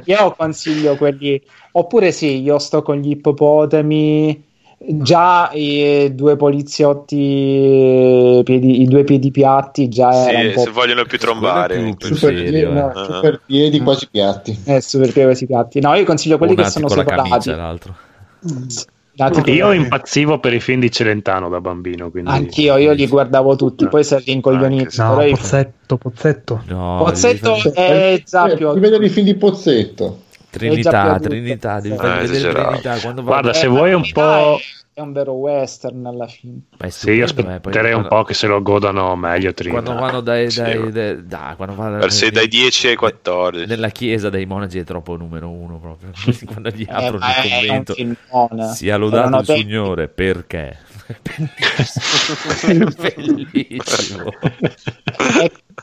io consiglio quelli, oppure sì, io sto con gli ippopotami. Già i due poliziotti, i due piedi piatti, già era un po', se vogliono più trombare, super piedi quasi piatti, super piedi quasi piatti. No, io consiglio quelli che sono separati. Camicia, l'altro. Io impazzivo per i film di Celentano da bambino, quindi anch'io, io li guardavo tutti, poi si rincoglioniti. No, Pozzetto è Zappio. Devi vedere i film di Pozzetto. Trinità, devi vedere Trinità. Guarda, se vuoi un po'... È un vero western alla fine. Sì, io aspetterei un po' che se lo godano meglio Trinità. Quando vanno dai 10 ai 14. Nella chiesa dei monaci è troppo numero uno proprio. Quando gli aprono il convento, sia lodato il Signore, perché... bellissimo.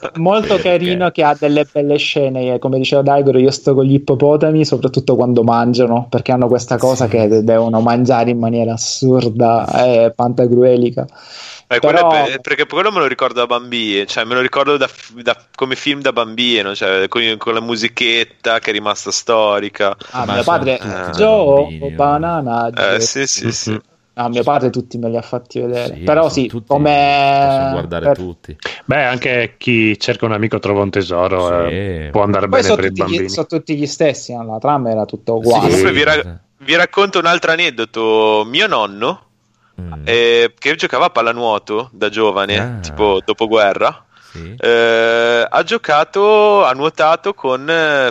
È molto carino, che ha delle belle scene, come diceva Daigoro. Io sto con gli ippopotami soprattutto quando mangiano, perché hanno questa cosa che devono mangiare in maniera assurda e pantagruelica. Però... perché quello me lo ricordo da bambino, cioè me lo ricordo come film da bambino, cioè con la musichetta che è rimasta storica. Mio padre Joe Banana sì. A mio padre tutti me li ha fatti vedere, sì, però sì, tutti, come guardare tutti. Beh, anche chi cerca un amico trova un tesoro, sì. Può andare poi bene per i bambini. Sono tutti gli stessi, la trama era tutta uguale. Sì. Vi racconto un altro aneddoto. Mio nonno che giocava a pallanuoto da giovane, tipo dopoguerra, ha nuotato con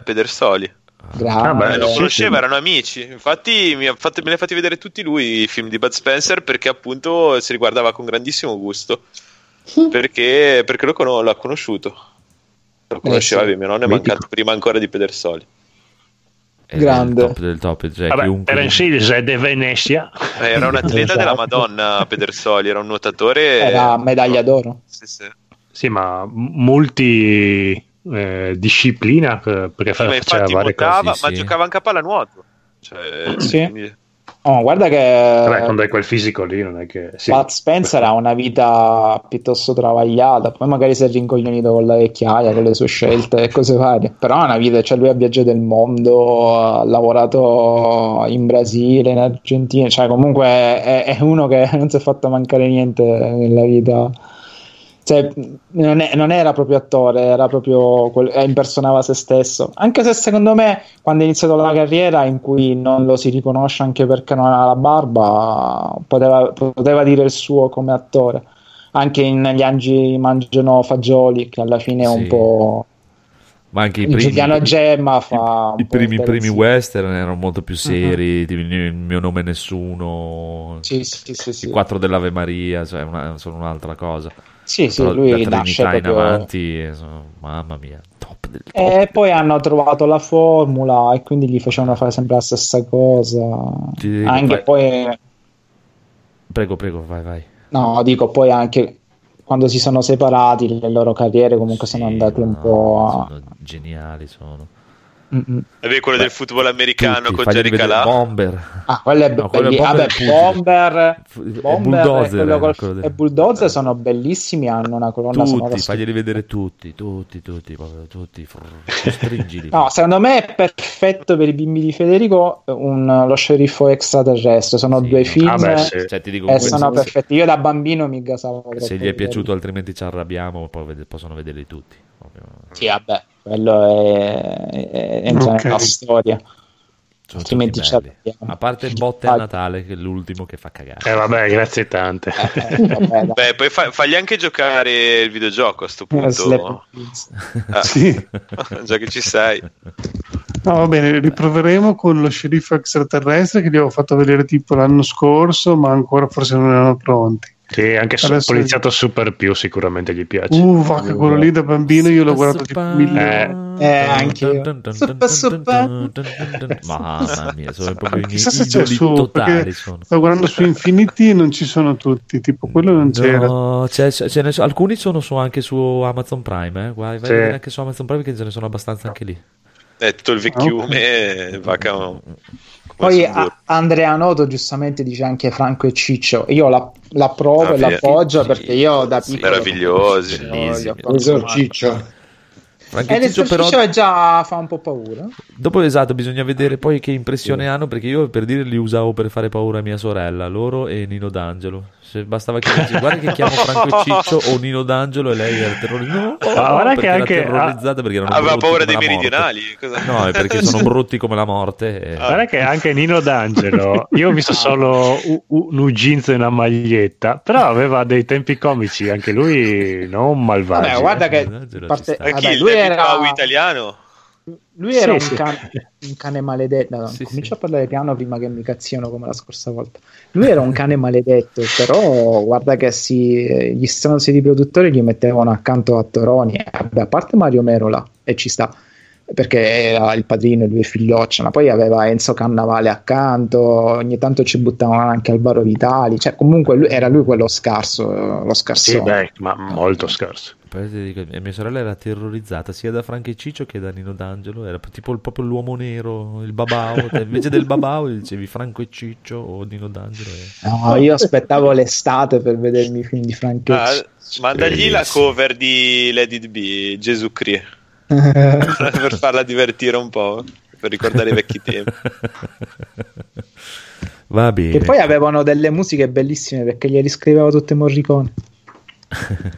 Pedersoli. Lo conosceva, erano amici. Infatti me li ha fatti vedere tutti lui i film di Bud Spencer, perché appunto si riguardava con grandissimo gusto, perché l'ha conosciuto, lo conosceva. Mio nonno è mancato prima ancora di Pedersoli. Grande, del top, cioè, era un atleta della Madonna. Pedersoli era un nuotatore, era medaglia d'oro. Sì, ma multi disciplina, perché faceva varie cose, ma giocava anche a pallanuoto, cioè, quindi... guarda che quando hai quel fisico lì non è che Bud Spencer ha una vita piuttosto travagliata, poi magari si è rincoglionito con la vecchiaia, con le sue scelte e cose varie, però ha una vita, cioè lui ha viaggiato il mondo, ha lavorato in Brasile, in Argentina, cioè comunque è uno che non si è fatto mancare niente nella vita. Cioè, non era proprio attore, era proprio impersonava se stesso. Anche se secondo me, quando è iniziato la carriera, in cui non lo si riconosce anche perché non ha la barba, poteva dire il suo come attore. Anche in Gli angi mangiano fagioli, che alla fine è un po'... Ma anche i primi western erano molto più seri, tipo Il mio nome è nessuno, i quattro dell'Ave Maria, cioè sono un'altra cosa. Sì, lui nasce proprio... in avanti, mamma mia, top del top. E poi hanno trovato la formula e quindi gli facevano fare sempre la stessa cosa. Prego, vai. No, dico, poi anche... quando si sono separati, le loro carriere comunque sono andate un po' sono geniali, sono. Vabbè, quello del football americano con Jerry Calà. Bomber. Quello è Bomber e Bulldozer sono bellissimi, hanno una colonna sonora. Faglieli vedere tutti, stringili. No, secondo me è perfetto per i bimbi di Federico, lo sceriffo extraterrestre, sono due film e sono perfetti. Io da bambino mi gasavo troppo. Se gli è piaciuto, altrimenti ci arrabbiamo, poi possono vederli tutti. Sì, vabbè, quello è una storia. Altrimenti ci abbiamo. A parte Botte a Natale, che è l'ultimo che fa cagare. Vabbè, grazie tante. Beh, poi fagli anche giocare il videogioco a sto punto. Sì. Già che ci sei. No, va bene, riproveremo con lo sceriffo extraterrestre, che gli avevo fatto vedere tipo l'anno scorso, ma ancora forse non erano pronti. Sì, anche Poliziotto Super più sicuramente gli piace. Quello lì da bambino io l'ho guardato tipo mille. Anche io. Mamma mia, sono proprio chissà se c'è su, perché sto guardando su Infinity e non ci sono tutti, tipo quello non c'era. No, alcuni sono anche su Amazon Prime, vai anche su Amazon Prime, che ce ne sono abbastanza anche lì. È tutto il vecchiume, Poi Andrea Noto giustamente dice anche Franco e Ciccio. Io la provo e l'appoggio, perché io da piccolo meravigliosi. L'esorciccio. E l'esorciccio però già fa un po' paura. Dopo bisogna vedere poi che impressione hanno, perché io per dire li usavo per fare paura a mia sorella, loro e Nino D'Angelo. Se bastava che guarda che chiamo Franco e Ciccio o Nino D'Angelo e lei era terrorizzata, perché aveva paura dei meridionali. No, è perché sono brutti come la morte. Guarda che anche Nino D'Angelo, io ho visto solo un ugginzo e una maglietta, però aveva dei tempi comici anche lui, non malvagio. Guarda che lui era italiano. Lui era un cane maledetto. No, comincio a parlare piano prima che mi cazziano come la scorsa volta. Lui era un cane maledetto, però guarda che gli stronzi di produttori gli mettevano accanto a Toroni, a parte Mario Merola, e ci sta, perché era il padrino e lui è figlioccio, ma poi aveva Enzo Cannavale accanto, ogni tanto ci buttavano anche Alvaro Vitali, cioè comunque era lui quello scarso, lo scarsone. Sì, beh, ma molto scarso. E mia sorella era terrorizzata sia da Franco e Ciccio che da Nino D'Angelo, era tipo proprio l'uomo nero, il babao, invece del babao dicevi Franco e Ciccio o Nino D'Angelo. No, io aspettavo l'estate per vedermi i film di Franco e Ciccio. Mandagli la cover di Let It Be, Gesù Cristo. Per farla divertire un po', per ricordare i vecchi tempi. Va bene. Che poi avevano delle musiche bellissime perché glieli scriveva tutte Morricone.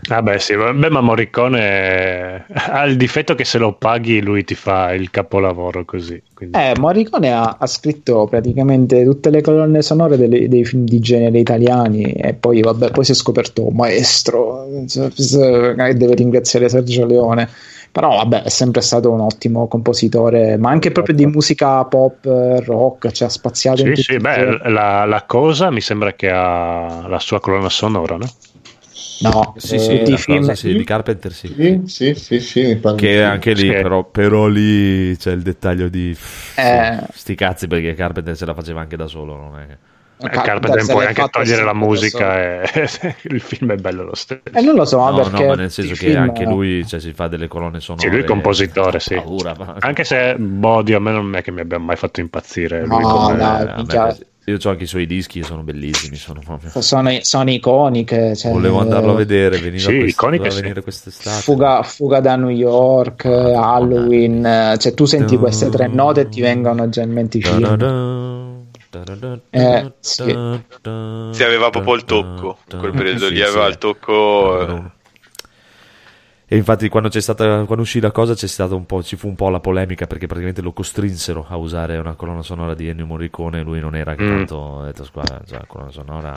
Ah beh, sì, beh, ma Morricone ha il difetto che se lo paghi lui ti fa il capolavoro così. Quindi... Morricone ha scritto praticamente tutte le colonne sonore dei film di genere italiani e poi vabbè, poi si è scoperto maestro, deve ringraziare Sergio Leone. Però vabbè, è sempre stato un ottimo compositore, ma anche proprio di musica pop, rock, cioè ha spaziato in tutto. Sì, beh, la Cosa mi sembra che ha la sua colonna sonora, no? No, sì, di film. Cosa, sì, di Carpenter, sì. Sì, che anche lì, però lì c'è il dettaglio di sti cazzi, perché Carpenter se la faceva anche da solo, non è... Carpenter puoi anche togliere la musica e il film è bello lo stesso, e non lo so, perché ma nel senso che anche lui, cioè, si fa delle colonne sonore, lui è il compositore, sì. Paura, ma... anche se a me non è che mi abbia mai fatto impazzire, no, lui come... io ho anche i suoi dischi, sono bellissimi, sono iconiche, cioè... volevo andarlo a vedere, venire quest'estate. Fuga da New York, Halloween, cioè tu senti queste tre note e ti vengono già in mente i film. Si aveva proprio il tocco in quel periodo lì, aveva il tocco e infatti quando uscì la Cosa ci fu un po' la polemica, perché praticamente lo costrinsero a usare una colonna sonora di Ennio Morricone, lui non era tanto, ho detto la colonna sonora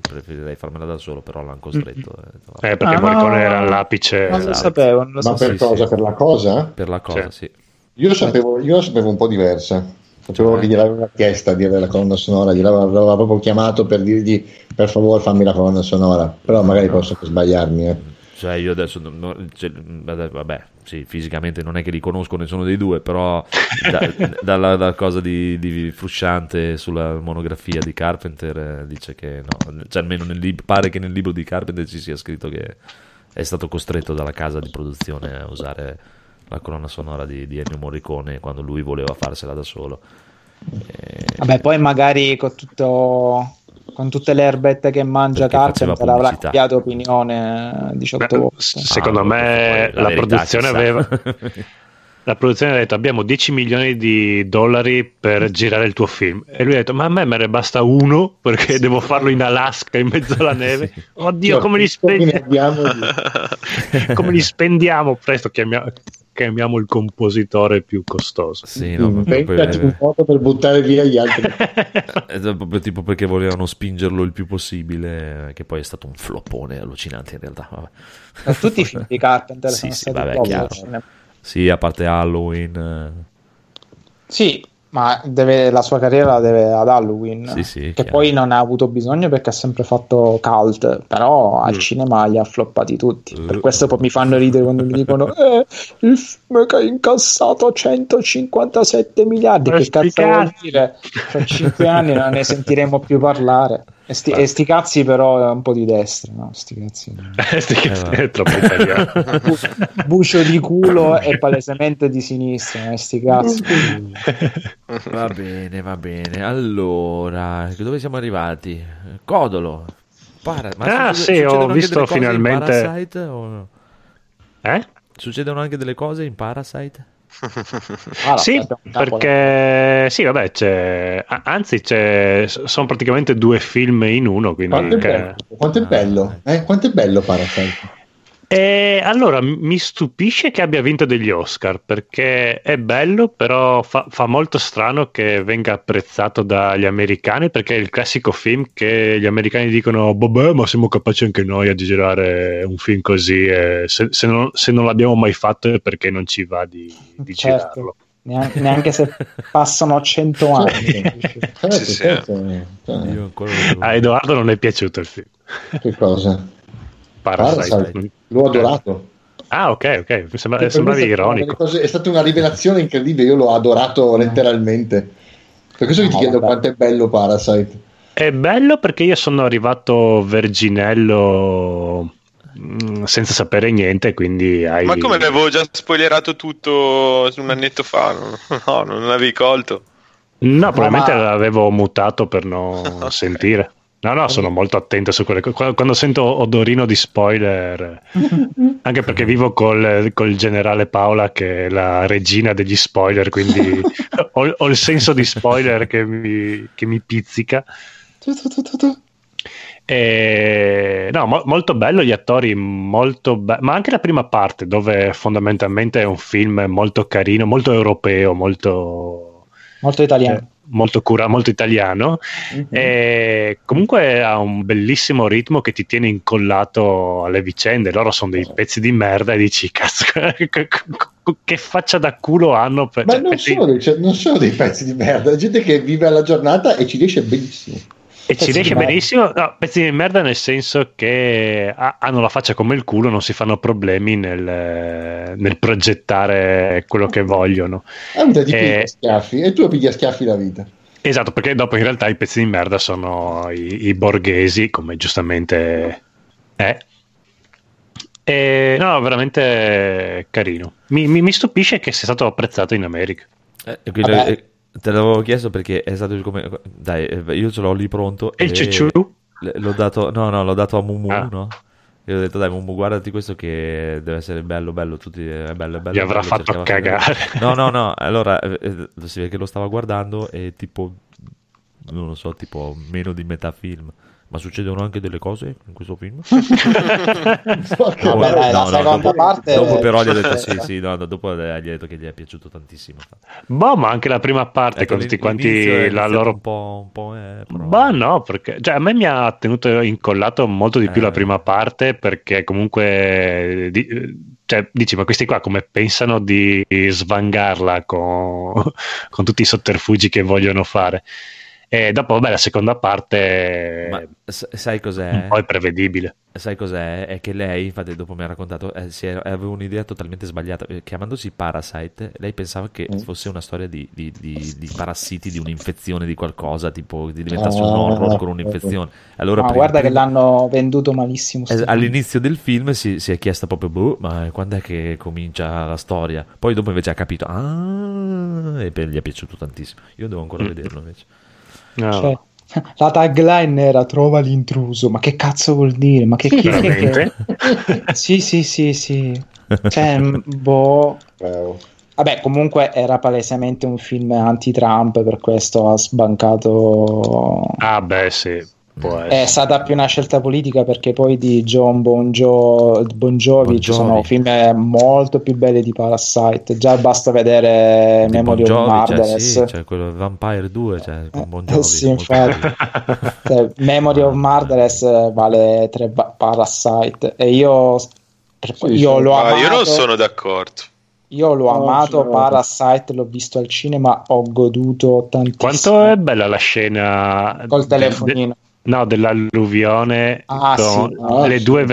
preferirei farmela da solo, però l'hanno costretto. Perché Morricone era all'apice, non lo sapevo, per La Cosa? Per La Cosa, sì. Io sapevo un po' diversa. Sapevo che gli aveva chiesto di avere la colonna sonora, gliel'aveva proprio chiamato per dirgli per favore fammi la colonna sonora, però magari posso sbagliarmi. Cioè io adesso vabbè, sì, fisicamente non è che li conosco nessuno dei due, però dalla cosa di Frusciante sulla monografia di Carpenter dice che no, cioè almeno pare che nel libro di Carpenter ci sia scritto che è stato costretto dalla casa di produzione a usare la colonna sonora di Ennio Morricone quando lui voleva farsela da solo. Vabbè, poi magari con tutte le erbette che mangia Carpenter avrà cambiato opinione 18 volte. Secondo me la produzione aveva... La produzione ha detto abbiamo $10 milioni per girare il tuo film, e lui ha detto ma a me ne basta uno perché devo farlo in Alaska in mezzo alla neve. Oddio, come li spendiamo presto chiamiamo il compositore più costoso, sì, inventaci un poco per buttare via gli altri. Proprio tipo perché volevano spingerlo il più possibile, che poi è stato un floppone allucinante in realtà. Vabbè. Tutti i film di Carpenter sono stati. Sì, a parte Halloween. Sì, ma la sua carriera la deve ad Halloween, che chiaro. Poi non ha avuto bisogno perché ha sempre fatto cult, però al cinema li ha floppati tutti. Per questo poi mi fanno ridere quando mi dicono il film che ha incassato 157 miliardi, che cazzo vuol dire? Fra 5 anni non ne sentiremo più parlare. E sti cazzi, però è un po' di destra, no? Sti cazzi, no. È troppo italiano. Bucio di culo è palesemente di sinistra, sti cazzi. Va bene. Allora, dove siamo arrivati? Codolo. Ma sì, ho visto finalmente. In Parasite, o no? Succedono anche delle cose in Parasite? Sì, perché sì, vabbè, sono praticamente due film in uno, quindi quanto è bello Parasite. Allora, mi stupisce che abbia vinto degli Oscar, perché è bello, però fa molto strano che venga apprezzato dagli americani, perché è il classico film che gli americani dicono vabbè, ma siamo capaci anche noi a girare un film così, se non l'abbiamo mai fatto è perché non ci va di certo. Girarlo. Neanche se passano 100 anni. A Edoardo non è piaciuto il film. Che cosa? Parasite. L'ho adorato. Ah, ok. Sembrava ironico. È stata una rivelazione incredibile. Io l'ho adorato letteralmente. Per questo ti chiedo quanto è bello Parasite. È bello perché io sono arrivato verginello, senza sapere niente, quindi ma come ne avevo già spoilerato tutto un annetto fa? No, non l'avevi colto. No, probabilmente l'avevo mutato per non sentire. No, sono molto attento su quelle cose. Quando sento odorino di spoiler, anche perché vivo col generale Paola, che è la regina degli spoiler, quindi ho il senso di spoiler che mi pizzica. No, molto bello, gli attori molto ma anche la prima parte, dove fondamentalmente è un film molto carino, molto europeo, molto italiano, molto italiano. Mm-hmm. E comunque ha un bellissimo ritmo che ti tiene incollato alle vicende. Loro sono dei pezzi di merda e dici cazzo, che faccia da culo hanno ma non sono dei pezzi di merda, la gente che vive alla giornata e ci riesce benissimo. E pezzi ci riesce benissimo, no, pezzi di merda nel senso che hanno la faccia come il culo, non si fanno problemi nel progettare quello che vogliono. Ti piglia schiaffi, e tu piglia schiaffi la vita. Esatto, perché dopo in realtà i pezzi di merda sono i borghesi, come giustamente è. No, veramente carino. Mi stupisce che sia stato apprezzato in America. Te l'avevo chiesto perché è stato come... Dai, io ce l'ho lì pronto. E il cicciu? L'ho dato... No, l'ho dato a Mumu, no? Io ho detto, dai Mumu, guardati questo che deve essere bello, tutti... È bello. Gli avrà fatto cagare. No, allora, si vede che lo stava guardando e tipo... Non lo so, tipo meno di metà film. Ma succedono anche delle cose in questo film? La seconda parte. Dopo però gli ho detto dopo gli ha detto che gli è piaciuto tantissimo. Boh, ma anche la prima parte con tutti quanti la loro un po' però... Bah, no, perché a me mi ha tenuto incollato molto di più la prima parte, perché comunque dici, ma questi qua come pensano di svangarla con tutti i sotterfugi che vogliono fare. E dopo, vabbè, la seconda parte. Ma sai cos'è? Poi è prevedibile. Sai cos'è? È che lei, infatti, dopo mi ha raccontato, aveva un'idea totalmente sbagliata. Chiamandosi Parasite, lei pensava che fosse una storia di parassiti, di un'infezione, di qualcosa, tipo di diventasse un horror con un'infezione. Allora, guarda che l'hanno venduto malissimo. All'inizio del film si è chiesta proprio, ma quando è che comincia la storia? Poi dopo invece ha capito, e gli è piaciuto tantissimo. Io devo ancora vederlo invece. No. Cioè, la tagline era trova l'intruso, ma che cazzo vuol dire? Ma che veramente? Sì. Cioè, Vabbè, comunque era palesemente un film anti-Trump, per questo ha sbancato. Ah, beh, sì. È stata più una scelta politica, perché poi di John Bon Jovi ci sono film molto più belli di Parasite. Già basta vedere di Memory of Murderers, cioè quello Vampire 2, cioè con Bon Jovi. Sì, infatti. Cioè, Memory of Murderers vale 3 Parasite. E io l'ho amato. Io non sono d'accordo. Io l'ho amato, Parasite l'ho visto al cinema, ho goduto tantissimo. Quanto è bella la scena col telefonino. No, dell'alluvione, i due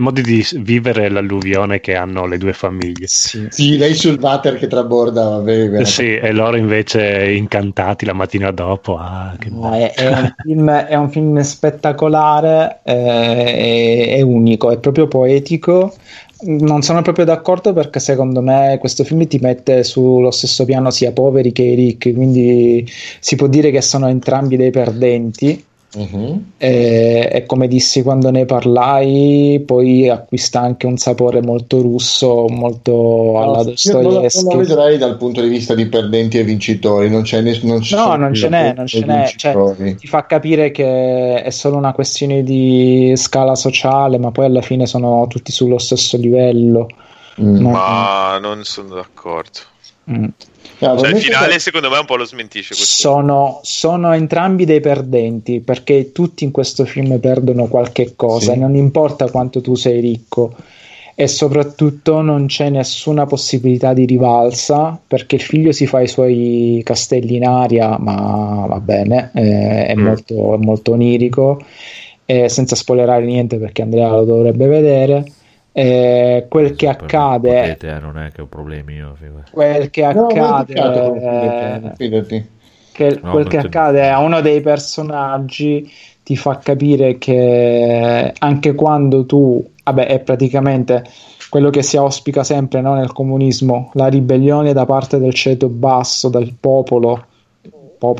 modi di vivere l'alluvione che hanno le due famiglie. Sì, lei sul water che traborda, vabbè. Sì, e loro invece incantati la mattina dopo. È un film spettacolare, è unico, è proprio poetico. Non sono proprio d'accordo, perché secondo me questo film ti mette sullo stesso piano sia poveri che i ricchi, quindi si può dire che sono entrambi dei perdenti, E come dissi quando ne parlai, poi acquista anche un sapore molto russo, molto alla Dostoevskij. Non lo vedrai dal punto di vista di perdenti e vincitori, non c'è non ce n'è. Cioè, ti fa capire che è solo una questione di scala sociale, ma poi alla fine sono tutti sullo stesso livello. Ma non sono d'accordo. Cioè, il finale secondo me un po' lo smentisce questo. Sono entrambi dei perdenti, perché tutti in questo film perdono qualche cosa, sì. Non importa quanto tu sei ricco, e soprattutto non c'è nessuna possibilità di rivalsa, perché il figlio si fa i suoi castelli in aria, ma va bene, è molto onirico, senza spoilerare niente perché Andrea lo dovrebbe vedere. Quel che accade potete, non è che ho problemi io, quel che accade a uno dei personaggi ti fa capire che anche quando tu è praticamente quello che si auspica sempre, no, nel comunismo, la ribellione da parte del ceto basso, del popolo che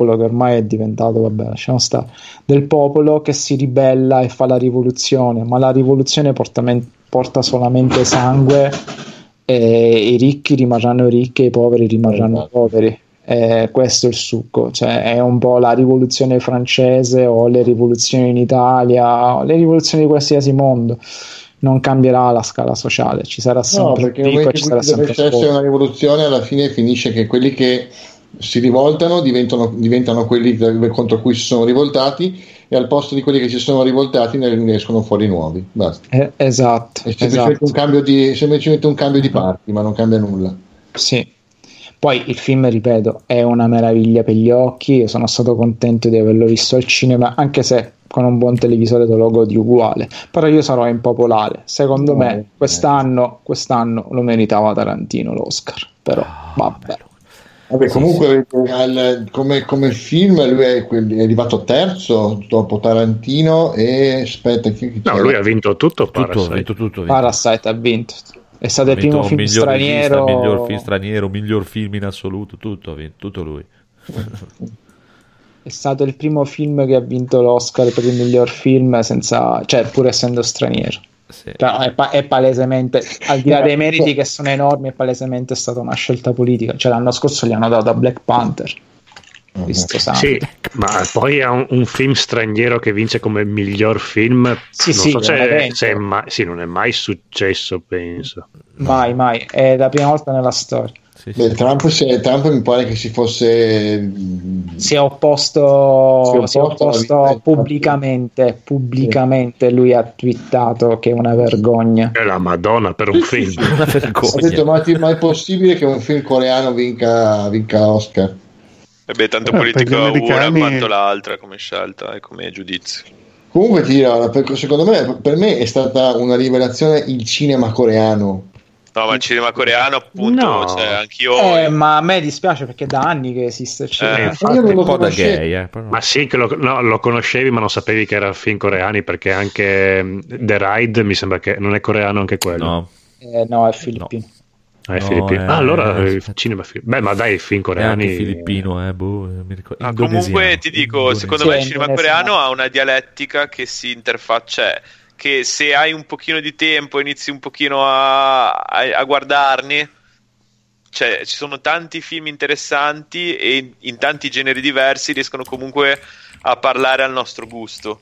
ormai è diventato, lasciamo stare, del popolo che si ribella e fa la rivoluzione, ma la rivoluzione porta solamente sangue, e i ricchi rimarranno ricchi e i poveri rimarranno poveri. Questo è il succo, cioè è un po' la rivoluzione francese o le rivoluzioni in Italia o le rivoluzioni di qualsiasi mondo, non cambierà la scala sociale, ci sarà sempre ricco, ci sarà sempre povero. Se c'è una rivoluzione, alla fine finisce che quelli che si rivoltano diventano quelli contro cui si sono rivoltati, e al posto di quelli che si sono rivoltati ne escono fuori nuovi. Basta. Esatto. E semplicemente un cambio di parti, ma non cambia nulla. Sì. Poi il film, ripeto, è una meraviglia per gli occhi. Io sono stato contento di averlo visto al cinema, anche se con un buon televisore te lo godi uguale. Però io sarò impopolare. Secondo me quest'anno lo meritava Tarantino l'Oscar. Però vabbè. Vabbè, comunque sì. Come film lui è arrivato terzo dopo Tarantino e lui ha vinto tutto. Parasite ha vinto, è stato il primo film straniero, miglior film in assoluto, tutto ha vinto, tutto lui. È stato il primo film che ha vinto l'Oscar per il miglior film senza, cioè, pur essendo straniero. Sì. È palesemente, al di là dei meriti che sono enormi, è palesemente stata una scelta politica. Cioè, l'anno scorso gli hanno dato a Black Panther, visto sì, ma poi è un film straniero che vince come miglior film. Non è mai successo, penso. Mai, è la prima volta nella storia. Sì. Beh, Trump mi pare che si è opposto pubblicamente. Lui ha twittato che è una vergogna, è la Madonna per un film. Ho detto, ma è possibile che un film coreano vinca Oscar? Tanto politico uno quanto l'altra come scelta e come giudizio. Comunque secondo me, per me è stata una rivelazione il cinema coreano. No, ma il cinema coreano, appunto, cioè, anch'io. Ma a me dispiace perché da anni che esiste il cinema. Infatti, io non lo conoscevo. Ma sì, che lo conoscevi, ma non sapevi che era film coreani, perché anche The Ride mi sembra che non è coreano anche quello. No, è filippino. Allora cinema filippino. Beh, ma dai, film coreani. Anche filippino, mi ricordo. Ah, comunque ti dico, secondo me il cinema coreano ha una dialettica che si interfaccia, che se hai un pochino di tempo inizi un pochino a guardarne, cioè ci sono tanti film interessanti e in tanti generi diversi riescono comunque a parlare al nostro gusto,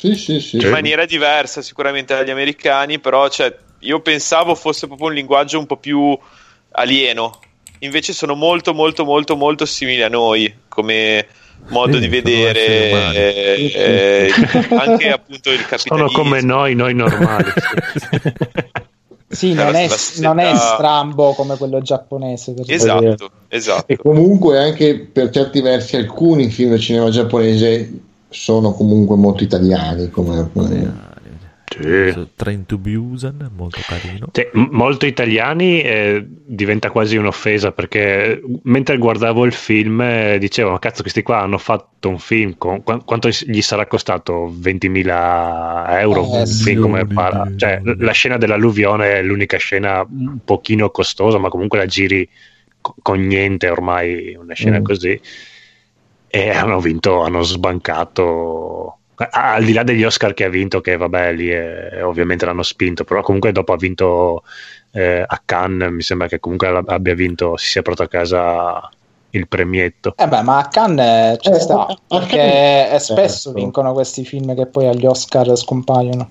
in maniera diversa sicuramente dagli americani, però cioè, io pensavo fosse proprio un linguaggio un po' più alieno, invece sono molto molto molto molto simili a noi come modo di vedere, anche appunto il capitalismo. Sono come noi normali. Sì, non è strambo come quello giapponese, per esatto. E comunque anche per certi versi alcuni film del cinema giapponese sono comunque molto italiani, come Train to Busan, molto carino. Molto italiani, diventa quasi un'offesa, perché mentre guardavo il film dicevo, ma cazzo, questi qua hanno fatto un film con quanto gli sarà costato? 20.000 euro, cioè, la scena dell'alluvione è l'unica scena un pochino costosa, ma comunque la giri con niente ormai, una scena così, e hanno vinto, hanno sbancato al di là degli Oscar che ha vinto, che vabbè lì ovviamente l'hanno spinto, però comunque dopo ha vinto a Cannes, mi sembra che comunque abbia vinto, si sia portato a casa il premietto. Eh beh, ma a Cannes ci sta, perché spesso vincono questi film che poi agli Oscar scompaiono.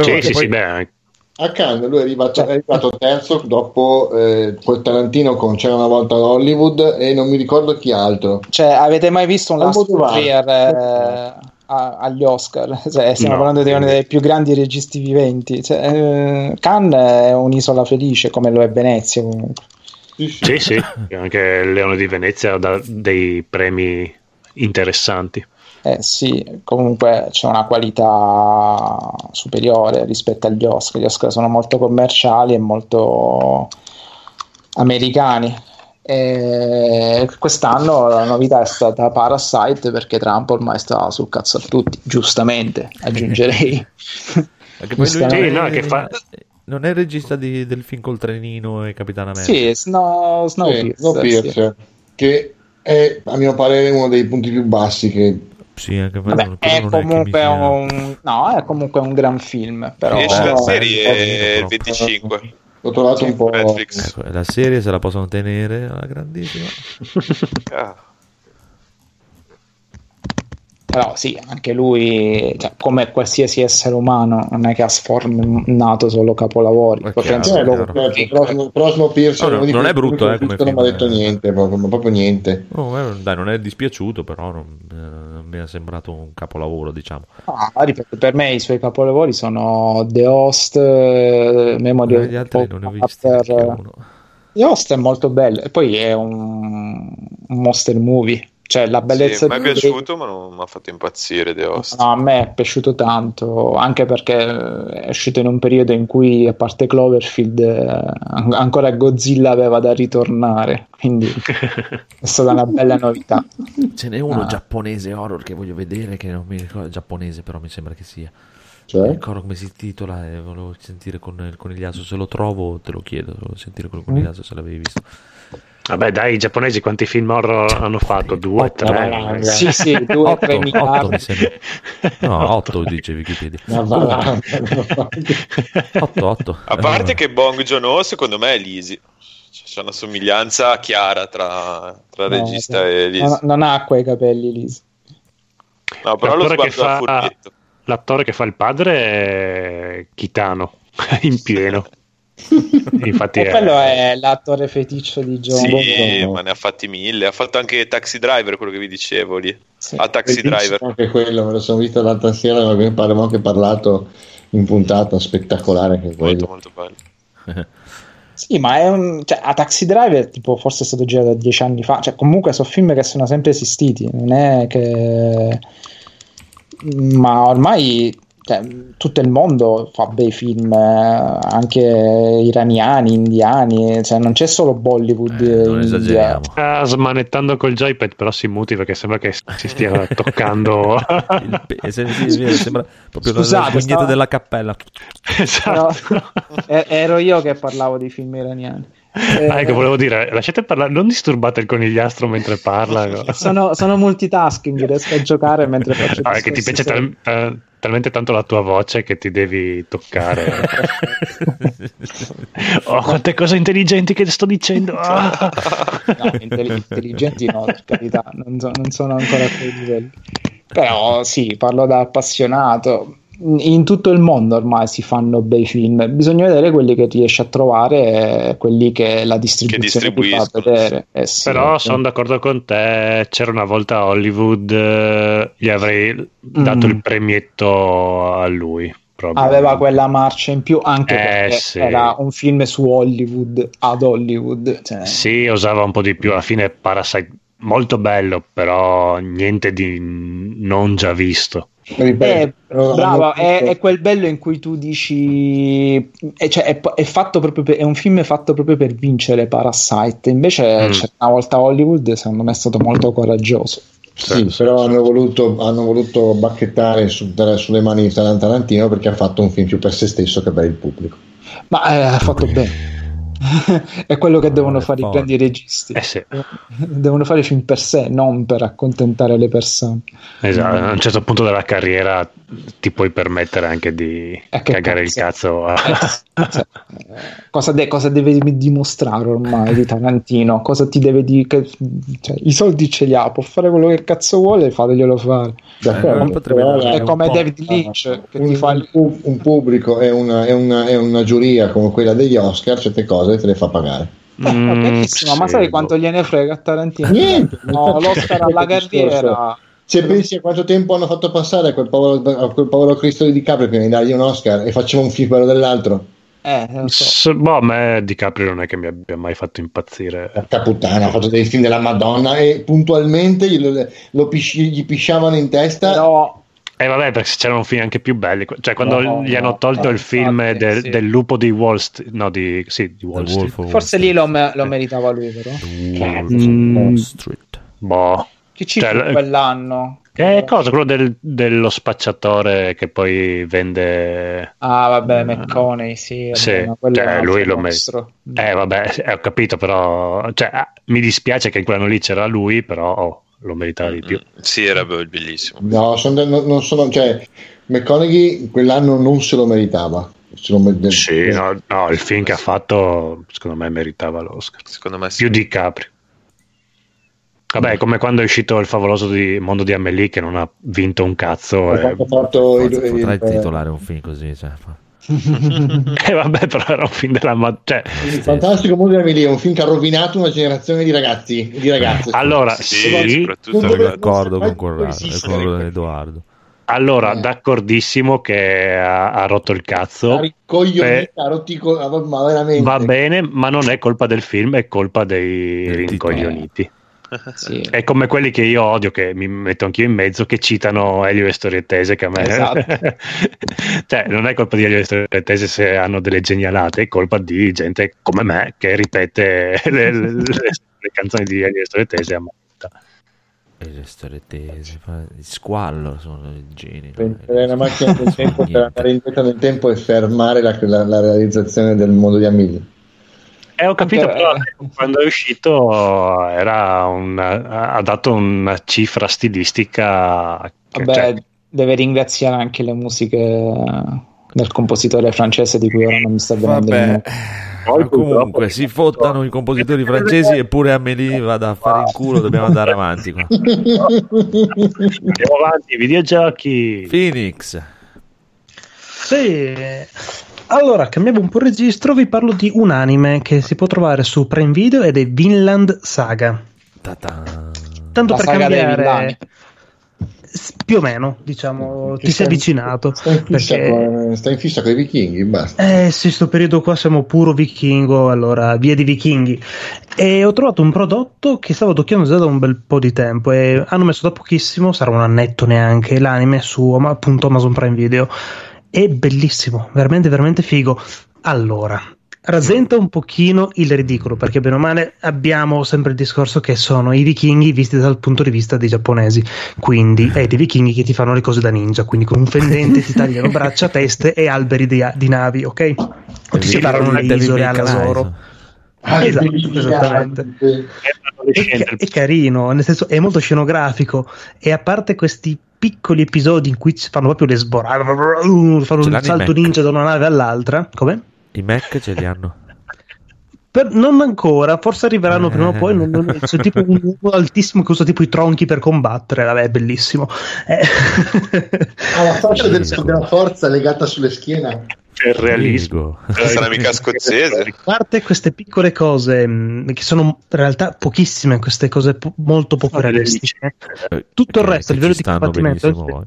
Sì, sì, poi... sì, beh, a Cannes lui è arrivato terzo dopo quel Tarantino con C'era una volta a Hollywood e non mi ricordo chi altro. Cioè, avete mai visto un Last Frontier agli Oscar? Cioè, stiamo parlando di uno dei più grandi registi viventi. Cioè, Cannes è un'isola felice, come lo è Venezia comunque. Sì, sì, anche Leone di Venezia dà dei premi interessanti. Sì, comunque c'è una qualità superiore rispetto agli Oscar. Gli Oscar sono molto commerciali e molto americani. E quest'anno la novità è stata Parasite, perché Trump ormai sta sul cazzo a tutti, giustamente, aggiungerei. Perché poi lui no, che fa... Non è il regista del film col trenino e Capitan America? Sì, Snowpiercer, che è a mio parere uno dei punti più bassi che... Sì, anche per... Vabbè, è comunque è comunque un gran film, però esce la serie 25. L'ho trovato un po' Netflix. Ecco, la serie se la possono tenere alla grandissima. Però sì, anche lui, cioè, come qualsiasi essere umano, non è che ha sfornato solo capolavori. Non è brutto, come film, non mi ha detto niente, proprio niente. Oh, dai, non è dispiaciuto, però non mi è sembrato un capolavoro, diciamo. No, ripeto, per me i suoi capolavori sono The Host, Memory of The Host è molto bello, e poi è un monster movie. Cioè, la bellezza di... Sì, mi è piaciuto, ma non mi ha fatto impazzire The Host. No, a me è piaciuto tanto, anche perché è uscito in un periodo in cui, a parte Cloverfield, ancora Godzilla aveva da ritornare, quindi è stata una bella novità. Ce n'è uno giapponese horror che voglio vedere, che non mi ricordo, giapponese però mi sembra che sia. Cioè? Non ricordo come si intitola, volevo sentire con il conigliastro, se lo trovo te lo chiedo, volevo sentire con il conigliastro se l'avevi visto. Vabbè, dai, i giapponesi quanti film horror hanno fatto? 2, 3? Sì, sì, 2, 3 miliardi. No, 8 dice Wikipedia. 8. A parte che Bong Joon-ho, secondo me, è Lisi. C'è una somiglianza chiara tra regista e Lisi. Non ha quei capelli Lisi. No, però l'attore lo sguardo furbetto. L'attore che fa il padre è Kitano, in pieno. Infatti quello è l'attore feticcio di John Bong, ma ne ha fatti 1000. Ha fatto anche Taxi Driver, quello che vi dicevo lì. Sì, a Taxi Driver anche quello, me lo sono visto l'altra sera, ma abbiamo anche parlato in puntata, spettacolare, che quello molto bello. Sì, ma è cioè, a Taxi Driver tipo forse è stato girato 10 anni fa, cioè comunque sono film che sono sempre esistiti, non è che... ma ormai tutto il mondo fa bei film, anche iraniani, indiani, cioè non c'è solo Bollywood. Non esageriamo. Sta smanettando col joypad, però si muti perché sembra che si stia toccando. Sembra proprio la vignetta della cappella. Esatto. Però, ero io che parlavo di film iraniani. Ecco, volevo dire, lasciate parlare, non disturbate il conigliastro mentre parla. No? Sono multitasking, riesco a giocare mentre faccio che ti piace talmente tanto la tua voce che ti devi toccare. Oh, quante cose intelligenti che sto dicendo. No, intelligenti no, per carità, non sono ancora a quei livelli. Però sì, parlo da appassionato. In tutto il mondo ormai si fanno bei film, bisogna vedere quelli che riesci a trovare, quelli che la distribuzione ti fa vedere. Sì, però sono d'accordo con te, C'era una volta a Hollywood, gli avrei dato il premietto a lui. Aveva quella marcia in più, anche perché era un film su Hollywood, ad Hollywood. Cioè. Sì, osava un po' di più, alla fine Parasite molto bello, però niente di non già visto. Bravo, è quel bello in cui tu dici, cioè, è un film fatto proprio per vincere Parasite. Invece c'è una volta Hollywood, secondo me è stato molto coraggioso. Sì, però hanno voluto bacchettare sulle mani di Tarantino, perché ha fatto un film più per se stesso che per il pubblico. Ma ha fatto bene. È quello che devono fare i grandi registi. Sì. Devono fare film per sé, non per accontentare le persone. Esatto, a un certo punto della carriera ti puoi permettere anche di cagare il cazzo cosa deve dimostrare ormai di Tarantino? Cosa ti deve dire? Cioè, i soldi ce li ha, può fare quello che cazzo vuole, fateglielo fare. È come David Lynch, che ti fa un pubblico e una giuria come quella degli Oscar, certe cose te le fa pagare. Benissimo, ma sai quanto gliene frega a Tarantino? Niente, no, l'Oscar alla carriera. Se pensi a quanto tempo hanno fatto passare a quel povero Cristo di DiCaprio prima di dargli un Oscar, e faceva un film quello dell'altro. Non so. Boh, a me DiCaprio non è che mi abbia mai fatto impazzire. Porca puttana, ha fatto dei film della Madonna e puntualmente gli pisciavano in testa. No. Vabbè, perché c'erano film anche più belli, cioè quando gli hanno tolto il film del lupo di Wall Street, forse lì lo meritava lui, però Wall Street, boh, che ci fu quell'anno? Cosa? Quello dello spacciatore che poi vende. Ah, vabbè, McConaughey, sì, cioè, lui lo mette. Vabbè, ho capito, però cioè, mi dispiace che in quell'anno lì c'era lui, però lo meritava di più. Sì, era bellissimo. No, cioè McConaughey quell'anno non se lo meritava. Il film che ha fatto secondo me meritava l'Oscar. Secondo me sì. Più di Caprio. Vabbè, come quando è uscito il favoloso mondo di Amélie, che non ha vinto un cazzo. Potrei titolare un film così, cioè. Vabbè, però era un film il fantastico mondo di Amélie, un film che ha rovinato una generazione di ragazzi, di ragazze. Allora sì, d'accordo con Edoardo. Allora, d'accordissimo che ha rotto il cazzo. Ha ricoglionita, ma veramente. Va bene, ma non è colpa del film, è colpa dei rincoglioniti. Sì. È come quelli che io odio, che mi metto anch'io in mezzo, che citano Elio e Storie Tese, che a me cioè, non è colpa di Elio e Storie Tese se hanno delle genialate, è colpa di gente come me che ripete le canzoni di Elio e Storie Tese a manetta. Elio e Storie Tese, Squallo sono i geni. È una macchina del tempo per andare indietro nel tempo e fermare la realizzazione del mondo di Amélie. Ho capito, però quando è uscito ha dato una cifra stilistica che, deve ringraziare anche le musiche del compositore francese di cui ora non mi sta venendo. Comunque si fottano i compositori francesi, eppure Amélie vada a fare in culo. Dobbiamo andare avanti qua. Andiamo avanti, videogiochi. Phoenix. Sì. Allora, cambiamo un po' il registro, vi parlo di un anime che si può trovare su Prime Video ed è Vinland Saga. Ta-ta. Tanto la per saga cambiare, più o meno, diciamo, ti sei avvicinato. Stai in fissa con i vichinghi, basta. Sì, questo periodo qua siamo puro vichingo, allora via di vichinghi. E ho trovato un prodotto che stavo adocchiando già da un bel po' di tempo e hanno messo da pochissimo, sarà un annetto neanche, l'anime su appunto Amazon Prime Video. È bellissimo, veramente veramente figo. Allora, rasenta un pochino il ridicolo, perché bene o male abbiamo sempre il discorso che sono i vichinghi visti dal punto di vista dei giapponesi, quindi è dei vichinghi che ti fanno le cose da ninja, quindi con un fendente ti tagliano braccia, teste e alberi di navi, ok? O ti separano le isole alla Zoro. Esatto, esattamente. È carino, nel senso è molto scenografico, e a parte questi piccoli episodi in cui fanno proprio le sborate, fanno un salto ninja da una nave all'altra. Come? I mech ce li hanno? Non ancora, forse arriveranno prima o poi. C'è tipo un uomo altissimo che usa tipo i tronchi per combattere. Vabbè, è bellissimo. La faccia della forza legata sulle schiena. Il realismo sarà mica scozzese. A parte queste piccole cose che sono in realtà pochissime, queste cose molto poco realistiche, tutto il resto a livello di combattimento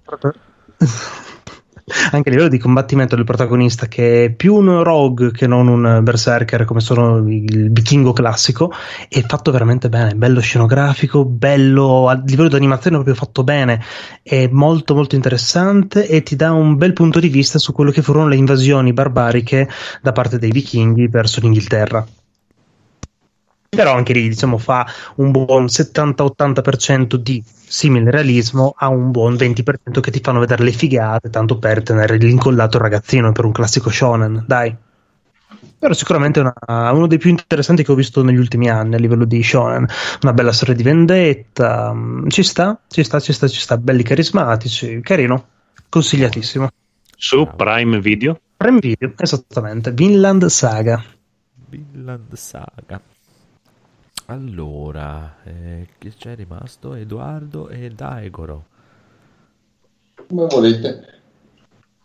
anche a livello di combattimento del protagonista, che è più un rogue che non un berserker come sono il vichingo classico, è fatto veramente bene, bello scenografico, bello a livello di animazione proprio fatto bene, è molto molto interessante e ti dà un bel punto di vista su quello che furono le invasioni barbariche da parte dei vichinghi verso l'Inghilterra. Però anche lì, diciamo, fa un buon 70-80% di simile realismo a un buon 20% che ti fanno vedere le figate, tanto per tenere l'incollato il ragazzino, per un classico shonen, dai. però sicuramente uno dei più interessanti che ho visto negli ultimi anni a livello di shonen. Una bella storia di vendetta, ci sta, belli carismatici, carino, consigliatissimo. Su Prime Video, esattamente, Vinland Saga. Allora, che c'è rimasto? Edoardo e Daigoro. Come volete.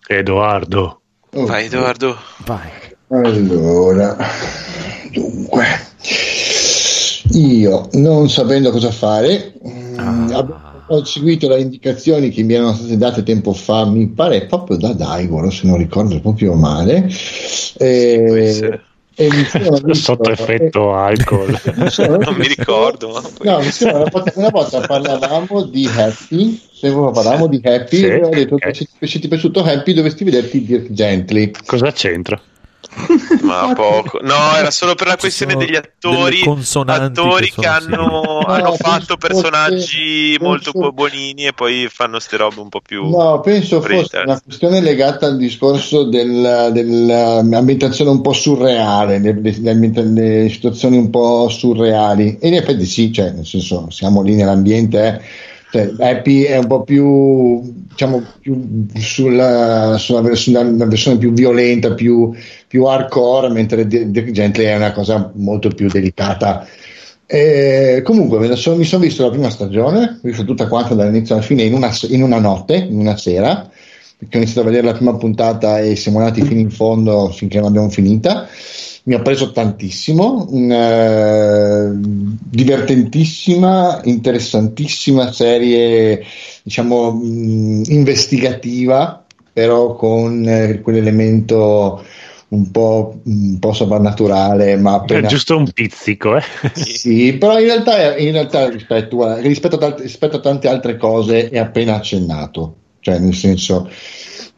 Edoardo. Okay. Vai Edoardo. Vai. Allora, dunque, io non sapendo cosa fare, ho seguito le indicazioni che mi erano state date tempo fa, mi pare proprio da Daigoro, se non ricordo proprio male. E mi sono sotto effetto alcol. Non mi ricordo. No, una volta parlavamo di Happy. Se parlavamo di Happy, sì, ho detto okay. Se ti è piaciuto Happy, dovresti vederti Dirk Gently. Cosa c'entra? Ma poco, no, era solo per la questione degli attori che hanno fatto personaggi molto buonini e poi fanno ste robe un po' più. No, penso fosse una questione legata al discorso dell'ambientazione un po' surreale, le situazioni un po' surreali, e in effetti sì, cioè, nel senso, siamo lì nell'ambiente. Cioè, Happy è un po' più, diciamo, più sulla versione più violenta, più hardcore, mentre Dirk Gently è una cosa molto più delicata. Comunque mi sono visto la prima stagione, mi sono tutta quanta dall'inizio alla fine in una sera, perché ho iniziato a vedere la prima puntata e siamo andati fino in fondo finché non abbiamo finita. Mi ha preso tantissimo, divertentissima, interessantissima serie, diciamo, investigativa, però con quell'elemento un po' soprannaturale, ma appena... è giusto un pizzico, Sì, però in realtà rispetto a tante altre cose è appena accennato, cioè nel senso...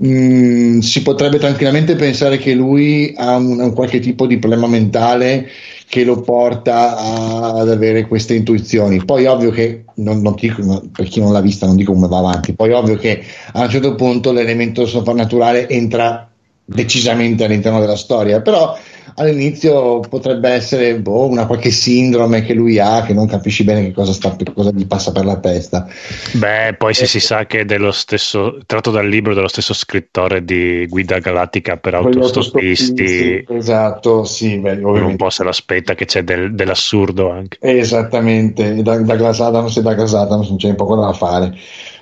si potrebbe tranquillamente pensare che lui ha un qualche tipo di problema mentale che lo porta ad avere queste intuizioni. Poi ovvio che non dico, per chi non l'ha vista non dico come va avanti, poi ovvio che a un certo punto l'elemento soprannaturale entra decisamente all'interno della storia, però all'inizio potrebbe essere una qualche sindrome che lui ha, che non capisci bene cosa gli passa per la testa. Beh, poi se si sa che è dello stesso, tratto dal libro dello stesso scrittore di Guida Galattica per autostoppisti. Esatto, sì, beh, un po' se l'aspetta che c'è dell'assurdo anche. Esattamente, da Glass Adams e da Glass Adams non c'è poco da fare.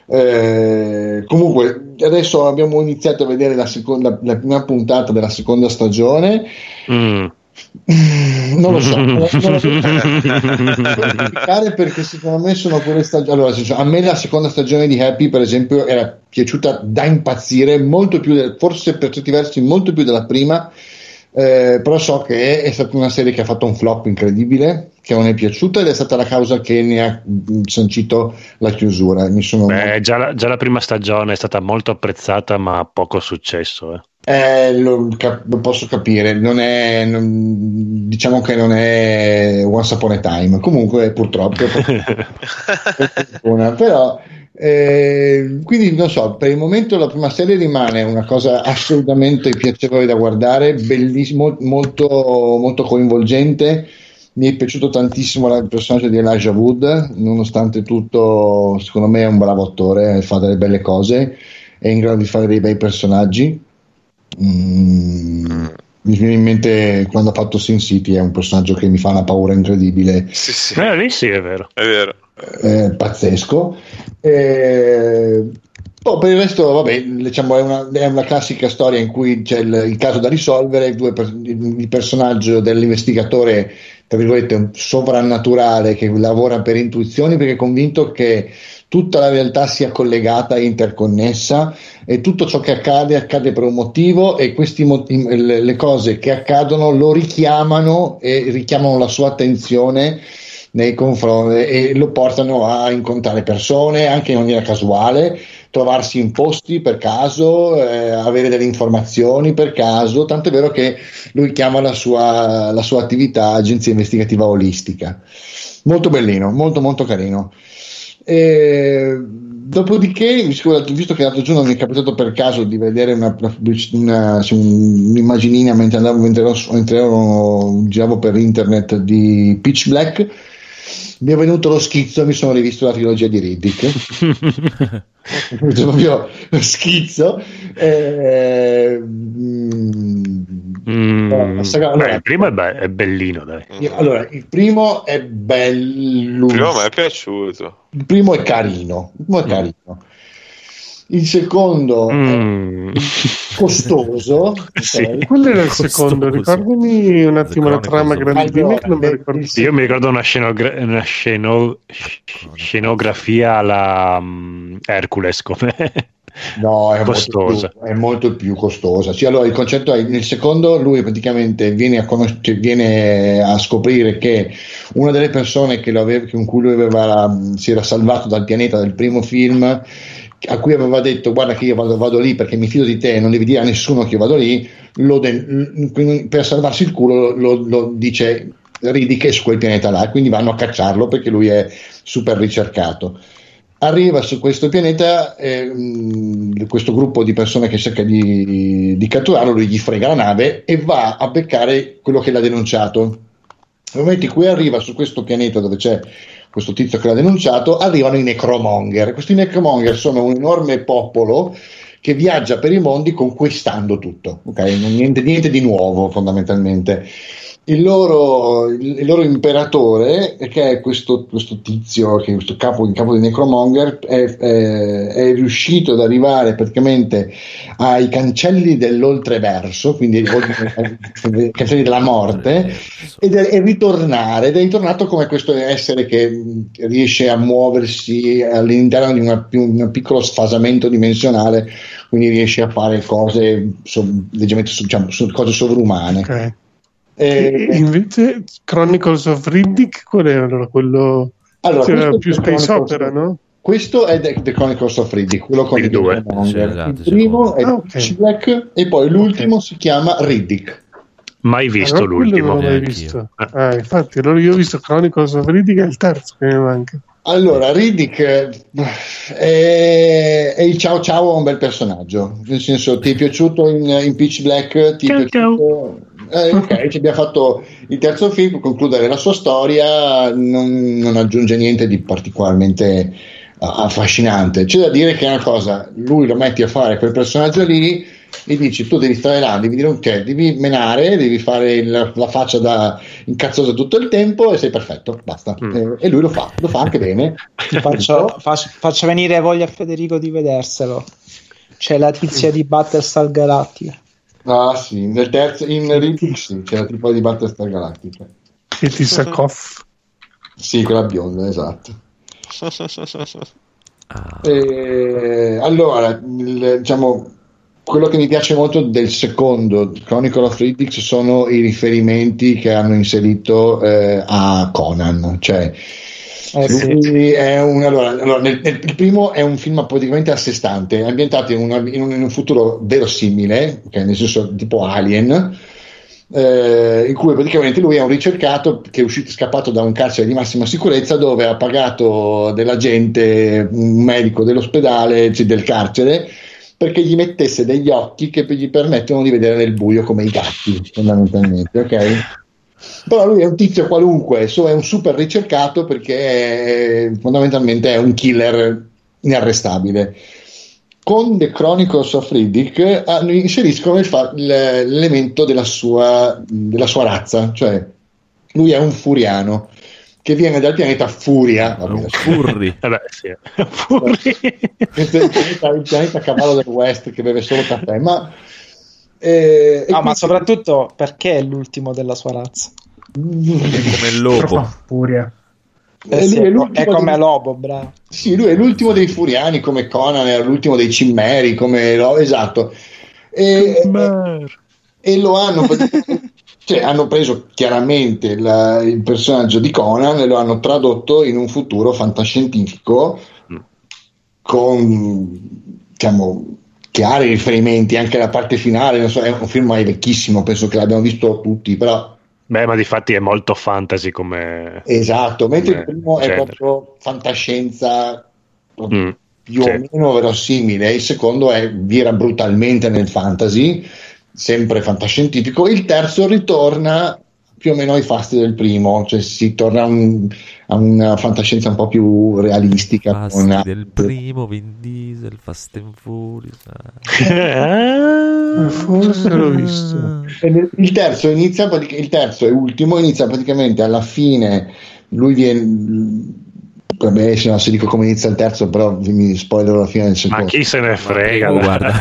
Comunque adesso abbiamo iniziato a vedere la prima puntata della seconda stagione. Non lo so, perché secondo me sono pure stagioni. Allora, a me la seconda stagione di Happy, per esempio, era piaciuta da impazzire, molto più forse per certi versi molto più della prima. Però so che è stata una serie che ha fatto un flop incredibile, che non è piaciuta, ed è stata la causa che ne ha sancito la chiusura. Già la prima stagione è stata molto apprezzata, ma poco successo. Lo posso capire, diciamo che non è Once Upon a Time, comunque purtroppo però quindi non so, per il momento la prima serie rimane una cosa assolutamente piacevole da guardare, bellissimo, molto, molto coinvolgente. Mi è piaciuto tantissimo il personaggio di Elijah Wood, nonostante tutto secondo me è un bravo attore, fa delle belle cose, è in grado di fare dei bei personaggi. Mi viene in mente quando ha fatto Sin City, è un personaggio che mi fa una paura incredibile. Sì. Sì, è vero. Pazzesco. Per il resto, vabbè, diciamo, è una classica storia in cui c'è il caso da risolvere, il personaggio dell'investigatore, tra virgolette, sovrannaturale, che lavora per intuizioni perché è convinto che tutta la realtà sia collegata e interconnessa, e tutto ciò che accade per un motivo, e le cose che accadono lo richiamano e richiamano la sua attenzione nei confronti e lo portano a incontrare persone anche in maniera casuale, trovarsi in posti per caso, avere delle informazioni per caso, tant'è vero che lui chiama la sua attività agenzia investigativa olistica. Molto bellino, molto molto carino. Dopodiché, visto che l'altro giorno mi è capitato per caso di vedere un'immaginina mentre andavo giravo per internet di Pitch Black, mi è venuto lo schizzo e mi sono rivisto la trilogia di Riddick. Proprio lo schizzo. Primo è bellino, dai. Allora, il primo è bello. Il primo mi è piaciuto. Il primo è carino. Il secondo è costoso. Sì. Quello era il secondo. Ricordami un attimo la trama grande. Io mi ricordo una scenografia alla Hercules, com'è? No, è molto più costosa. Sì, allora il concetto è, nel secondo lui praticamente viene a scoprire che una delle persone con cui lui si era salvato dal pianeta del primo film, a cui aveva detto: guarda che io vado lì perché mi fido di te, non devi dire a nessuno che io vado lì, per salvarsi il culo lo dice Riddick è su quel pianeta là, quindi vanno a cacciarlo perché lui è super ricercato. Arriva su questo pianeta, questo gruppo di persone che cerca di catturarlo, lui gli frega la nave e va a beccare quello che l'ha denunciato. Nel momento in cui arriva su questo pianeta dove c'è questo tizio che l'ha denunciato, arrivano i Necromonger. Questi Necromonger sono un enorme popolo che viaggia per i mondi conquistando tutto, okay? Niente di nuovo, fondamentalmente. Il loro imperatore, che è questo tizio, che è questo il capo dei Necromonger, è riuscito ad arrivare praticamente ai cancelli dell'oltreverso, quindi ai cancelli della morte, e ritornare. Ed è ritornato come questo essere che riesce a muoversi all'interno di un piccolo sfasamento dimensionale, quindi riesce a fare cose leggermente, diciamo, cose sovrumane. Okay. E invece Chronicles of Riddick, qual era quello? Allora, c'era più space opera, no? Questo è The Chronicles of Riddick, quello con i due. Il primo è Pitch Black e poi l'ultimo si chiama Riddick. Mai visto l'ultimo? Non l'ho mai visto. Infatti, allora io ho visto Chronicles of Riddick, è il terzo che mi manca. Allora, Riddick è il ciao ciao a un bel personaggio, nel senso, ti è piaciuto in Pitch Black, ti è piaciuto... ok, ci abbiamo fatto il terzo film per concludere la sua storia, non aggiunge niente di particolarmente affascinante. C'è da dire che è una cosa, lui lo metti a fare quel personaggio lì e dici: tu devi stare là, devi dire ok, devi menare, devi fare la faccia da incazzosa tutto il tempo e sei perfetto, basta. E lui lo fa anche bene. Faccio venire voglia a Federico di vederselo. C'è la tizia di Battlestar Galactica. Ah sì, nel terzo, in Riddick sì, c'era tipo di Battlestar Galactica. E Tissakoff. Sì, quella bionda, esatto. Allora, diciamo, quello che mi piace molto del secondo Chronicle of Riddick sono i riferimenti che hanno inserito a Conan, cioè... sì. Il primo è un film praticamente a sé stante, ambientato in un futuro verosimile, okay, nel senso tipo Alien, in cui praticamente lui è un ricercato che è scappato da un carcere di massima sicurezza dove ha pagato della gente, un medico dell'ospedale, cioè del carcere, perché gli mettesse degli occhi che gli permettono di vedere nel buio come i gatti, fondamentalmente, ok? Però lui è un tizio qualunque, è un super ricercato perché fondamentalmente è un killer inarrestabile. Con The Chronicles of Riddick inseriscono l'elemento della sua razza, cioè lui è un furiano che viene dal pianeta Furia, il pianeta cavallo del West che beve solo caffè, ma soprattutto perché è l'ultimo della sua razza, è come il lobo Furia. È come lobo, bravo. Sì, lui è l'ultimo dei furiani, come Conan era l'ultimo dei cimmeri, esatto. E lo hanno cioè, hanno preso chiaramente il personaggio di Conan e lo hanno tradotto in un futuro fantascientifico con, diciamo, chiari riferimenti anche alla parte finale. Non so, è un film vecchissimo, penso che l'abbiamo visto tutti, però Beh, ma difatti è molto fantasy come... Esatto, mentre il primo genere è proprio fantascienza più o meno verosimile, il secondo vira brutalmente nel fantasy, sempre fantascientifico, il terzo ritorna più o meno ai fasti del primo, cioè si torna a una fantascienza un po' più realistica. Fasti del primo, Vin Diesel, Fast and Furious. Forse l'ho visto. Il terzo e ultimo inizia praticamente alla fine, lui viene... Beh, se no, se dico come inizia il terzo, però mi spoiler alla fine del secondo. Ma chi se ne frega?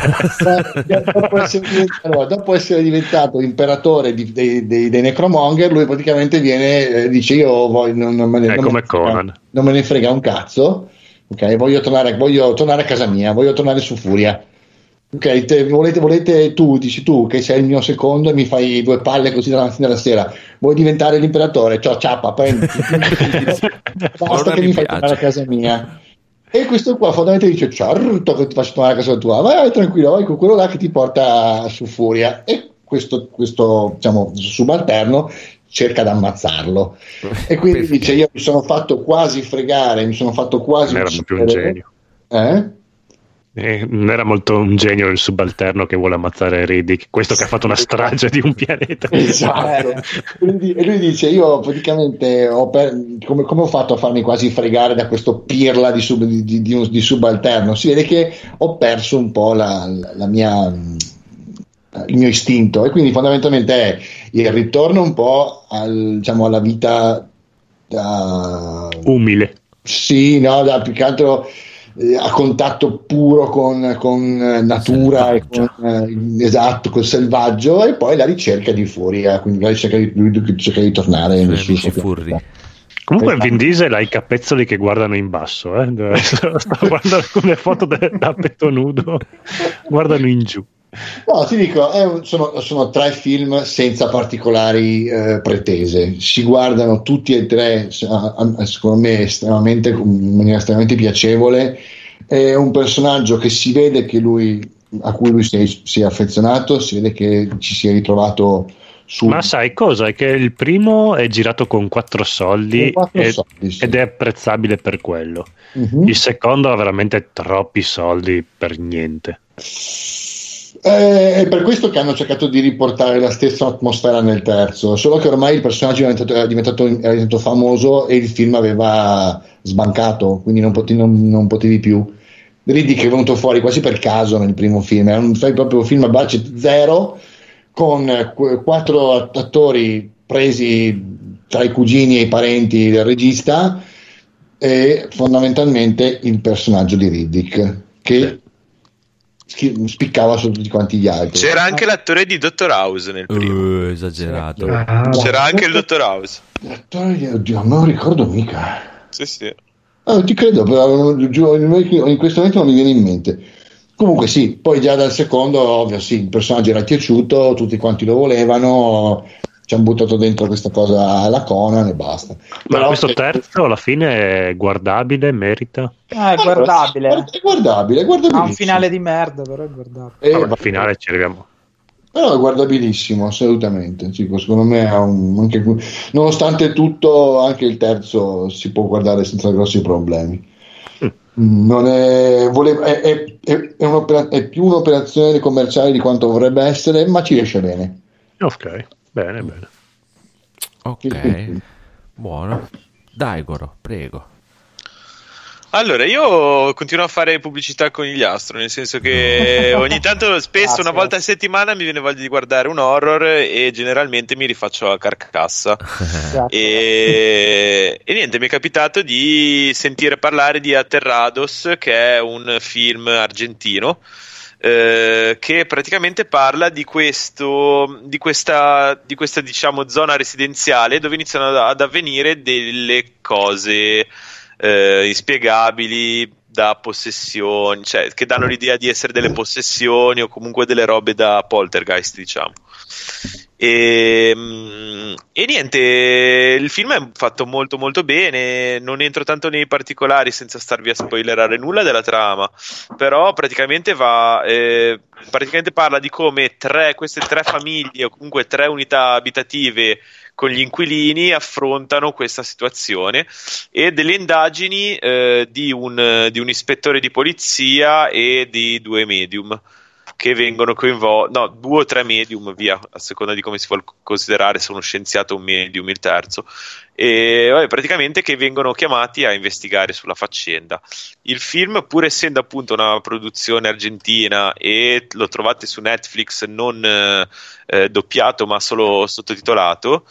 Dopo essere diventato imperatore dei Necromonger, lui praticamente viene, dice: io voglio, non me ne frega un cazzo, okay? voglio tornare a casa mia, voglio tornare su Furia. Ok, volete tu, dici tu che sei il mio secondo e mi fai due palle così dalla mattina alla sera, vuoi diventare l'imperatore? Ciao, ciappa, prendi. Basta che mi fai tornare a casa mia. E questo qua fondamentalmente dice: ciao, che ti faccio tornare a casa tua, vai tranquillo, vai con quello là che ti porta su Furia. E questo diciamo subalterno cerca di ammazzarlo e quindi dice: io mi sono fatto quasi fregare, mi sono fatto quasi uccidere. Era più un genio. Non era molto un genio il subalterno che vuole ammazzare Riddick, questo che ha fatto una strage di un pianeta. Esatto. E lui dice: io praticamente come ho fatto a farmi quasi fregare da questo pirla di subalterno? Si vede che ho perso un po' il mio istinto, e quindi fondamentalmente è il ritorno un po' alla vita umile. Sì, no, più che altro a contatto puro con natura, col selvaggio, e poi la ricerca di Furia, quindi la ricerca di tornare nel suo Furia. Comunque Vin Diesel ha i capezzoli che guardano in basso, sto guardando alcune foto da petto nudo, guardano in giù. No, ti dico, sono tre film senza particolari pretese, si guardano tutti e tre secondo me in maniera estremamente piacevole. È un personaggio che si vede che a cui lui si è affezionato, si vede che ci si è ritrovato su. Ma sai cosa? È che il primo è girato con 4 soldi, sì, ed è apprezzabile per quello. Il secondo ha veramente troppi soldi per niente. È per questo che hanno cercato di riportare la stessa atmosfera nel terzo, solo che ormai il personaggio era diventato famoso e il film aveva sbancato, quindi non potevi più. Riddick è venuto fuori quasi per caso nel primo film, è proprio un film a budget zero con 4 attori presi tra i cugini e i parenti del regista, e fondamentalmente il personaggio di Riddick che spiccava su tutti quanti gli altri. C'era anche l'attore di Dottor House nel primo, esagerato. C'era anche il Dottor House. L'attore, oddio, non ricordo mica. Sì. Ti credo, però in questo momento non mi viene in mente. Comunque sì, poi già dal secondo, ovvio, sì, il personaggio era piaciuto, tutti quanti lo volevano, ci hanno buttato dentro questa cosa alla Conan e basta. Ma questo terzo alla fine è guardabile, merita. È guardabile. Ha un finale di merda, però è guardabile. Al finale ci arriviamo. Però è guardabilissimo, assolutamente. Sì, secondo me anche, nonostante tutto, anche il terzo si può guardare senza grossi problemi. Non è, è più un'operazione commerciale di quanto dovrebbe essere, ma ci riesce bene. Ok. Bene. Ok, buono. Daigoro, prego. Allora, io continuo a fare pubblicità con gli astro, nel senso che ogni tanto, spesso, una volta a settimana, mi viene voglia di guardare un horror e generalmente mi rifaccio a Carcassa. e niente, mi è capitato di sentire parlare di Aterrados, che è un film argentino. Che praticamente parla di questa diciamo zona residenziale dove iniziano ad avvenire delle cose inspiegabili, da possessioni, cioè che danno l'idea di essere delle possessioni o comunque delle robe da poltergeist, diciamo. E niente, il film è fatto molto molto bene. Non entro tanto nei particolari senza starvi a spoilerare nulla della trama, però praticamente va praticamente parla di come queste tre famiglie o comunque tre unità abitative con gli inquilini affrontano questa situazione, e delle indagini di un ispettore di polizia e di due medium che vengono coinvolti, no, due o tre medium, via, a seconda di come si vuol considerare, se uno scienziato o un medium, il terzo, e vabbè, praticamente che vengono chiamati a investigare sulla faccenda. Il film, pur essendo appunto una produzione argentina e lo trovate su Netflix non doppiato ma solo sottotitolato,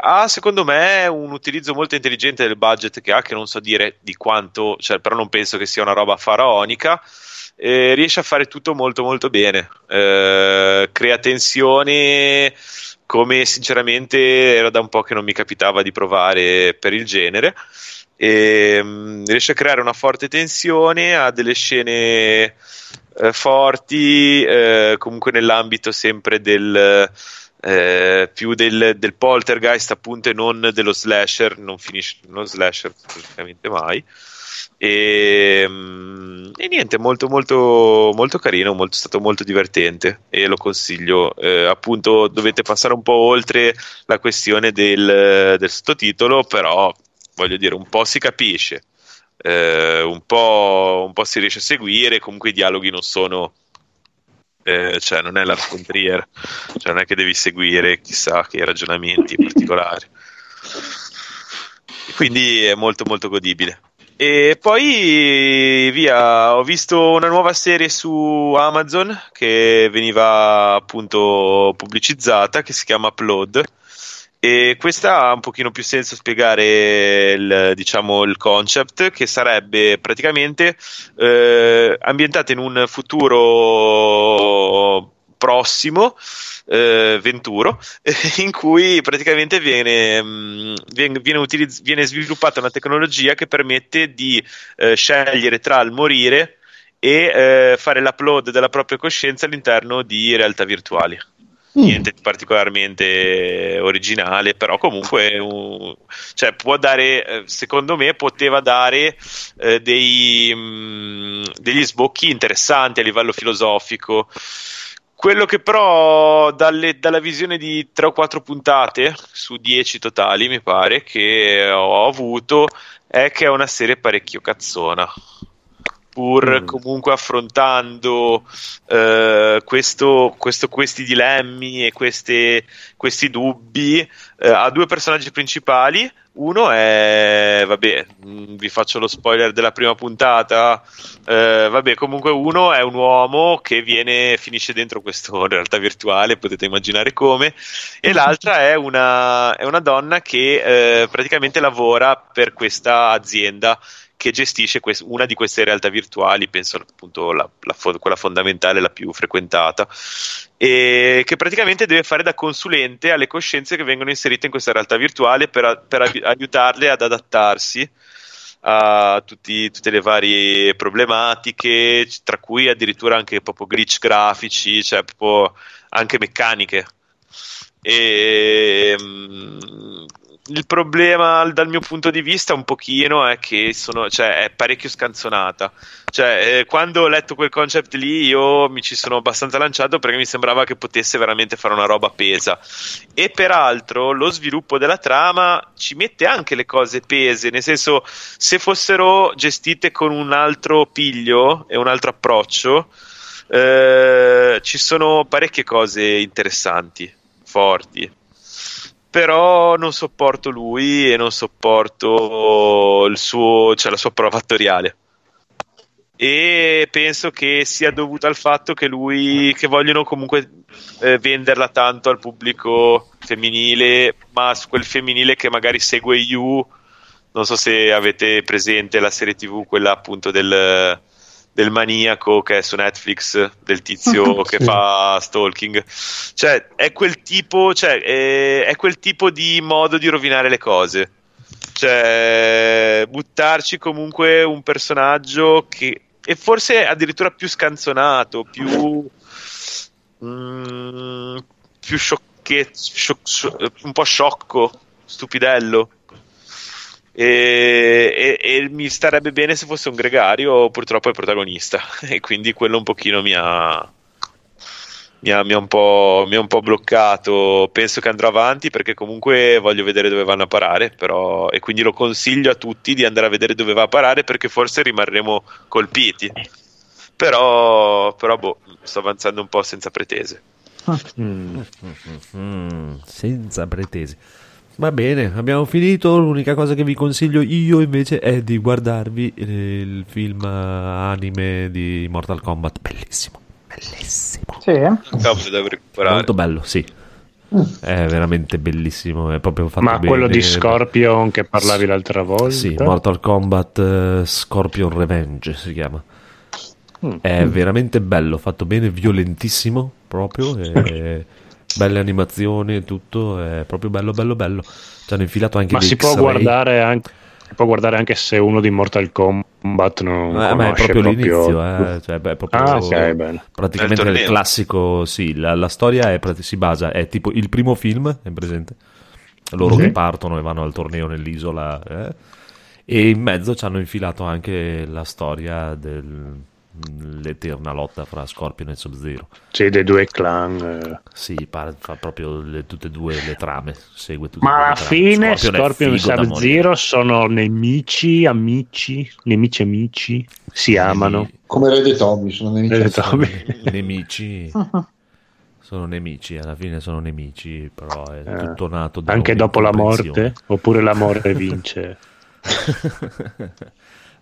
ha secondo me un utilizzo molto intelligente del budget che ha, che non so dire di quanto, cioè, però non penso che sia una roba faraonica. Riesce a fare tutto molto molto bene, crea tensione come sinceramente era da un po' che non mi capitava di provare per il genere, riesce a creare una forte tensione, ha delle scene forti, comunque nell'ambito sempre del più del poltergeist appunto e non dello slasher, non finisce nello slasher praticamente mai. E niente, molto molto molto carino, è stato molto divertente e lo consiglio. Appunto dovete passare un po' oltre la questione del sottotitolo, però voglio dire un po' si capisce, un po' si riesce a seguire, comunque i dialoghi non sono cioè non è la frontiera, cioè non è che devi seguire chissà che ragionamenti particolari, quindi è molto molto godibile. E poi via, ho visto una nuova serie su Amazon che veniva appunto pubblicizzata, che si chiama Upload, e questa ha un pochino più senso spiegare il concept, che sarebbe praticamente ambientata in un futuro prossimo, venturo, in cui praticamente viene sviluppata una tecnologia che permette di scegliere tra il morire e fare l'upload della propria coscienza all'interno di realtà virtuali. Niente di particolarmente originale, però comunque cioè può dare, secondo me poteva dare degli sbocchi interessanti a livello filosofico. Quello che però dalla visione di 3 o 4 puntate su 10 totali mi pare che ho avuto è che è una serie parecchio cazzona, pur comunque affrontando questi dilemmi e questi dubbi. Ha 2 personaggi principali, uno è, vabbè, vi faccio lo spoiler della prima puntata, vabbè, comunque uno è un uomo che finisce dentro questo realtà virtuale, potete immaginare come, e l'altra è una donna che praticamente lavora per questa azienda che gestisce una di queste realtà virtuali, penso appunto quella fondamentale, la più frequentata, e che praticamente deve fare da consulente alle coscienze che vengono inserite in questa realtà virtuale per aiutarle ad adattarsi a tutte le varie problematiche, tra cui addirittura anche proprio glitch grafici, cioè proprio anche meccaniche. E il problema dal mio punto di vista un pochino è che cioè, è parecchio scanzonata, cioè, quando ho letto quel concept lì io mi ci sono abbastanza lanciato perché mi sembrava che potesse veramente fare una roba pesa, e peraltro lo sviluppo della trama ci mette anche le cose pese, nel senso, se fossero gestite con un altro piglio e un altro approccio ci sono parecchie cose interessanti, forti. Però non sopporto lui e non sopporto la sua prova attoriale, e penso che sia dovuto al fatto che vogliono comunque venderla tanto al pubblico femminile, ma su quel femminile che magari segue You, non so se avete presente la serie TV, quella appunto del maniaco che è su Netflix, del tizio che fa stalking, cioè è quel tipo di modo di rovinare le cose, cioè buttarci comunque un personaggio che è forse addirittura più scanzonato, più più scioccante, che un po' sciocco, stupidello, e mi starebbe bene se fosse un gregario. Purtroppo è protagonista e quindi quello un pochino mi ha un po' bloccato. Penso che andrò avanti perché comunque voglio vedere dove vanno a parare, però, e quindi lo consiglio a tutti di andare a vedere dove va a parare perché forse rimarremo colpiti, però boh, sto avanzando un po' senza pretese. Senza pretese. Va bene, abbiamo finito. L'unica cosa che vi consiglio io invece è di guardarvi il film anime di Mortal Kombat. Bellissimo. Sì, molto bello, sì. È veramente bellissimo, è proprio fatto bene. Ma quello di Scorpion che parlavi l'altra volta? Sì, Mortal Kombat Scorpion Revenge si chiama. È veramente bello, fatto bene, violentissimo proprio, e belle animazioni e tutto, è proprio bello. Ci hanno infilato anche dei X-ray. Si può guardare anche se uno di Mortal Kombat non conosce, è proprio l'inizio. Cioè, beh, proprio okay, praticamente è il classico, sì, la storia si basa, è tipo il primo film, è presente, loro che partono e vanno al torneo nell'isola, e in mezzo ci hanno infilato anche la storia dell'eterna lotta fra Scorpion e Sub-Zero, sì, dei due clan. Sì, fa proprio tutte e due le trame, segue tutte. Ma alla fine Scorpion e Sub-Zero sono nemici amici, si amano come Red e Toby, sono nemici. Sono nemici, alla fine sono nemici, però è tutto nato anche dopo la morte, oppure l'amore vince.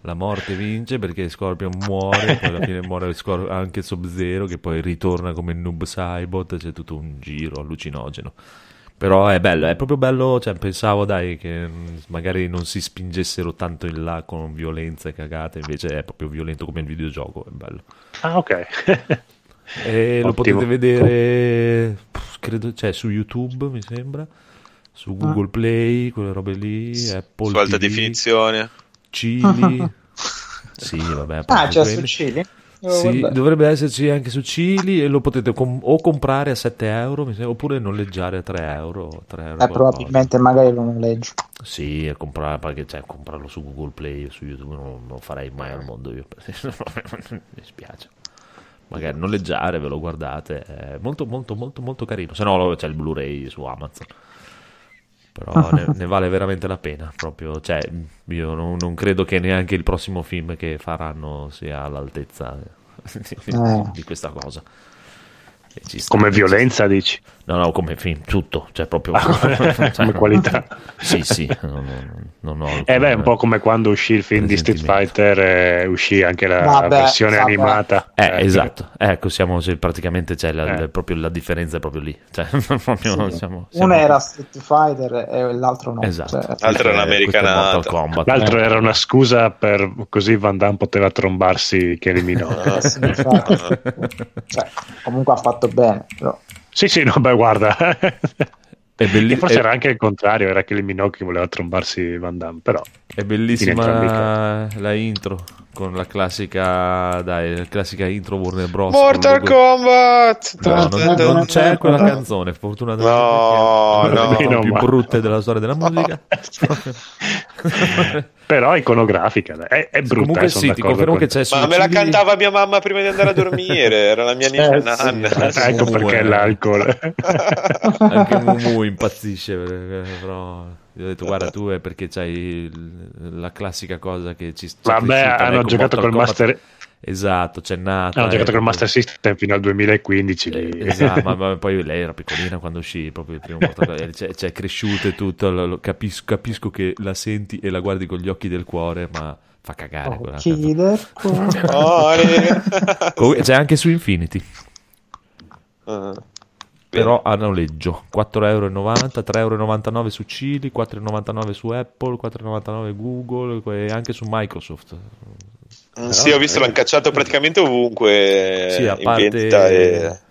La morte vince perché Scorpion muore, poi alla fine muore anche Sub-Zero, che poi ritorna come Noob Saibot. C'è tutto un giro allucinogeno. Però è bello, è proprio bello. Cioè, pensavo, dai, che magari non si spingessero tanto in là con violenza e cagate, invece è proprio violento come il videogioco. È bello. Ah, ok. E lo potete vedere, credo, cioè, su YouTube, mi sembra, su Google Play, quelle robe lì, Apple su alta TV, definizione. Cili. Sì, vabbè, c'è su Cili. Sì, dovrebbe esserci anche su Cili, e lo potete o comprare a 7 euro, mi sembra, oppure noleggiare a 3 euro. 3 euro probabilmente magari lo noleggio. Sì, comprare, perché, cioè, comprarlo su Google Play o su YouTube non lo farei mai al mondo io. Mi spiace. Magari noleggiare, ve lo guardate. È molto, molto, molto, molto carino. Se no c'è il Blu-ray su Amazon. Però ne vale veramente la pena, proprio, cioè, io non credo che neanche il prossimo film che faranno sia all'altezza di questa cosa. Come violenza, dici? No, come film, tutto, cioè proprio come qualità. Sì, no. È un po' come quando uscì il film di Street Fighter, uscì anche la versione animata. Esatto, ecco, praticamente c'è proprio la differenza è proprio lì. Cioè, Uno era Street Fighter e l'altro no. Esatto. Cioè, l'altro era un'americanata. L'altro era una scusa per così Van Damme poteva trombarsi che eliminò. Cioè, comunque ha fatto bene, però. Sì, no, beh, guarda. È bellissimo. Forse era anche il contrario, era che Minocchi voleva trombarsi Van Damme, però. È bellissima la intro con la classica intro Warner Bros. Mortal Kombat. Non c'è quella canzone, fortunatamente. No, è una più brutte della storia della musica. Però iconografica, è brutta. Comunque sì, ti confermo che c'è. Ma me la cantava mia mamma prima di andare a dormire, era la mia nonna. Ecco perché l'alcol. Anche Mumu impazzisce, però. Gli ho detto, guarda, tu è perché c'hai la classica cosa che ci sta. Vabbè, hanno giocato col Master. Esatto, c'è nata. Hanno giocato col Master System fino al 2015. Esatto, ma poi lei era piccolina quando uscì proprio il primo Mortal Kombat. C'è cresciuta e tutto. Capisco che la senti e la guardi con gli occhi del cuore, ma fa cagare. C'è anche su Infinity. Però a noleggio, 4,90€, 3,99€ su Cili, 4,99€ su Apple, 4,99€ Google e anche su Microsoft. Sì, ho visto, l'hanno cacciato praticamente ovunque. Sì, a parte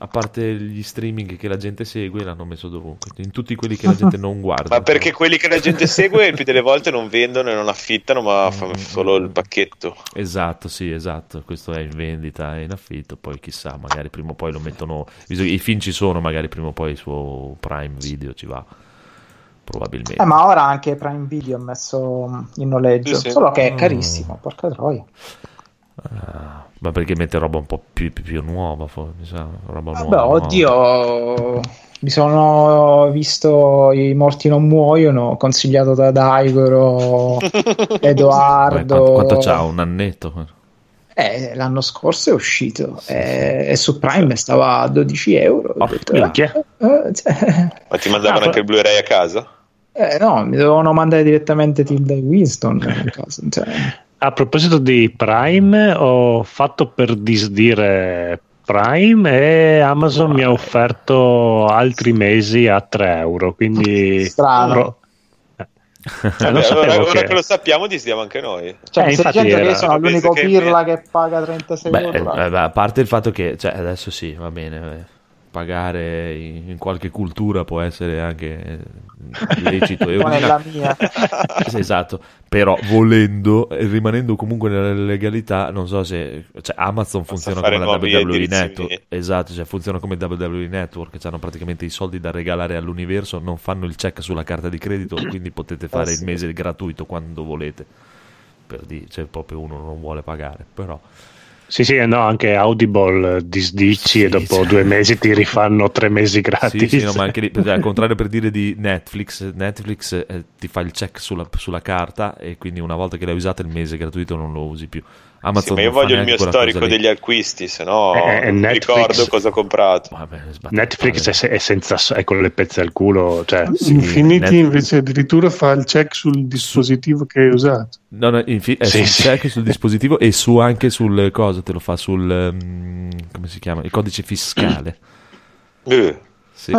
a parte gli streaming che la gente segue, l'hanno messo dovunque, in tutti quelli che la gente non guarda. Ma perché quelli che la gente segue il più delle volte non vendono e non affittano, ma fanno solo il pacchetto. Esatto, sì, esatto, questo è in vendita e in affitto, poi chissà, magari prima o poi lo mettono, visto che i film ci sono, magari prima o poi su Prime Video ci va. Probabilmente. Ma ora anche Prime Video ha messo in noleggio, sì, sì. Solo che è carissimo, porca troia. Ah, ma perché mette roba un po' più nuova, roba nuova. Oddio, nuova. Mi sono visto I morti non muoiono, consigliato da Daigoro, Edoardo. Quanto c'ha? Un annetto? L'anno scorso è uscito, sì, sì. E su Prime stava a 12 euro. Oh, ho detto, ma ti mandavano anche il Blu-ray a casa? No, mi dovevano mandare direttamente Tilda Winston. Cioè. A proposito di Prime, ho fatto per disdire Prime e Amazon mi ha offerto altri mesi a 3 euro. Quindi strano. Ora che lo sappiamo, disdiamo anche noi. Cioè, infatti io sono l'unico pirla che paga 36 euro. A parte il fatto che adesso sì, va bene. Pagare in qualche cultura può essere anche lecito, non è la mia. Esatto, però volendo e rimanendo comunque nella legalità, non so se Amazon funziona come la WWE Network. Esatto, funziona come WWE Network, hanno praticamente i soldi da regalare all'universo, non fanno il check sulla carta di credito, quindi potete fare il mese gratuito quando volete. Per dire, proprio uno non vuole pagare, però sì, sì, no, anche Audible disdici e dopo 2 mesi ti rifanno 3 mesi gratis. Sì, no, ma anche lì, al contrario, per dire, di Netflix ti fa il check sulla carta e quindi una volta che l'hai usata il mese gratuito non lo usi più. Amazon, ma io voglio il mio storico degli acquisti, se no non ricordo cosa ho comprato. Vabbè, Netflix è senza, è con le pezze al culo, Infinity Netflix. Invece addirittura fa il check sul dispositivo che hai usato. No, check sul dispositivo e su anche sul cosa te lo fa sul come si chiama? Il codice fiscale. Sì. Sì,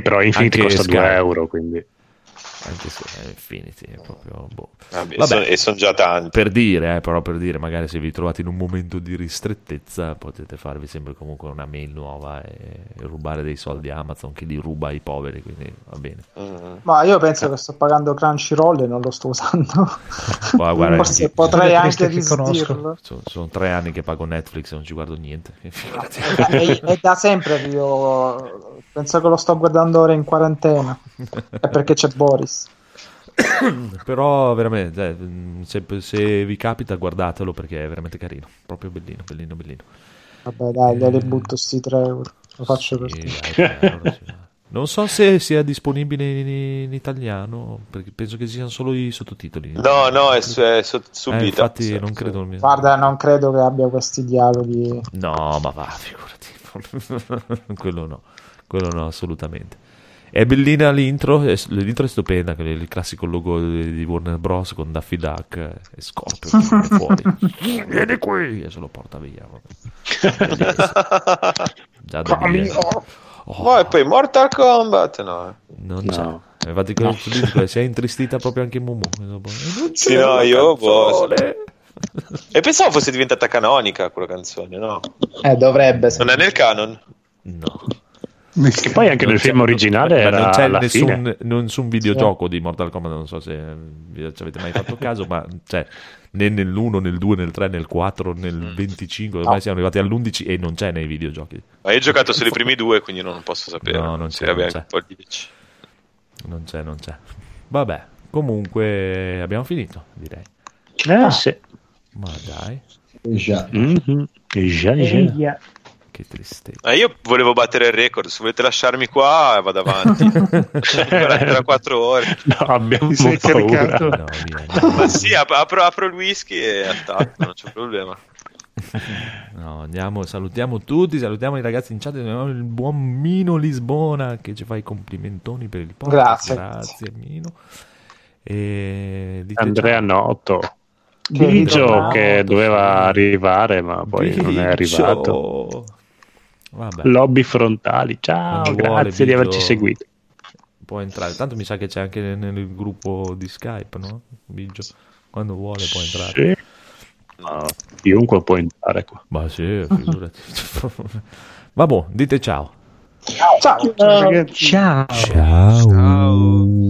però Infinity anche costa 2 euro, quindi anche se Infinity è proprio vabbè, e sono già tanti, per dire, però per dire, magari se vi trovate in un momento di ristrettezza potete farvi sempre comunque una mail nuova e rubare dei soldi a Amazon, che li ruba ai poveri, quindi va bene. Ma io penso che sto pagando Crunchyroll e non lo sto usando. Guarda, forse potrei anche disdirlo. Sono 3 anni che pago Netflix e non ci guardo niente. È da sempre che io penso che lo sto guardando ora in quarantena, è perché c'è Boris. Però veramente, se vi capita, guardatelo, perché è veramente carino, proprio bellino. Vabbè, dai, le butto sti 3 euro, lo faccio per te. Non so se sia disponibile in italiano, perché penso che siano solo i sottotitoli. No, è subito. Infatti non credo. Guarda, non credo che abbia questi dialoghi. No, ma va, figurati. Quello no, assolutamente. È bellina l'intro è stupenda, il classico logo di Warner Bros con Daffy Duck e Scorpio fuori. Vieni qui! E se lo porta via. Già da e poi Mortal Kombat, no. Infatti si è intristita proprio anche Mumu. Sì, no, io e pensavo fosse diventata canonica quella canzone, no? Dovrebbe. Non è nel canon? No. Che poi anche nel film originale era, non c'è alla nessun videogioco di Mortal Kombat, non so se ci avete mai fatto caso, ma né nell'1, nel 2, nel 3, nel 4, nel 25, ormai siamo arrivati all'11 e non c'è nei videogiochi. Ma io ho giocato solo i primi 2, quindi non posso sapere. No, non c'è. Non c'è. Vabbè, comunque abbiamo finito, direi. Sì. Ma dai. Già. Che tristezza. Io volevo battere il record. Se volete lasciarmi qua, vado avanti. Tra 4 ore. No, abbiamo caricato. No, ma sì, apro il whisky e attacco, non c'è problema. No, andiamo, salutiamo tutti, salutiamo i ragazzi in chat, il buon Mino Lisbona che ci fa i complimentoni per il podcast. Grazie Mino. E Andrea Noto. Biggio che doveva arrivare, ma poi non è arrivato. Vabbè. Lobby frontali, ciao, grazie di averci seguito. Può entrare, tanto mi sa che c'è anche nel gruppo di Skype, no? Biggio, quando vuole può entrare. Sì. No. Chiunque può entrare qua. Ma sì, figurati. Vabbè, dite ciao. Ciao. Ciao. Ciao. Ciao.